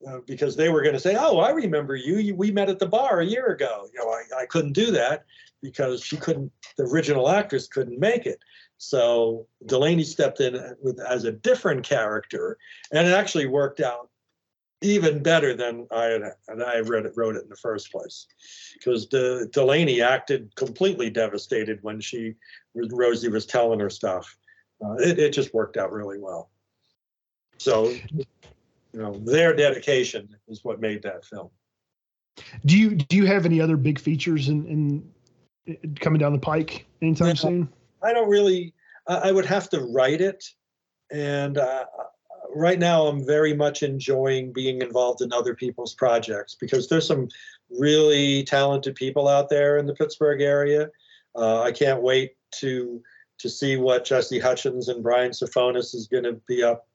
Uh, because they were going to say, oh, I remember you. you. We met at the bar a year ago. You know, I, I couldn't do that because she couldn't, the original actress couldn't make it. So Delaney stepped in with as a different character, and it actually worked out even better than I had, and I read it, wrote it in the first place, because De, Delaney acted completely devastated when she, Rosie was telling her stuff. Uh, it, it just worked out really well. So... You know, their dedication is what made that film. Do you do you have any other big features in, in coming down the pike anytime yeah, soon? I don't really. Uh, I would have to write it, and uh, right now I'm very much enjoying being involved in other people's projects, because there's some really talented people out there in the Pittsburgh area. Uh, I can't wait to to see what Jesse Hutchins and Brian Sifonis is going to be up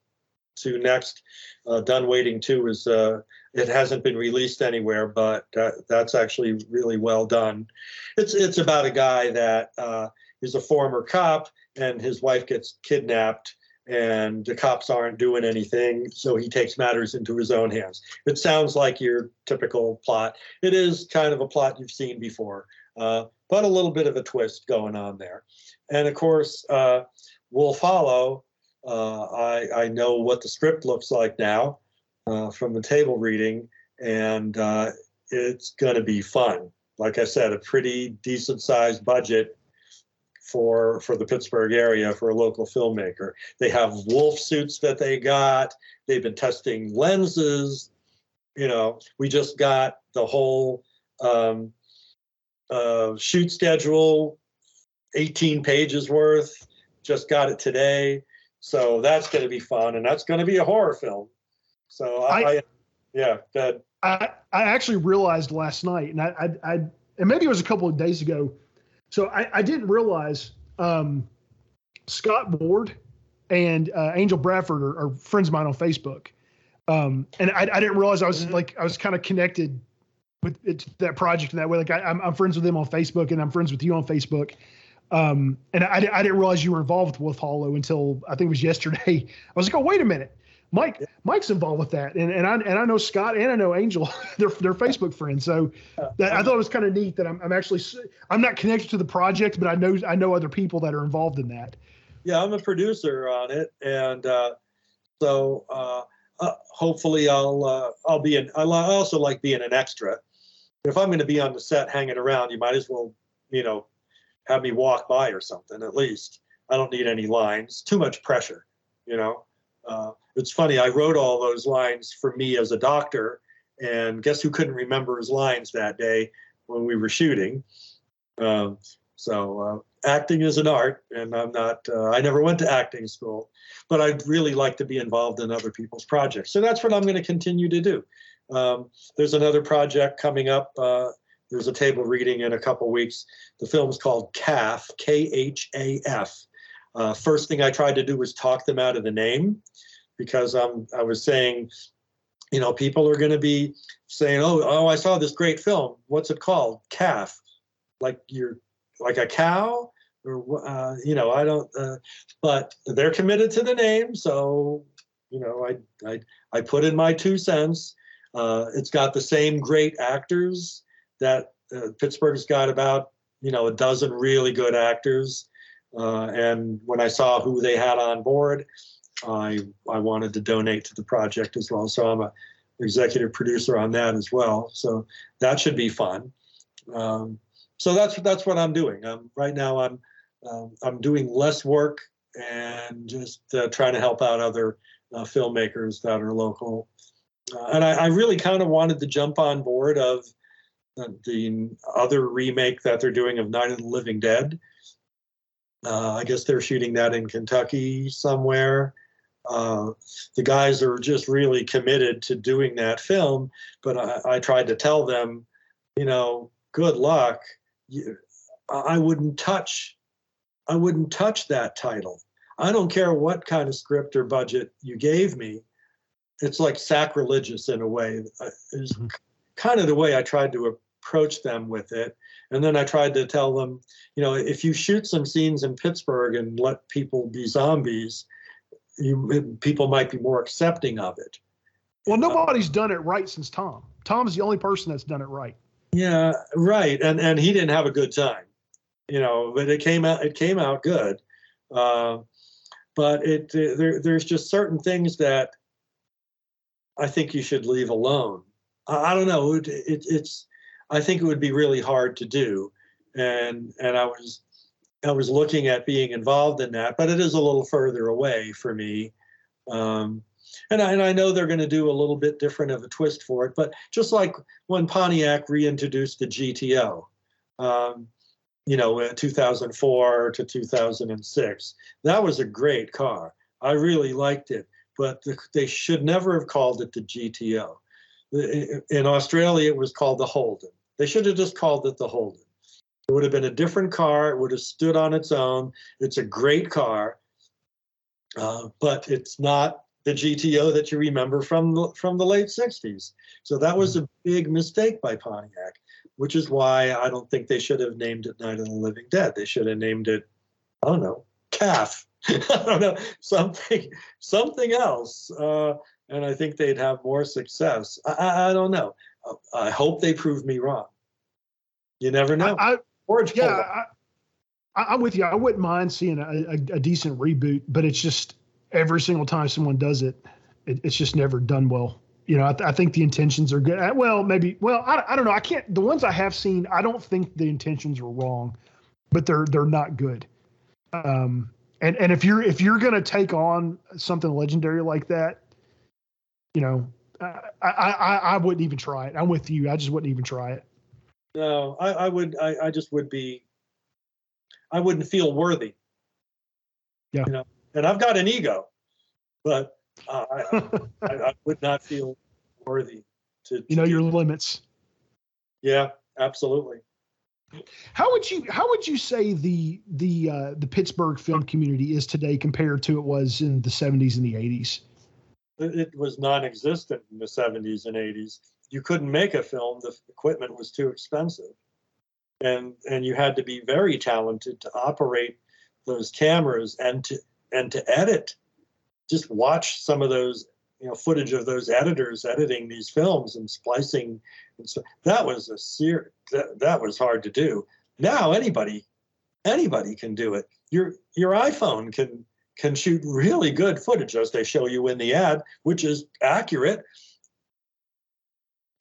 to next. Uh, Done Waiting Two is uh, it hasn't been released anywhere, but uh, that's actually really well done. It's it's about a guy that uh, is a former cop, and his wife gets kidnapped, and the cops aren't doing anything, so he takes matters into his own hands. It sounds like your typical plot. It is kind of a plot you've seen before, uh, but a little bit of a twist going on there. And of course, uh, Will Follow, uh, I, I know what the script looks like now uh, from the table reading, and uh, it's going to be fun. Like I said, a pretty decent-sized budget for for the Pittsburgh area for a local filmmaker. They have wolf suits that they got. They've been testing lenses. You know, we just got the whole um, uh, shoot schedule, eighteen pages worth. Just got it today. So that's going to be fun, and that's going to be a horror film. So I, I yeah, that I I actually realized last night, and I, I I and maybe it was a couple of days ago. So I, I didn't realize um, Scott Ward and uh, Angel Bradford are, are friends of mine on Facebook, um, and I, I didn't realize I was mm-hmm. like I was kind of connected with it, that project in that way. Like I, I'm, I'm friends with them on Facebook, and I'm friends with you on Facebook, um, and I, I didn't realize you were involved with Hollow until I think it was yesterday. I was like, oh wait a minute, Mike, Mike's involved with that, and and I and I know Scott and I know Angel, they're they're Facebook friends. So that, I thought it was kind of neat that I'm I'm actually I'm not connected to the project, but I know I know other people that are involved in that. Yeah, I'm a producer on it, and uh, so uh, uh, hopefully I'll uh, I'll be in. I also like being an extra. If I'm going to be on the set hanging around, you might as well you know have me walk by or something. At least I don't need any lines. Too much pressure, you know. Uh, it's funny, I wrote all those lines for me as a doctor, and guess who couldn't remember his lines that day when we were shooting? Um, so uh, acting is an art, and I'm not, uh, I never went to acting school, but I'd really like to be involved in other people's projects. So that's what I'm going to continue to do. Um, there's another project coming up. Uh, there's a table reading in a couple weeks. The film's called K H A F, K H A F. Uh, first thing I tried to do was talk them out of the name, because um, I was saying, you know, people are going to be saying, oh, oh, I saw this great film. What's it called? Calf. Like you're like a cow or, uh, you know, I don't. Uh, but they're committed to the name. So, you know, I I, I put in my two cents. Uh, it's got the same great actors that uh, Pittsburgh's got about, you know, a dozen really good actors. Uh, and when I saw who they had on board, I I wanted to donate to the project as well. So I'm an executive producer on that as well. So that should be fun. Um, so that's that's what I'm doing. Um, right now I'm um, I'm doing less work and just uh, trying to help out other uh, filmmakers that are local. Uh, and I, I really kind of wanted to jump on board of uh, the other remake that they're doing of Night of the Living Dead. Uh, I guess they're shooting that in Kentucky somewhere. Uh, the guys are just really committed to doing that film, but I, I tried to tell them, you know, good luck. You, I wouldn't touch, I wouldn't touch that title. I don't care what kind of script or budget you gave me. It's like sacrilegious in a way. It's mm-hmm. kind of the way I tried to approach them with it. And then I tried to tell them, you know, if you shoot some scenes in Pittsburgh and let people be zombies, you, people might be more accepting of it. Well, nobody's uh, done it right since Tom. Tom's the only person that's done it right. Yeah, right. And and he didn't have a good time, you know. But it came out. It came out good. Uh, but it there there's just certain things that I think you should leave alone. I, I don't know. It, it it's. I think it would be really hard to do, and and I was I was looking at being involved in that, but it is a little further away for me, um, and I, and I know they're going to do a little bit different of a twist for it. But just like when Pontiac reintroduced the G T O, um, you know, two thousand four to two thousand six. That was a great car. I really liked it, but the, they should never have called it the G T O. In Australia, it was called the Holden. They should have just called it the Holden. It would have been a different car. It would have stood on its own. It's a great car, uh, but it's not the G T O that you remember from the, from the late sixties. So that was a big mistake by Pontiac, which is why I don't think they should have named it Night of the Living Dead. They should have named it, I don't know, Calf. I don't know, something something else. Uh, and I think they'd have more success. I, I, I don't know. I, I hope they prove me wrong. You never know. I, I, Orange yeah, I, I, I'm with you. I wouldn't mind seeing a, a, a decent reboot, but it's just every single time someone does it, it it's just never done well. You know, I, th- I think the intentions are good. Well, maybe. Well, I, I don't know. I can't. The ones I have seen, I don't think the intentions were wrong, but they're they're not good. Um, and and if you're if you're gonna take on something legendary like that, you know, I I, I, I wouldn't even try it. I'm with you. I just wouldn't even try it. No, I, I would. I, I just would be. I wouldn't feel worthy. Yeah. You know? And I've got an ego, but. Uh, I, I, I would not feel worthy to, to you know your that. limits. Yeah, absolutely. How would you How would you say the the uh, the Pittsburgh film community is today compared to it was in the seventies and the eighties? It was non-existent in the seventies and eighties. You couldn't make a film; the equipment was too expensive, and and you had to be very talented to operate those cameras and to and to edit. Just watch some of those, you know, footage of those editors editing these films and splicing, and so that was a ser- that, that was hard to do. Now anybody, anybody can do it. Your your iPhone can can shoot really good footage, as they show you in the ad, which is accurate.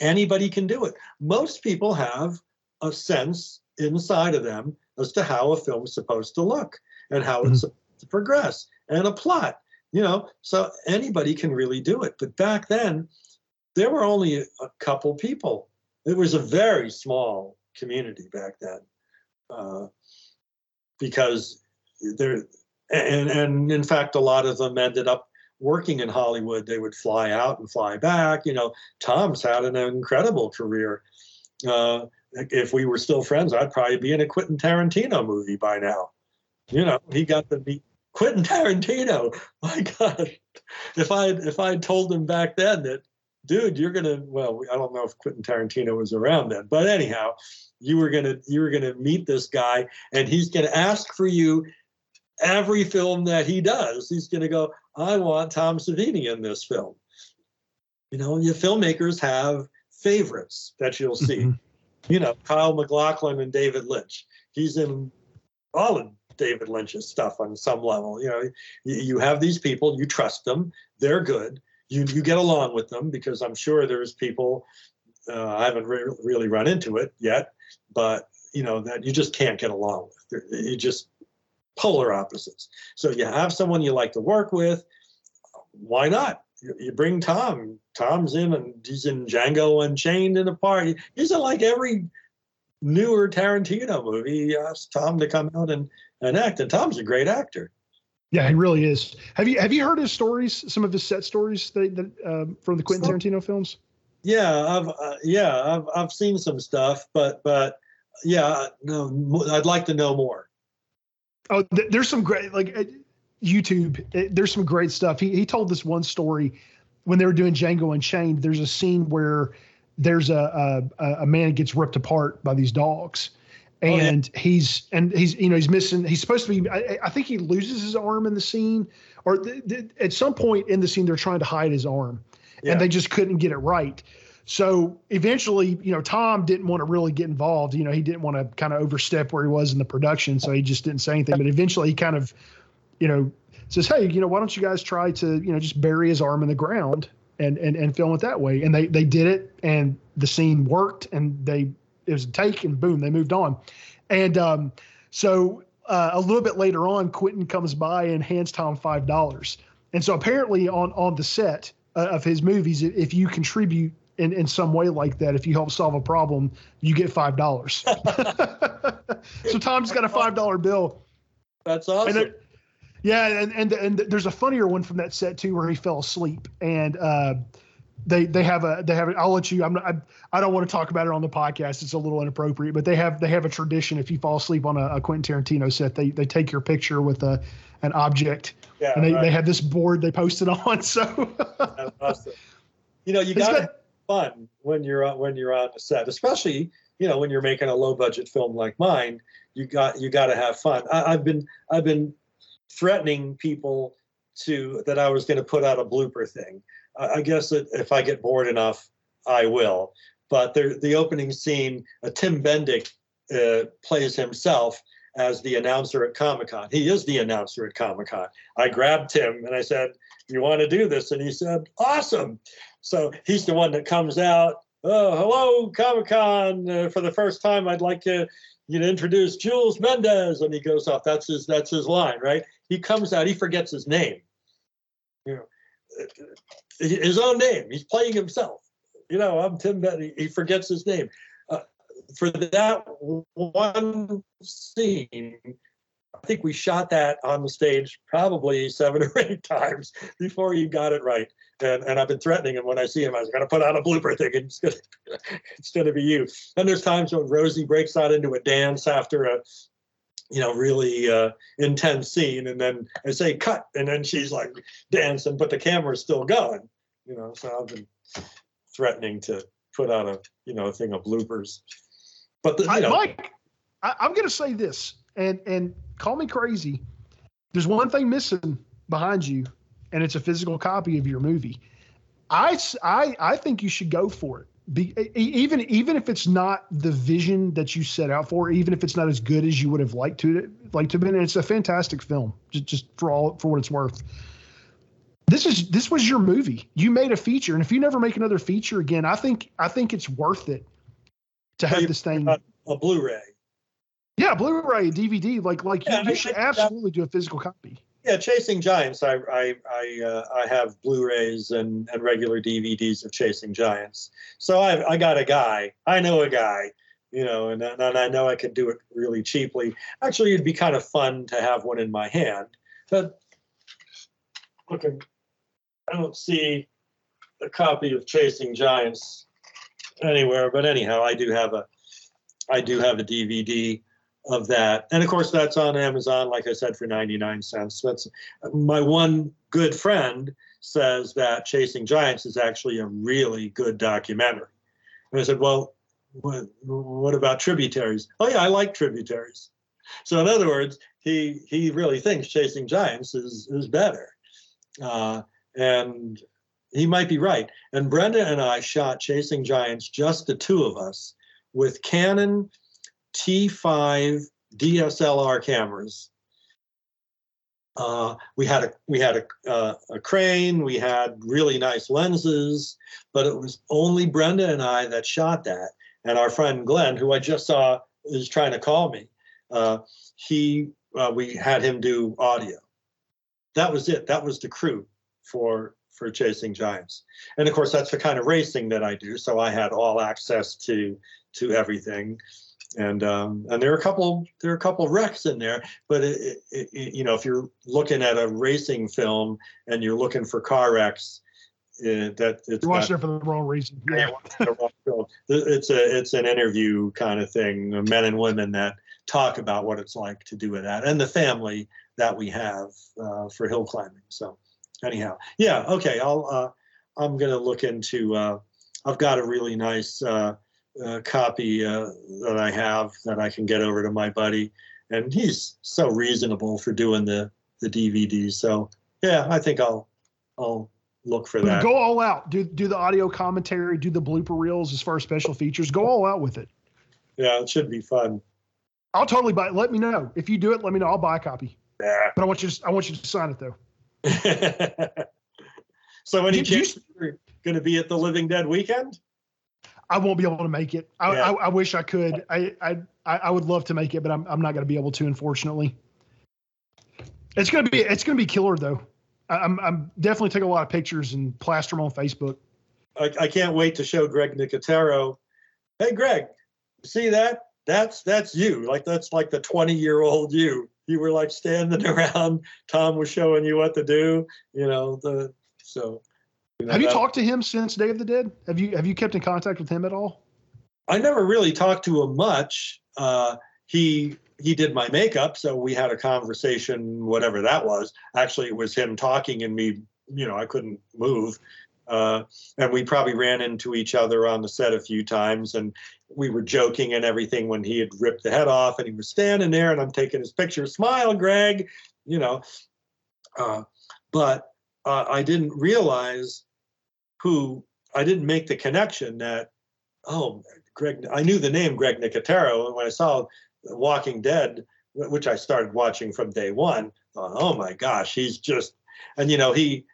Anybody can do it. Most people have a sense inside of them as to how a film is supposed to look and how it's mm-hmm. supposed to progress and a plot. You know, so anybody can really do it. But back then, there were only a, a couple people. It was a very small community back then, uh, because there. And and in fact, a lot of them ended up working in Hollywood. They would fly out and fly back. You know, Tom's had an incredible career. Uh, if we were still friends, I'd probably be in a Quentin Tarantino movie by now. You know, he got the beat. Quentin Tarantino, my God! If I if I had told him back then that, dude, you're gonna well, I don't know if Quentin Tarantino was around then, but anyhow, you were gonna you were gonna meet this guy, and he's gonna ask for you every film that he does. He's gonna go, I want Tom Savini in this film. You know, your filmmakers have favorites that you'll see. Mm-hmm. You know, Kyle MacLachlan and David Lynch. He's in all of. David Lynch's stuff on some level. You know, you have these people, you trust them, they're good, you you get along with them, because I'm sure there's people, uh, I haven't re- really run into it yet, but you know, that you just can't get along with. You just polar opposites. So you have someone you like to work with, why not? You, you bring Tom. Tom's in, and he's in Django Unchained in a party. He's in like every newer Tarantino movie. You ask Tom to come out and an actor. Tom's a great actor. Yeah, he really is. Have you have you heard his stories? Some of his set stories that, that uh, from the Quentin some, Tarantino films. Yeah, I've uh, yeah I've I've seen some stuff, but but yeah, no, I'd like to know more. Oh, th- there's some great like uh, YouTube. It, there's some great stuff. He he told this one story when they were doing Django Unchained. There's a scene where there's a a, a man gets ripped apart by these dogs. And oh, yeah. he's and he's you know he's missing. He's supposed to be. I, I think he loses his arm in the scene, or th- th- at some point in the scene they're trying to hide his arm, yeah. and they just couldn't get it right. So eventually, you know, Tom didn't want to really get involved. You know, he didn't want to kind of overstep where he was in the production, so he just didn't say anything. But eventually, he kind of, you know, says, "Hey, you know, why don't you guys try to you know just bury his arm in the ground and and and film it that way?" And they they did it, and the scene worked, and they. It was a take and boom, they moved on. And um, so uh, a little bit later on, Quentin comes by and hands Tom five dollars. And so apparently on, on the set uh, of his movies, if you contribute in, in some way like that. If you help solve a problem, you get five dollars. So Tom's got a five dollar bill. That's awesome. And it, yeah. And, and, and there's a funnier one from that set too, where he fell asleep and, uh, They they have a they have I'll let you I'm not, I I don't want to talk about it on the podcast. It's a little inappropriate, but they have they have a tradition. If you fall asleep on a, a Quentin Tarantino set, they they take your picture with a an object, yeah, and they, right. they have this board they post it on. So that's awesome. You know, you gotta have fun when you're on, when you're on a set, especially you know when you're making a low budget film like mine. You got you got to have fun. I, I've been I've been threatening people to that I was going to put out a blooper thing. I guess that if I get bored enough, I will. But the, the opening scene, uh, Tim Bendick uh, plays himself as the announcer at Comic-Con. He is the announcer at Comic-Con. I grabbed Tim and I said, you want to do this? And he said, awesome. So he's the one that comes out, oh, hello, Comic-Con. Uh, for the first time, I'd like to, you know, introduce Jules Mendez. And he goes off. That's his, that's his line, right? He comes out. He forgets his name. You know. His own name. He's playing himself. You know, I'm Tim Bendick. He forgets his name. Uh, for that one scene, I think we shot that on the stage probably seven or eight times before you got it right. And and I've been threatening him when I see him. I was going to put out a blooper thing. And it's going it's to be you. And there's times when Rosie breaks out into a dance after a, you know, really uh, intense scene. And then I say, cut. And then she's like dancing, but the camera's still going, you know? So I've been threatening to put out a, you know, a thing of bloopers, but the, you I, know. Mike, I, I'm going to say this and, and call me crazy. There's one thing missing behind you and it's a physical copy of your movie. I, I, I think you should go for it. Be, even even if it's not the vision that you set out for, even if it's not as good as you would have liked to like to have been, and it's a fantastic film, just, just for all for what it's worth. This is this was your movie. You made a feature, and if you never make another feature again, I think I think it's worth it to have this thing. A, a Blu-ray, yeah, a Blu-ray, a D V D, like like yeah, you, you I, should I, absolutely I, do a physical copy. Yeah, Chasing Giants. I I I, uh, I have Blu-rays and, and regular D V Ds of Chasing Giants. So I I got a guy. I know a guy, you know, and, and I know I could do it really cheaply. Actually, it'd be kind of fun to have one in my hand. But okay, I don't see a copy of Chasing Giants anywhere. But anyhow, I do have a I do have a D V D of that. And of course, that's on Amazon, like I said, for ninety-nine cents. That's my one good friend says that Chasing Giants is actually a really good documentary. And I said, well, what, what about Tributaries? Oh yeah, I like Tributaries. So in other words, he he really thinks Chasing Giants is, is better. Uh, and he might be right. And Brenda and I shot Chasing Giants, just the two of us, with Canon T five D S L R cameras. Uh, we had a we had a, uh, a crane. We had really nice lenses, but it was only Brenda and I that shot that. And our friend Glenn, who I just saw is trying to call me, uh, he uh, we had him do audio. That was it. That was the crew for for Chasing Giants. And of course, that's the kind of racing that I do. So I had all access to to everything. And um, and there are a couple there are a couple wrecks in there, but it, it, it, you know if you're looking at a racing film and you're looking for car wrecks, uh, that it's you're watching it for the wrong reason. Yeah, the wrong film. It's a it's an interview kind of thing. Men and women that talk about what it's like to do with that and the family that we have uh, for hill climbing. So anyhow, yeah, okay. I'll uh, I'm gonna look into. Uh, I've got a really nice. Uh, Uh, copy uh, that I have that I can get over to my buddy, and he's so reasonable for doing the the D V D. So yeah, I think I'll I'll look for that. Go all out. Do do the audio commentary. Do the blooper reels as far as special features. Go all out with it. Yeah, it should be fun. I'll totally buy it. Let me know if you do it. Let me know. I'll buy a copy. Yeah. But I want you to I want you to sign it though. So any chances you're going to be at the Living Dead Weekend? I won't be able to make it. I, yeah. I, I wish I could. I, I I would love to make it, but I'm I'm not going to be able to, unfortunately. It's gonna be it's gonna be killer though. I, I'm I'm definitely take a lot of pictures and plaster them on Facebook. I, I can't wait to show Greg Nicotero. Hey, Greg, see that? That's that's you. Like that's like the twenty-year-old you. You were like standing around. Tom was showing you what to do. You know the so. You know, have you that, talked to him since Day of the Dead? Have you have you kept in contact with him at all? I never really talked to him much. Uh, he he did my makeup, so we had a conversation, whatever that was. Actually, it was him talking and me. You know, I couldn't move. Uh, and we probably ran into each other on the set a few times, and we were joking and everything when he had ripped the head off and he was standing there and I'm taking his picture, smile, Greg, you know. Uh, but uh, I didn't realize who, I didn't make the connection that, oh, Greg, I knew the name Greg Nicotero. And when I saw Walking Dead, which I started watching from day one, I thought, oh my gosh, he's just, and you know, he,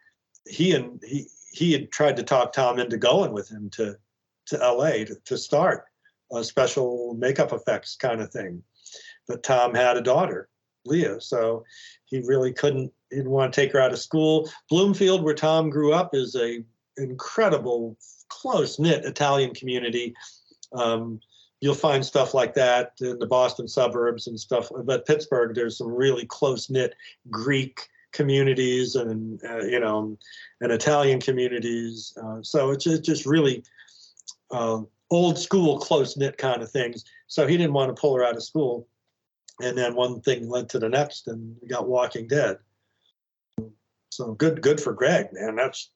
he and he, he had tried to talk Tom into going with him to, to L A to, to start a special makeup effects kind of thing. But Tom had a daughter, Leah, so he really couldn't, he didn't want to take her out of school. Bloomfield, where Tom grew up, is a incredible, close-knit Italian community. Um, you'll find stuff like that in the Boston suburbs and stuff. But Pittsburgh, there's some really close-knit Greek communities and uh, you know, and Italian communities. Uh, so it's just, just really uh, old school, close knit kind of things. So he didn't want to pull her out of school, and then one thing led to the next, and we got Walking Dead. So good, good for Greg, man. That's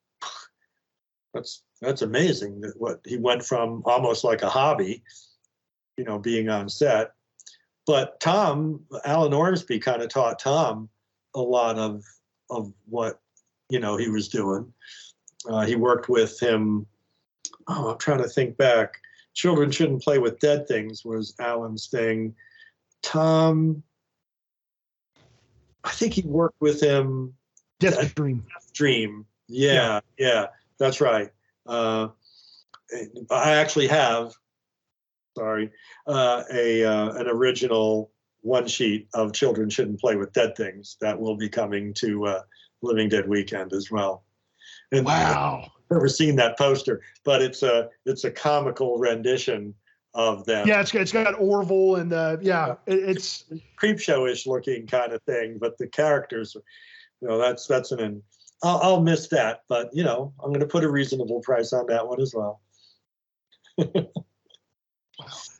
that's that's amazing. That what he went from almost like a hobby, you know, being on set. But Tom, Alan Ormsby, kind of taught Tom a lot of of what, you know, he was doing. Uh, he worked with him. Oh, I'm trying to think back. Children Shouldn't Play with Dead Things was Alan's thing. Tom, I think he worked with him. Death uh, Dream. Death Dream. Yeah, yeah, yeah, that's right. Uh, I actually have, sorry, uh, a uh, an original one sheet of Children Shouldn't Play with Dead Things that will be coming to uh, Living Dead Weekend as well. And wow. I've never seen that poster, but it's a it's a comical rendition of them. Yeah, it's it's got Orville and uh, yeah, it, it's Creepshow-ish looking kind of thing, but the characters, you know, that's that's an I'll, I'll miss that, but you know, I'm going to put a reasonable price on that one as well.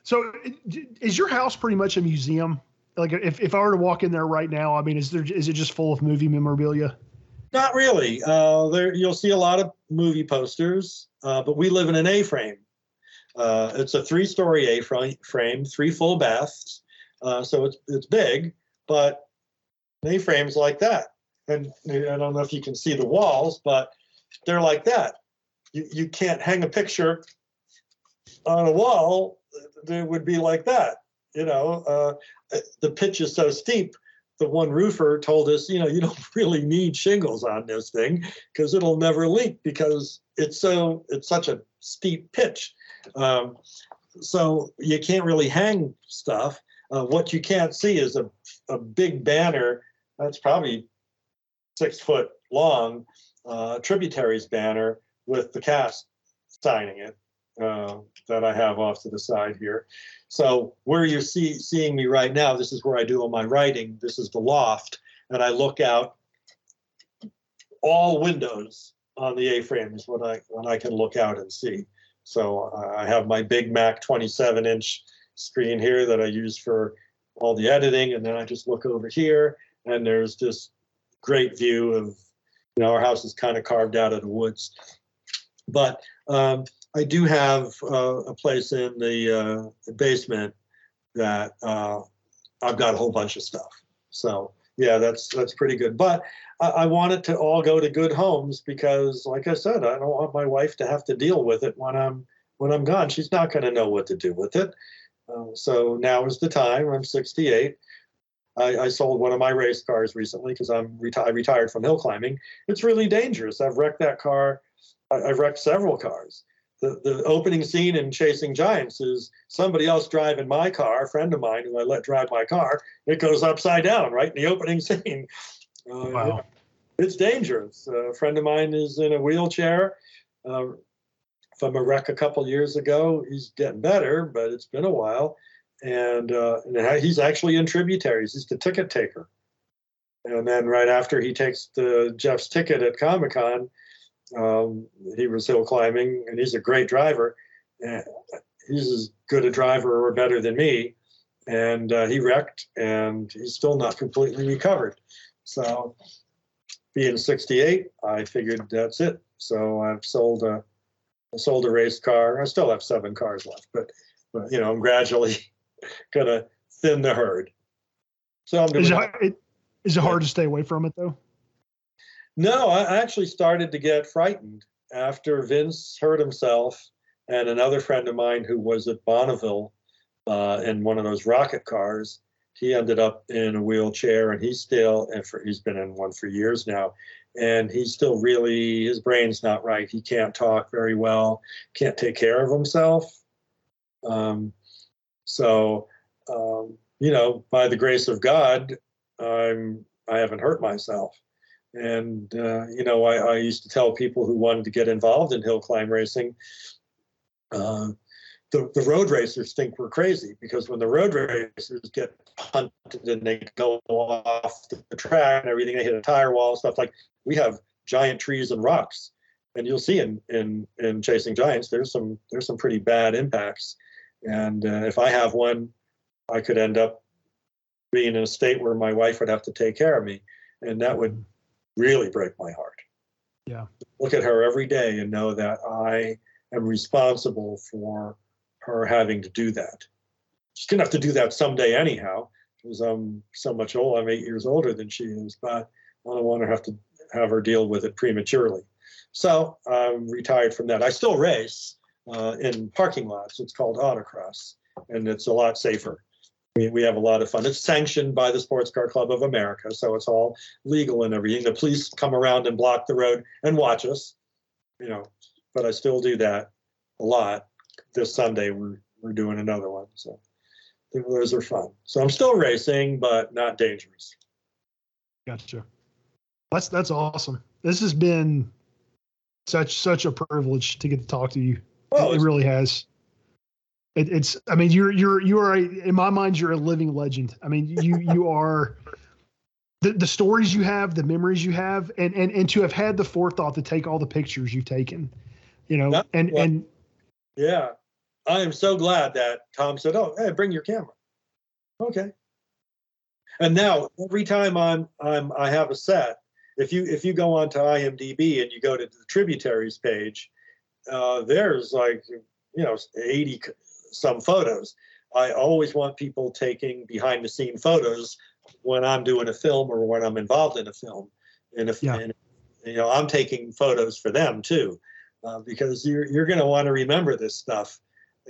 So, is your house pretty much a museum? Like if, if I were to walk in there right now, I mean, is there, is it just full of movie memorabilia? Not really. Uh, there, you'll see a lot of movie posters, uh, but we live in an A-frame. Uh, it's a three-story A-frame, three full baths. Uh, so it's it's big, but an A-frame's like that. And I don't know if you can see the walls, but they're like that. You, you can't hang a picture on a wall. They would be like that. You know, uh, the pitch is so steep, the one roofer told us, you know, you don't really need shingles on this thing because it'll never leak because it's so it's such a steep pitch. Um, so you can't really hang stuff. Uh, what you can't see is a, a big banner that's probably six foot long, uh, Tributaries banner with the cast signing it. Uh, that I have off to the side here. So where you're see, seeing me right now, this is where I do all my writing. This is the loft, and I look out all windows on the A-frame is what I, what I can look out and see. So I have my Big Mac twenty-seven inch screen here that I use for all the editing, and then I just look over here, and there's this great view of, you know, our house is kind of carved out of the woods. But um, I do have uh, a place in the, uh, the basement that uh, I've got a whole bunch of stuff. So yeah, that's that's pretty good. But I, I want it to all go to good homes because, like I said, I don't want my wife to have to deal with it when I'm when I'm gone. She's not going to know what to do with it. Uh, so now is the time. I'm sixty-eight. I, I sold one of my race cars recently because I'm reti- retired from hill climbing. It's really dangerous. I've wrecked that car. I, I've wrecked several cars. The the opening scene in Chasing Giants is somebody else driving my car, a friend of mine who I let drive my car. It goes upside down right in the opening scene. Uh, wow. It's dangerous. Uh, a friend of mine is in a wheelchair. Uh, from a wreck a couple years ago. He's getting better, but it's been a while. And, uh, and he's actually in Tributaries. He's the ticket taker. And then right after he takes the Jeff's ticket at Comic-Con, um, he was hill climbing, and he's a great driver. And he's as good a driver or better than me. And uh, he wrecked, and he's still not completely recovered. So being sixty-eight, I figured that's it. So I've sold a, sold a race car. I still have seven cars left, but, but you know, I'm gradually going to thin the herd. So I'm doing is, it, it, is it hard to stay away from it, though? No, I actually started to get frightened after Vince hurt himself and another friend of mine who was at Bonneville uh, in one of those rocket cars. He ended up in a wheelchair, and he's still, and for, he's been in one for years now, and he's still really, his brain's not right. He can't talk very well, can't take care of himself. Um, so, um, you know, by the grace of God, I'm, I haven't hurt myself. And, uh, you know, I, I used to tell people who wanted to get involved in hill climb racing, uh, The, the road racers think we're crazy, because when the road racers get hunted and they go off the track and everything, they hit a tire wall, stuff like, we have giant trees and rocks. And you'll see in in, in Chasing Giants, there's some there's some pretty bad impacts. And uh, if I have one, I could end up being in a state where my wife would have to take care of me. And that would really break my heart. Yeah. Look at her every day and know that I am responsible for her having to do that. She's gonna have to do that someday anyhow, because I'm so much old. I'm eight years older than she is, but I don't want to have to have her deal with it prematurely. So I'm retired from that. I still race uh, in parking lots. It's called autocross, and it's a lot safer. We, we have a lot of fun. It's sanctioned by the Sports Car Club of America, so it's all legal and everything. The police come around and block the road and watch us, you know, but I still do that a lot. This Sunday we're we're doing another one, so those are fun. So I'm still racing, but not dangerous. Gotcha. That's that's awesome. This has been such such a privilege to get to talk to you. Well, it, it really has. It, it's. I mean, you're you're you are a, in my mind, you're a living legend. I mean, you you are. The, the stories you have, the memories you have, and, and and to have had the forethought to take all the pictures you've taken, you know, not and well. and. Yeah, I am so glad that Tom said, "Oh, hey, bring your camera." Okay. And now every time I'm I'm I have a set, if you if you go onto I M D B and you go to the Tributaries page, uh, there's like you know eighty some photos. I always want people taking behind the scene photos when I'm doing a film or when I'm involved in a film, and if yeah. and, you know, I'm taking photos for them too. Uh, because you're you're going to want to remember this stuff.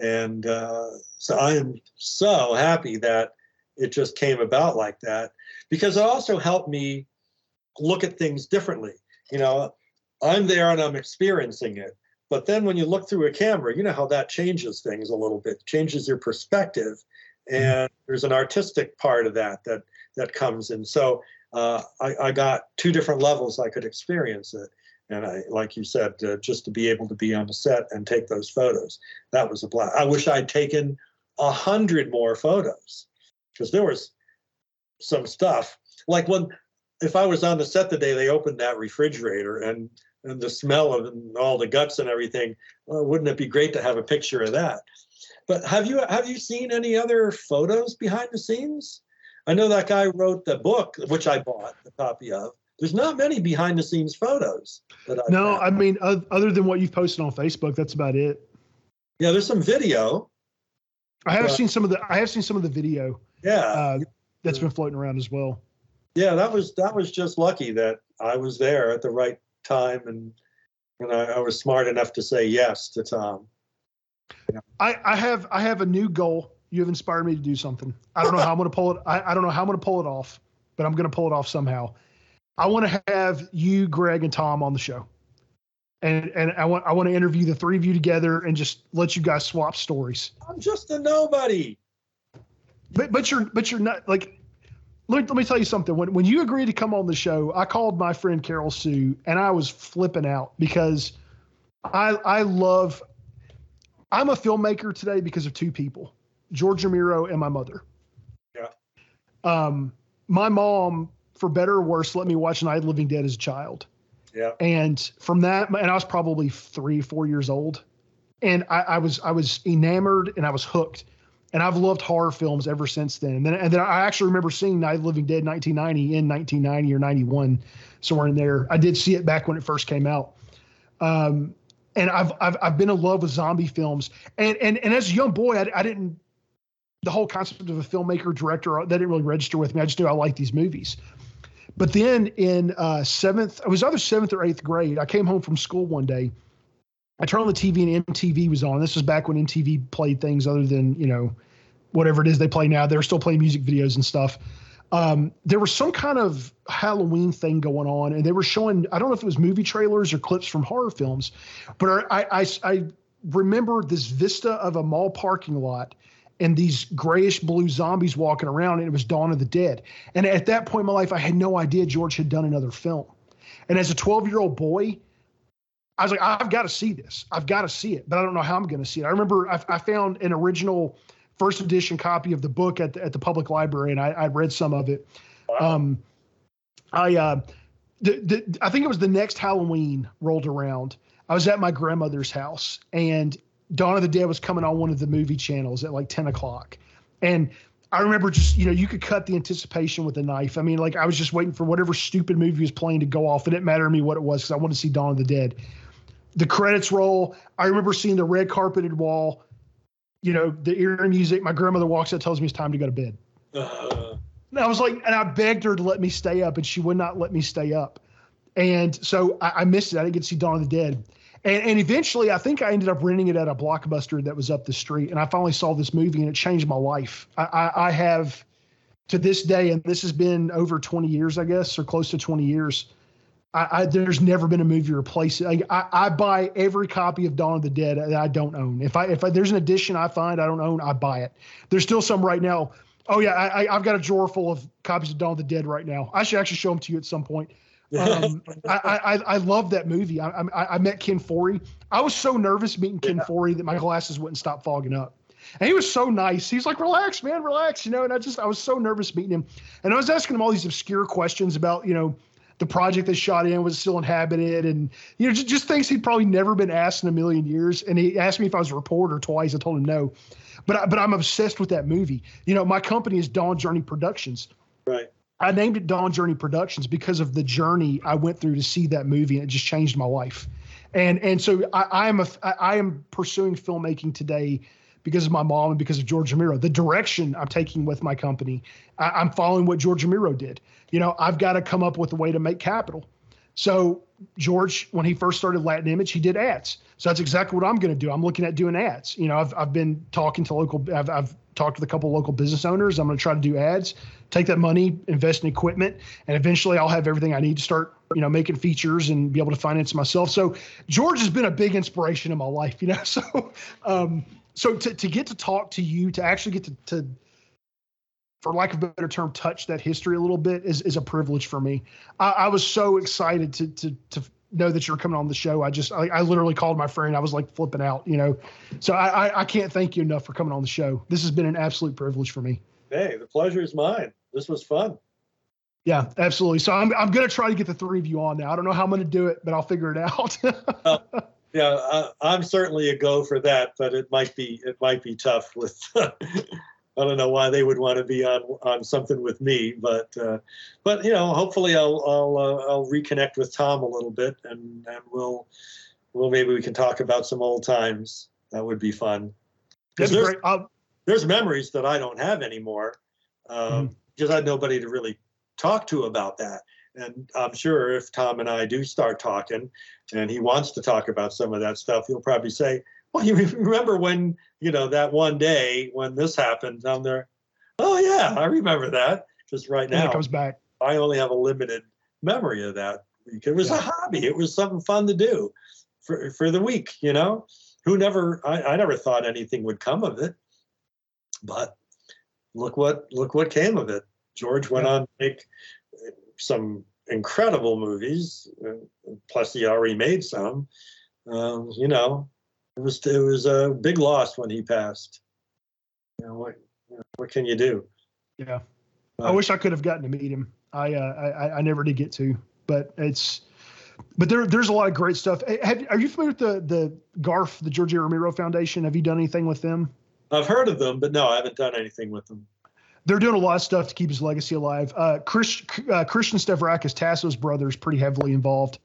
And uh, so I am so happy that it just came about like that, because it also helped me look at things differently. You know, I'm there and I'm experiencing it. But then when you look through a camera, you know how that changes things a little bit, changes your perspective. And there's an artistic part of that that, that comes in. So uh, I, I got two different levels I could experience it. And I, like you said, uh, just to be able to be on the set and take those photos, that was a blast. I wish I'd taken a hundred more photos, because there was some stuff. Like when, if I was on the set the day they opened that refrigerator and, and the smell of and all the guts and everything, well, wouldn't it be great to have a picture of that? But have you have you seen any other photos behind the scenes? I know that guy wrote the book, which I bought the copy of. There's not many behind the scenes photos. That I've no, had. I mean, other than what you've posted on Facebook, that's about it. Yeah. There's some video. I have but, seen some of the, I have seen some of the video. Yeah. Uh, that's been floating around as well. Yeah. That was, that was just lucky that I was there at the right time. And, and I, I was smart enough to say yes to Tom. Yeah. I, I have, I have a new goal. You have inspired me to do something. I don't know how I'm going to pull it. I, I don't know how I'm going to pull it off, but I'm going to pull it off somehow. I want to have you, Greg, and Tom on the show, and and I want I want to interview the three of you together and just let you guys swap stories. I'm just a nobody, but but you're but you're not like. Let me, let me tell you something. When when you agreed to come on the show, I called my friend Carol Sue, and I was flipping out because I I love I'm a filmmaker today because of two people, George Romero and my mother. Yeah. Um, my mom, for better or worse, let me watch Night of the Living Dead as a child. Yeah. And from that, and I was probably three, four years old. And I, I was, I was enamored and I was hooked, and I've loved horror films ever since then. And then, and then I actually remember seeing Night of the Living Dead nineteen ninety in nineteen ninety or ninety-one, somewhere in there. I did see it back when it first came out. Um, and I've, I've, I've been in love with zombie films. And, and, and as a young boy, I, I didn't, the whole concept of a filmmaker, director, that didn't really register with me. I just knew I liked these movies. But then in uh, seventh, I was either seventh or eighth grade. I came home from school one day. I turned on the T V and M T V was on. This was back when M T V played things other than, you know, whatever it is they play now. They were still playing music videos and stuff. Um, there was some kind of Halloween thing going on, and they were showing, I don't know if it was movie trailers or clips from horror films, but I, I, I remember this vista of a mall parking lot and these grayish blue zombies walking around, and it was Dawn of the Dead. And at that point in my life, I had no idea George had done another film. And as a twelve-year-old boy, I was like, I've got to see this. I've got to see it, but I don't know how I'm going to see it. I remember I, I found an original first edition copy of the book at the, at the public library, and I, I read some of it. Um, I uh, the, the, I think it was the next Halloween rolled around. I was at my grandmother's house, and Dawn of the Dead was coming on one of the movie channels at like ten o'clock. And I remember just, you know, you could cut the anticipation with a knife. I mean, like I was just waiting for whatever stupid movie was playing to go off. It didn't matter to me what it was because I wanted to see Dawn of the Dead. The credits roll. I remember seeing the red carpeted wall, you know, the eerie music. My grandmother walks out, tells me it's time to go to bed. Uh. And I was like, and I begged her to let me stay up, and she would not let me stay up. And so I, I missed it. I didn't get to see Dawn of the Dead. And, and eventually, I think I ended up renting it at a Blockbuster that was up the street. And I finally saw this movie, and it changed my life. I, I, I have, to this day, and this has been over twenty years, I guess, or close to twenty years, I, I there's never been a movie replace it. I, I, I buy every copy of Dawn of the Dead that I don't own. If I if I, there's an edition I find I don't own, I buy it. There's still some right now. Oh, yeah, I, I, I've got a drawer full of copies of Dawn of the Dead right now. I should actually show them to you at some point. um, I, I I love that movie. I, I I met Ken Foree. I was so nervous meeting Ken yeah. Foree that my glasses wouldn't stop fogging up. And he was so nice. He's like, relax, man, relax, you know. And I just I was so nervous meeting him. And I was asking him all these obscure questions about, you know, the project they shot in, was it still inhabited, and you know, just, just things he'd probably never been asked in a million years. And he asked me if I was a reporter twice. I told him no, but I, but I'm obsessed with that movie. You know, my company is Dawn Journey Productions. Right. I named it Dawn Journey Productions because of the journey I went through to see that movie, and it just changed my life. And and so I, I am a, I am pursuing filmmaking today because of my mom and because of George Romero. The direction I'm taking with my company, I, I'm following what George Romero did. You know, I've got to come up with a way to make capital. So George, when he first started Latin Image, he did ads. So that's exactly what I'm going to do. I'm looking at doing ads. You know, I've I've been talking to local. I've I've talked with a couple of local business owners. I'm going to try to do ads, take that money, invest in equipment, and eventually I'll have everything I need to start, you know, making features and be able to finance myself. So George has been a big inspiration in my life, you know. So, um, so to to get to talk to you, to actually get to to. for lack of a better term, touch that history a little bit is, is a privilege for me. I, I was so excited to, to, to know that you're coming on the show. I just, I, I literally called my friend. I was like flipping out, you know, so I, I, I can't thank you enough for coming on the show. This has been an absolute privilege for me. Hey, the pleasure is mine. This was fun. Yeah, absolutely. So I'm, I'm going to try to get the three of you on now. I don't know how I'm going to do it, but I'll figure it out. uh, yeah. I, I'm certainly a go for that, but it might be, it might be tough with, I don't know why they would want to be on, on something with me, but uh, but you know, hopefully I'll I'll uh, I'll reconnect with Tom a little bit, and, and we'll we'll maybe we can talk about some old times. That would be fun. There's, there's memories that I don't have anymore um, mm-hmm. because I had nobody to really talk to about that. And I'm sure if Tom and I do start talking, and he wants to talk about some of that stuff, he'll probably say, well, you remember when, you know, that one day when this happened, I'm there. Oh, yeah, I remember that. Just right now, it comes back. I only have a limited memory of that. It was yeah. a hobby. It was something fun to do for, for the week, you know, who never I, I never thought anything would come of it. But look what look what came of it. George went yeah. on to make some incredible movies. Plus, he already made some, um, you know. it was it was a big loss when he passed. You know what? You know, what can you do? Yeah, uh, I wish I could have gotten to meet him. I, uh, I I never did get to, but it's but there there's a lot of great stuff. Have, are you familiar with the the G A R F, the George A. Romero Foundation? Have you done anything with them? I've heard of them, but no, I haven't done anything with them. They're doing a lot of stuff to keep his legacy alive. Uh, Chris, uh, Christian Stavrakis, Tasso's brother, is pretty heavily involved.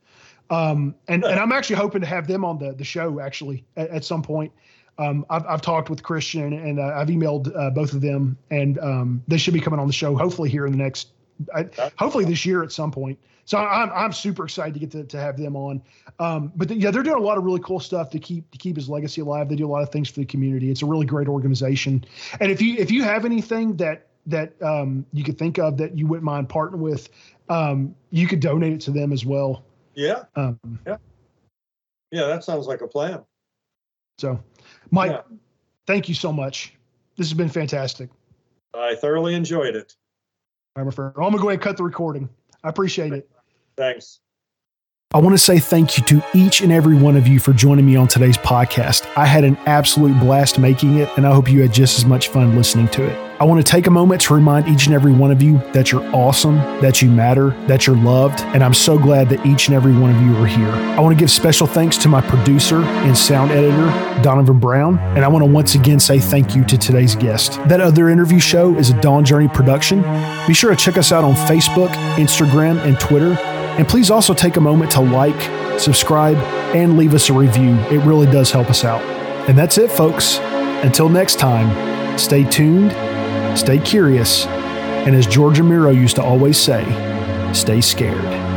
Um, and, and I'm actually hoping to have them on the, the show, actually, at, at some point. Um, I've, I've talked with Christian, and uh, I've emailed uh, both of them, and um, they should be coming on the show, hopefully here in the next I, hopefully this year at some point. So I'm I'm super excited to get to, to have them on. Um, but the, yeah, they're doing a lot of really cool stuff to keep to keep his legacy alive. They do a lot of things for the community. It's a really great organization. And if you if you have anything that that um, you could think of that you wouldn't mind partnering with, um, you could donate it to them as well. Yeah. Um, yeah. Yeah. That sounds like a plan. So, Mike, yeah. Thank you so much. This has been fantastic. I thoroughly enjoyed it. I'm going to go ahead and cut the recording. I appreciate it. Thanks. I want to say thank you to each and every one of you for joining me on today's podcast. I had an absolute blast making it, and I hope you had just as much fun listening to it. I want to take a moment to remind each and every one of you that you're awesome, that you matter, that you're loved, and I'm so glad that each and every one of you are here. I want to give special thanks to my producer and sound editor, Donovan Brown, and I want to once again say thank you to today's guest. That Other Interview show is a Dawn Journey production. Be sure to check us out on Facebook, Instagram, and Twitter. And please also take a moment to like, subscribe, and leave us a review. It really does help us out. And that's it, folks. Until next time, stay tuned, stay curious, and as George Romero used to always say, stay scared.